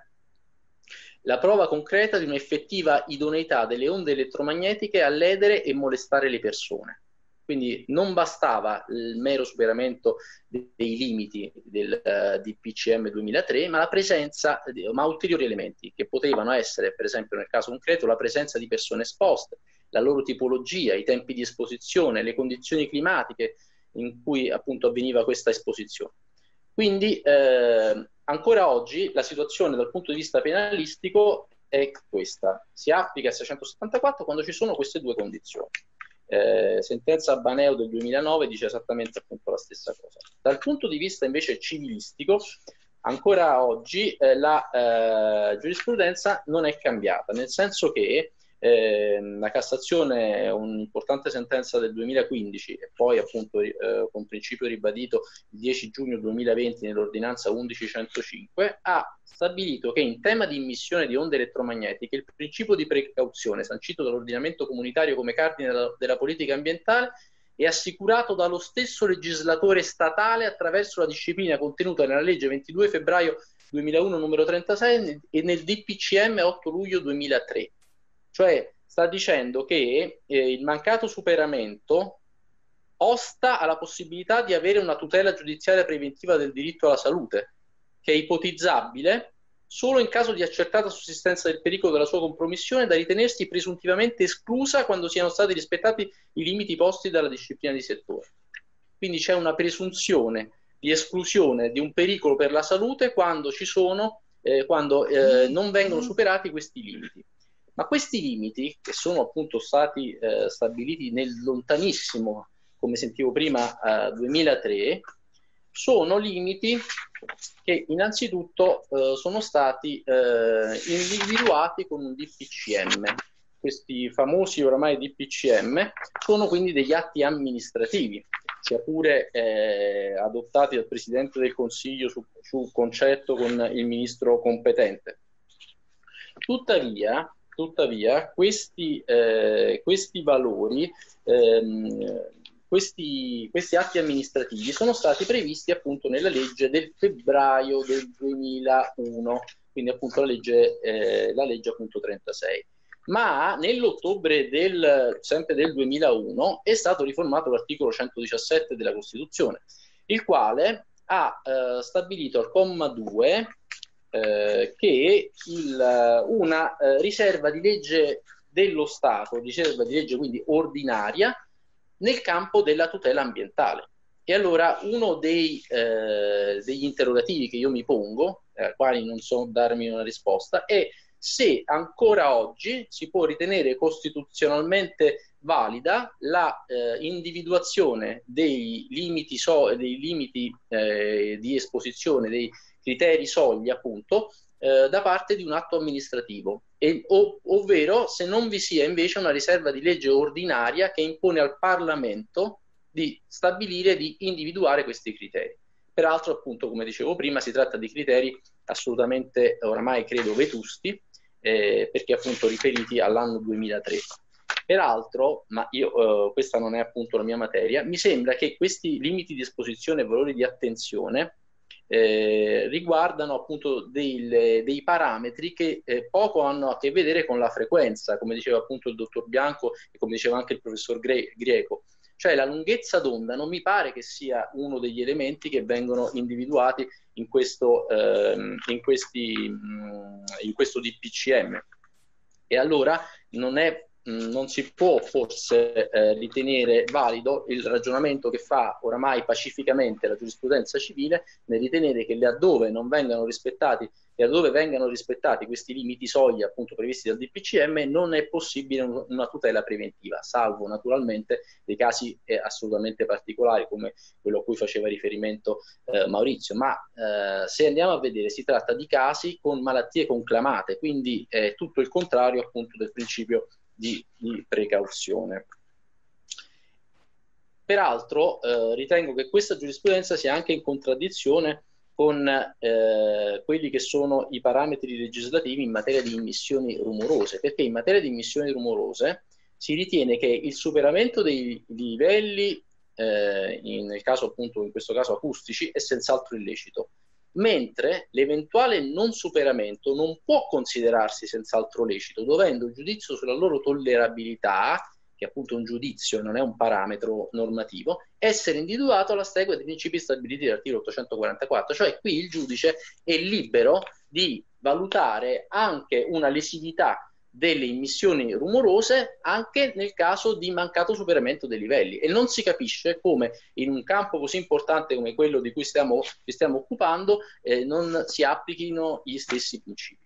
la prova concreta di un'effettiva idoneità delle onde elettromagnetiche a ledere e molestare le persone. Quindi non bastava il mero superamento dei limiti del uh, D P C M duemilatré, ma la presenza, ma ulteriori elementi che potevano essere, per esempio nel caso concreto, la presenza di persone esposte, la loro tipologia, i tempi di esposizione, le condizioni climatiche in cui appunto avveniva questa esposizione. Quindi eh, ancora oggi la situazione dal punto di vista penalistico è questa: si applica il seicentosettantaquattro quando ci sono queste due condizioni. Eh, sentenza Baneo del duemilanove dice esattamente appunto la stessa cosa. Dal punto di vista invece civilistico, ancora oggi eh, la eh, giurisprudenza non è cambiata, nel senso che eh, la Cassazione, un'importante sentenza del duemilaquindici e poi appunto eh, con principio ribadito il dieci giugno duemilaventi nell'ordinanza undici centocinque, ha stabilito che in tema di immissione di onde elettromagnetiche il principio di precauzione sancito dall'ordinamento comunitario come cardine della, della politica ambientale è assicurato dallo stesso legislatore statale attraverso la disciplina contenuta nella legge ventidue febbraio duemilauno numero trentasei e nel D P C M otto luglio duemilatré. Cioè sta dicendo che eh, il mancato superamento osta alla possibilità di avere una tutela giudiziaria preventiva del diritto alla salute, che è ipotizzabile solo in caso di accertata sussistenza del pericolo della sua compromissione, da ritenersi presuntivamente esclusa quando siano stati rispettati i limiti posti dalla disciplina di settore. Quindi c'è una presunzione di esclusione di un pericolo per la salute quando ci sono, eh, quando eh, non vengono superati questi limiti. Ma questi limiti, che sono appunto stati eh, stabiliti nel lontanissimo, come sentivo prima, eh, duemilatré, sono limiti che innanzitutto eh, sono stati eh, individuati con un D P C M. Questi famosi oramai D P C M sono quindi degli atti amministrativi, sia pure eh, adottati dal Presidente del Consiglio su, su concetto con il Ministro competente. Tuttavia, tuttavia questi, eh, questi valori... Ehm, Questi, questi atti amministrativi sono stati previsti appunto nella legge del febbraio del duemilauno, quindi appunto la legge, eh, la legge appunto trentasei. Ma nell'ottobre del, sempre del duemilauno è stato riformato l'articolo centodiciassette della Costituzione, il quale ha eh, stabilito al comma due eh, che il, una eh, riserva di legge dello Stato, riserva di legge quindi ordinaria, nel campo della tutela ambientale. E allora uno dei, eh, degli interrogativi che io mi pongo, ai eh, quali non so darmi una risposta, è se ancora oggi si può ritenere costituzionalmente valida la eh, individuazione dei limiti, so- dei limiti eh, di esposizione, dei criteri soglia appunto, eh, da parte di un atto amministrativo, e, ov- ovvero se non vi sia invece una riserva di legge ordinaria che impone al Parlamento di stabilire, di individuare questi criteri. Peraltro, appunto, come dicevo prima, si tratta di criteri assolutamente, oramai credo, vetusti, eh, perché appunto riferiti all'anno duemilatré. Peraltro, ma io, eh, questa non è appunto la mia materia, mi sembra che questi limiti di esposizione e valori di attenzione eh, riguardano appunto dei, dei parametri che eh, poco hanno a che vedere con la frequenza, come diceva appunto il dottor Bianco e come diceva anche il professor Gre- Greco. Cioè la lunghezza d'onda non mi pare che sia uno degli elementi che vengono individuati in questo, eh, in questi, in questo D P C M. E allora non è... non si può forse eh, ritenere valido il ragionamento che fa oramai pacificamente la giurisprudenza civile nel ritenere che laddove non vengano rispettati, laddove vengano rispettati questi limiti soglia appunto previsti dal D P C M, non è possibile un, una tutela preventiva, salvo naturalmente dei casi eh, assolutamente particolari come quello a cui faceva riferimento eh, Maurizio. Ma eh, se andiamo a vedere, si tratta di casi con malattie conclamate, quindi è eh, tutto il contrario appunto del principio Di, di precauzione. Peraltro eh, ritengo che questa giurisprudenza sia anche in contraddizione con eh, quelli che sono i parametri legislativi in materia di immissioni rumorose, perché in materia di immissioni rumorose si ritiene che il superamento dei livelli eh, in, nel caso appunto in questo caso acustici è senz'altro illecito, mentre l'eventuale non superamento non può considerarsi senz'altro lecito, dovendo il giudizio sulla loro tollerabilità, che appunto è un giudizio, non è un parametro normativo, essere individuato alla stregua dei principi stabiliti dall'articolo ottocentoquarantaquattro, cioè qui il giudice è libero di valutare anche una lesività delle immissioni rumorose anche nel caso di mancato superamento dei livelli, e non si capisce come in un campo così importante come quello di cui stiamo, ci stiamo occupando eh, non si applichino gli stessi principi.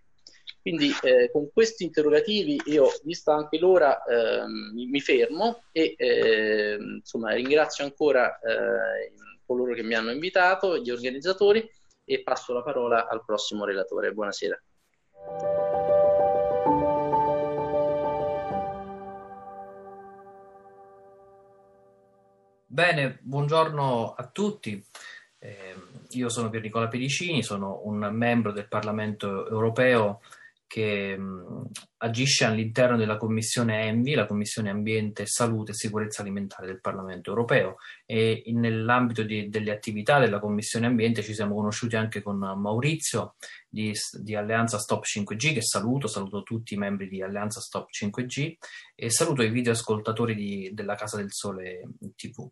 Quindi eh, con questi interrogativi io, vista anche l'ora, eh, mi fermo e eh, insomma ringrazio ancora eh, coloro che mi hanno invitato, gli organizzatori, e passo la parola al prossimo relatore. Buonasera. Bene, buongiorno a tutti. Eh, io sono Pier Nicola Pedicini, sono un membro del Parlamento europeo che mh, agisce all'interno della Commissione ENVI, la Commissione Ambiente, Salute e Sicurezza Alimentare del Parlamento europeo. E in, nell'ambito di, delle attività della Commissione Ambiente ci siamo conosciuti anche con Maurizio di, di Alleanza Stop cinque G, che saluto, saluto tutti i membri di Alleanza Stop cinque G e saluto i videoascoltatori di, della Casa del Sole tivù.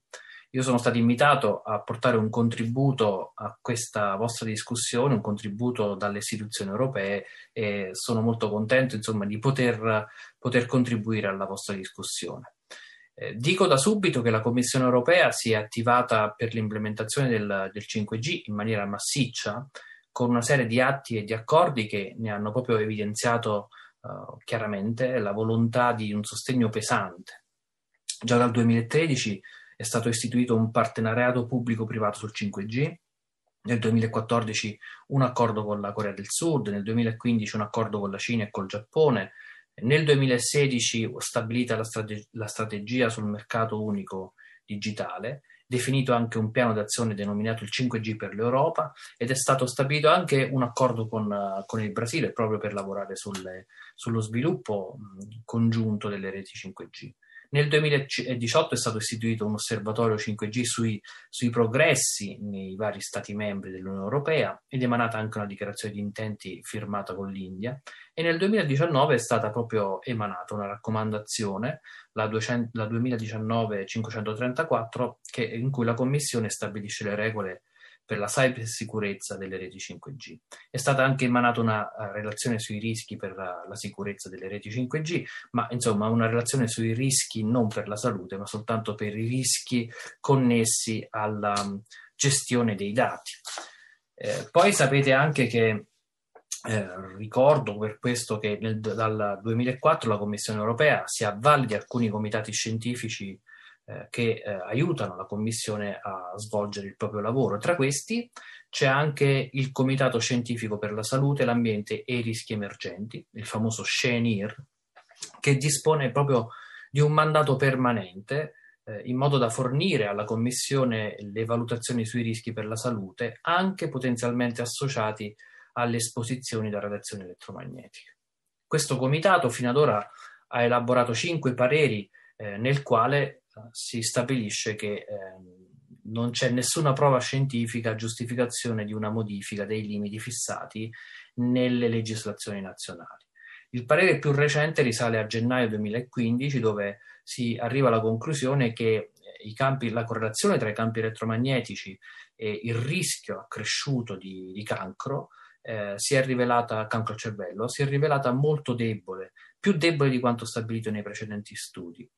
Io sono stato invitato a portare un contributo a questa vostra discussione, un contributo dalle istituzioni europee, e sono molto contento, insomma, di poter, poter contribuire alla vostra discussione. Eh, dico da subito che la Commissione europea si è attivata per l'implementazione del, del cinque G in maniera massiccia, con una serie di atti e di accordi che ne hanno proprio evidenziato eh, chiaramente la volontà di un sostegno pesante. Già dal duemilatredici è stato istituito un partenariato pubblico-privato sul cinque G, nel duemilaquattordici un accordo con la Corea del Sud, nel duemilaquindici un accordo con la Cina e col Giappone, nel duemilasedici stabilita la, strate- la strategia sul mercato unico digitale, definito anche un piano d'azione denominato il cinque G per l'Europa, ed è stato stabilito anche un accordo con, con il Brasile proprio per lavorare sulle, sullo sviluppo mh, congiunto delle reti cinque G. Nel duemiladiciotto è stato istituito un osservatorio cinque G sui, sui progressi nei vari Stati membri dell'Unione Europea, ed è emanata anche una dichiarazione di intenti firmata con l'India, e nel duemiladiciannove è stata proprio emanata una raccomandazione, la, duecento, la duemiladiciannove cinquecentotrentaquattro, che, in cui la Commissione stabilisce le regole per la cybersicurezza delle reti cinque G. È stata anche emanata una relazione sui rischi per la, la sicurezza delle reti cinque G, ma insomma una relazione sui rischi non per la salute, ma soltanto per i rischi connessi alla gestione dei dati. Eh, poi sapete anche che, eh, ricordo per questo che nel, dal duemilaquattro la Commissione europea si avvale di alcuni comitati scientifici eh, che eh, aiutano la Commissione a svolgere il proprio lavoro. Tra questi c'è anche il Comitato Scientifico per la Salute, l'Ambiente e i Rischi Emergenti, il famoso SCENIR, che dispone proprio di un mandato permanente eh, in modo da fornire alla Commissione le valutazioni sui rischi per la salute, anche potenzialmente associati alle esposizioni da radiazioni elettromagnetiche. Questo comitato fino ad ora ha elaborato cinque pareri eh, nel quale eh, si stabilisce che eh, non c'è nessuna prova scientifica a giustificazione di una modifica dei limiti fissati nelle legislazioni nazionali. Il parere più recente risale a gennaio duemilaquindici, dove si arriva alla conclusione che i campi, la correlazione tra i campi elettromagnetici e il rischio accresciuto di, di cancro eh, si è rivelata, cancro al cervello, si è rivelata molto debole, più debole di quanto stabilito nei precedenti studi.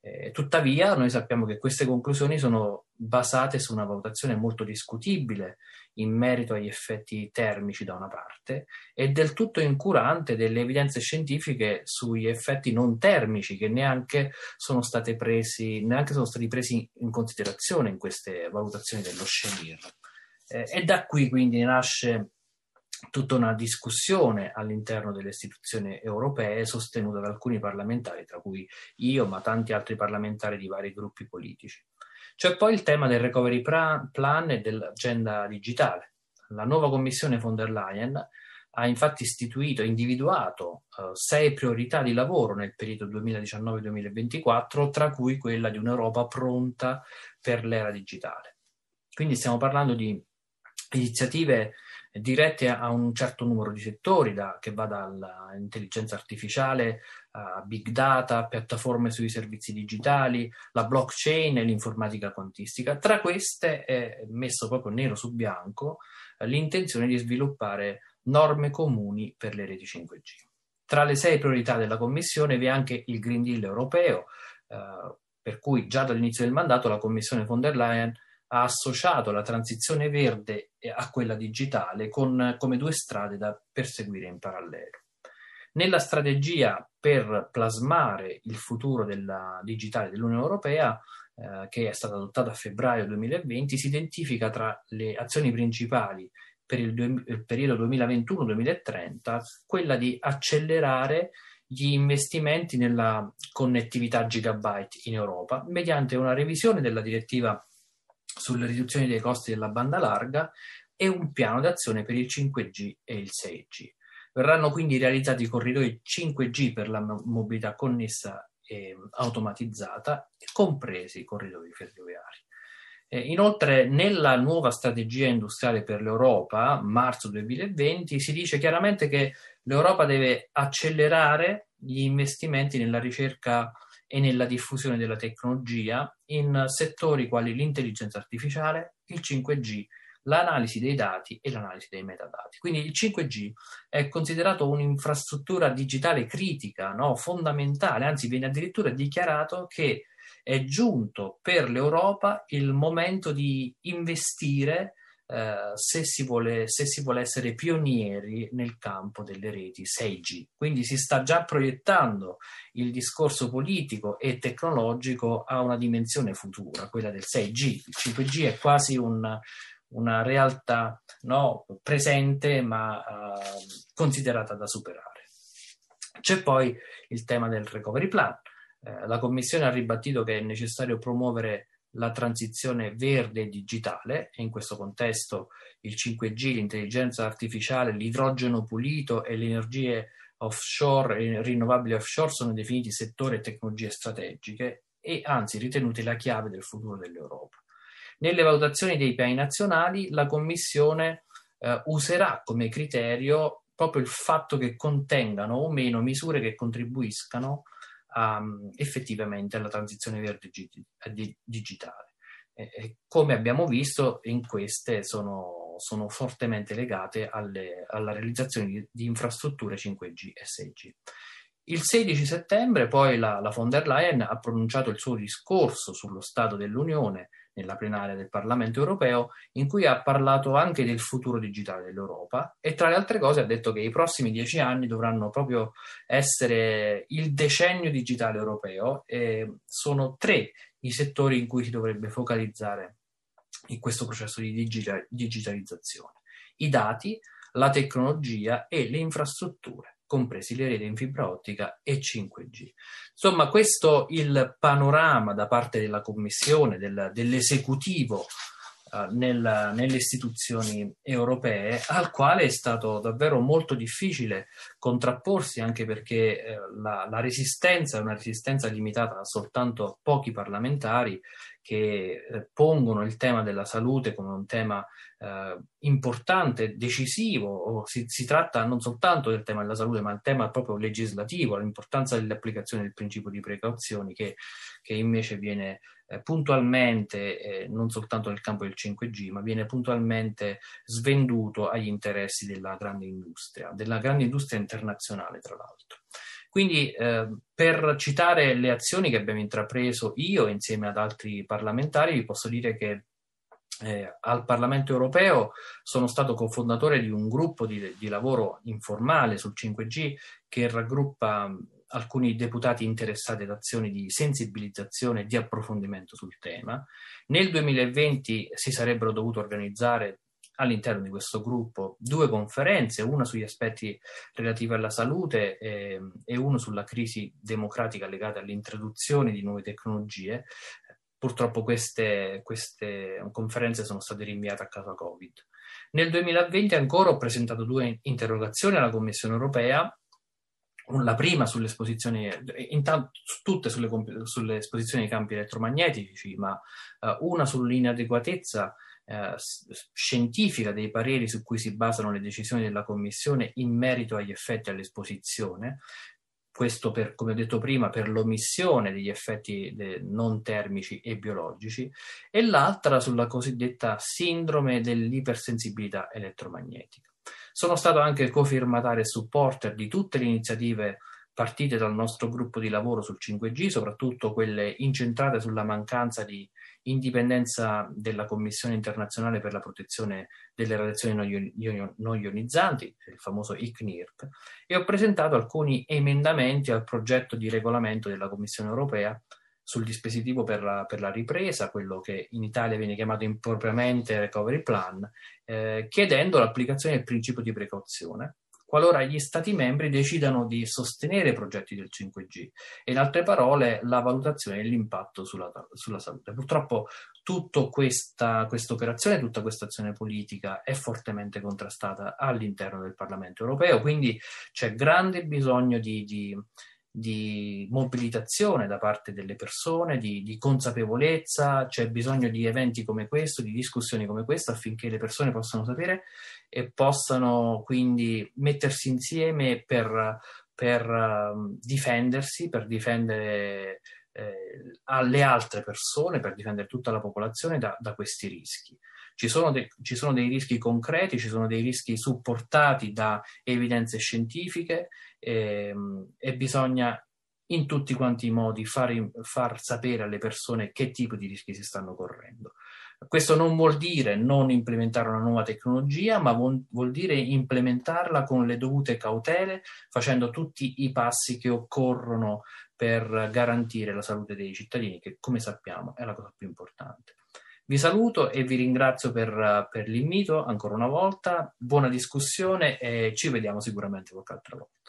Eh, tuttavia, noi sappiamo che queste conclusioni sono basate su una valutazione molto discutibile in merito agli effetti termici da una parte e del tutto incurante delle evidenze scientifiche sugli effetti non termici che neanche sono, state presi, neanche sono stati presi in considerazione in queste valutazioni dello SCENIR. Eh, e da qui quindi nasce tutta una discussione all'interno delle istituzioni europee sostenuta da alcuni parlamentari, tra cui io, ma tanti altri parlamentari di vari gruppi politici. C'è poi il tema del recovery plan e dell'agenda digitale. La nuova commissione von der Leyen ha infatti istituito e individuato eh, sei priorità di lavoro nel periodo duemiladiciannove duemilaventiquattro, tra cui quella di un'Europa pronta per l'era digitale. Quindi stiamo parlando di iniziative dirette a un certo numero di settori, da, che va dall'intelligenza artificiale a big data, piattaforme sui servizi digitali, la blockchain e l'informatica quantistica. Tra queste è messo proprio nero su bianco l'intenzione di sviluppare norme comuni per le reti cinque G. Tra le sei priorità della Commissione vi è anche il Green Deal europeo, eh, per cui già dall'inizio del mandato la Commissione von der Leyen ha associato la transizione verde a quella digitale con, come due strade da perseguire in parallelo. Nella strategia per plasmare il futuro della digitale dell'Unione Europea, eh, che è stata adottata a febbraio duemilaventi, si identifica tra le azioni principali per il, du- il periodo duemilaventuno duemilatrenta quella di accelerare gli investimenti nella connettività gigabyte in Europa mediante una revisione della direttiva sulle riduzioni dei costi della banda larga e un piano d'azione per il cinque G e il sei G. Verranno quindi realizzati i corridoi cinque G per la mobilità connessa e automatizzata, compresi i corridoi ferroviari. Eh, inoltre, nella nuova strategia industriale per l'Europa, marzo duemilaventi, si dice chiaramente che l'Europa deve accelerare gli investimenti nella ricerca e nella diffusione della tecnologia in settori quali l'intelligenza artificiale, il cinque G, l'analisi dei dati e l'analisi dei metadati. Quindi il cinque G è considerato un'infrastruttura digitale critica, no? Fondamentale, anzi viene addirittura dichiarato che è giunto per l'Europa il momento di investire eh, se si vuole, se si vuole essere pionieri nel campo delle reti sei G. Quindi si sta già proiettando il discorso politico e tecnologico a una dimensione futura, quella del sei G. Il cinque G è quasi un una realtà, no, presente ma uh, considerata da superare. C'è poi il tema del recovery plan. Eh, la Commissione ha ribadito che è necessario promuovere la transizione verde e digitale e in questo contesto il cinque G, l'intelligenza artificiale, l'idrogeno pulito e le energie offshore e rinnovabili offshore sono definiti settore e tecnologie strategiche e anzi ritenuti la chiave del futuro dell'Europa. Nelle valutazioni dei piani nazionali la Commissione eh, userà come criterio proprio il fatto che contengano o meno misure che contribuiscano um, effettivamente alla transizione verde gi- di- digitale. E, e come abbiamo visto, in queste sono, sono fortemente legate alle, alla realizzazione di, di infrastrutture cinque G e sei G. Il sedici settembre poi la, la von der Leyen ha pronunciato il suo discorso sullo stato dell'Unione nella plenaria del Parlamento europeo, in cui ha parlato anche del futuro digitale dell'Europa e tra le altre cose ha detto che i prossimi dieci anni dovranno proprio essere il decennio digitale europeo e sono tre i settori in cui si dovrebbe focalizzare in questo processo di digitalizzazione: i dati, la tecnologia e le infrastrutture, compresi le reti in fibra ottica e cinque G. Insomma, questo il panorama da parte della Commissione, del, dell'esecutivo uh, nel, nelle istituzioni europee, al quale è stato davvero molto difficile contrapporsi, anche perché eh, la, la resistenza è una resistenza limitata soltanto a pochi parlamentari che eh, pongono il tema della salute come un tema eh, importante, decisivo. O si, si tratta non soltanto del tema della salute, ma il tema proprio legislativo, l'importanza dell'applicazione del principio di precauzione, che, che invece viene eh, puntualmente, eh, non soltanto nel campo del cinque G, ma viene puntualmente svenduto agli interessi della grande industria, della grande industria internazionale, tra l'altro. Quindi eh, per citare le azioni che abbiamo intrapreso io insieme ad altri parlamentari, vi posso dire che eh, al Parlamento europeo sono stato cofondatore di un gruppo di, di lavoro informale sul cinque G che raggruppa alcuni deputati interessati ad azioni di sensibilizzazione e di approfondimento sul tema. Nel duemilaventi si sarebbero dovuto organizzare all'interno di questo gruppo due conferenze, una sugli aspetti relativi alla salute eh, e una sulla crisi democratica legata all'introduzione di nuove tecnologie. Purtroppo queste, queste conferenze sono state rinviate a causa Covid. Nel duemilaventi ancora ho presentato due interrogazioni alla Commissione europea, la prima sull'esposizione, intanto tutte sulle, sulle esposizioni ai campi elettromagnetici, ma eh, una sull'inadeguatezza Eh, scientifica dei pareri su cui si basano le decisioni della Commissione in merito agli effetti all'esposizione. Questo, per, come ho detto prima, per l'omissione degli effetti de, non termici e biologici, e l'altra sulla cosiddetta sindrome dell'ipersensibilità elettromagnetica. Sono stato anche cofirmatario e supporter di tutte le iniziative partite dal nostro gruppo di lavoro sul cinque G, soprattutto quelle incentrate sulla mancanza di indipendenza della Commissione internazionale per la protezione delle radiazioni non ionizzanti, il famoso I C N I R P, e ho presentato alcuni emendamenti al progetto di regolamento della Commissione europea sul dispositivo per la, per la ripresa, quello che in Italia viene chiamato impropriamente Recovery Plan, eh, chiedendo l'applicazione del principio di precauzione, qualora gli Stati membri decidano di sostenere progetti del cinque G, e in altre parole la valutazione dell'impatto sulla, sulla salute. Purtroppo tutta questa operazione, tutta questa azione politica è fortemente contrastata all'interno del Parlamento europeo, quindi c'è grande bisogno di, di, di mobilitazione da parte delle persone, di, di consapevolezza, c'è bisogno di eventi come questo, di discussioni come questa, affinché le persone possano sapere e possano quindi mettersi insieme per, per difendersi, per difendere eh, alle altre persone, per difendere tutta la popolazione da, da questi rischi. Ci sono, de- ci sono dei rischi concreti, ci sono dei rischi supportati da evidenze scientifiche eh, e bisogna in tutti quanti i modi far, far sapere alle persone che tipo di rischi si stanno correndo. Questo non vuol dire non implementare una nuova tecnologia, ma vuol dire implementarla con le dovute cautele, facendo tutti i passi che occorrono per garantire la salute dei cittadini, che, come sappiamo, è la cosa più importante. Vi saluto e vi ringrazio per, per l'invito ancora una volta. Buona discussione e ci vediamo sicuramente qualche altra volta.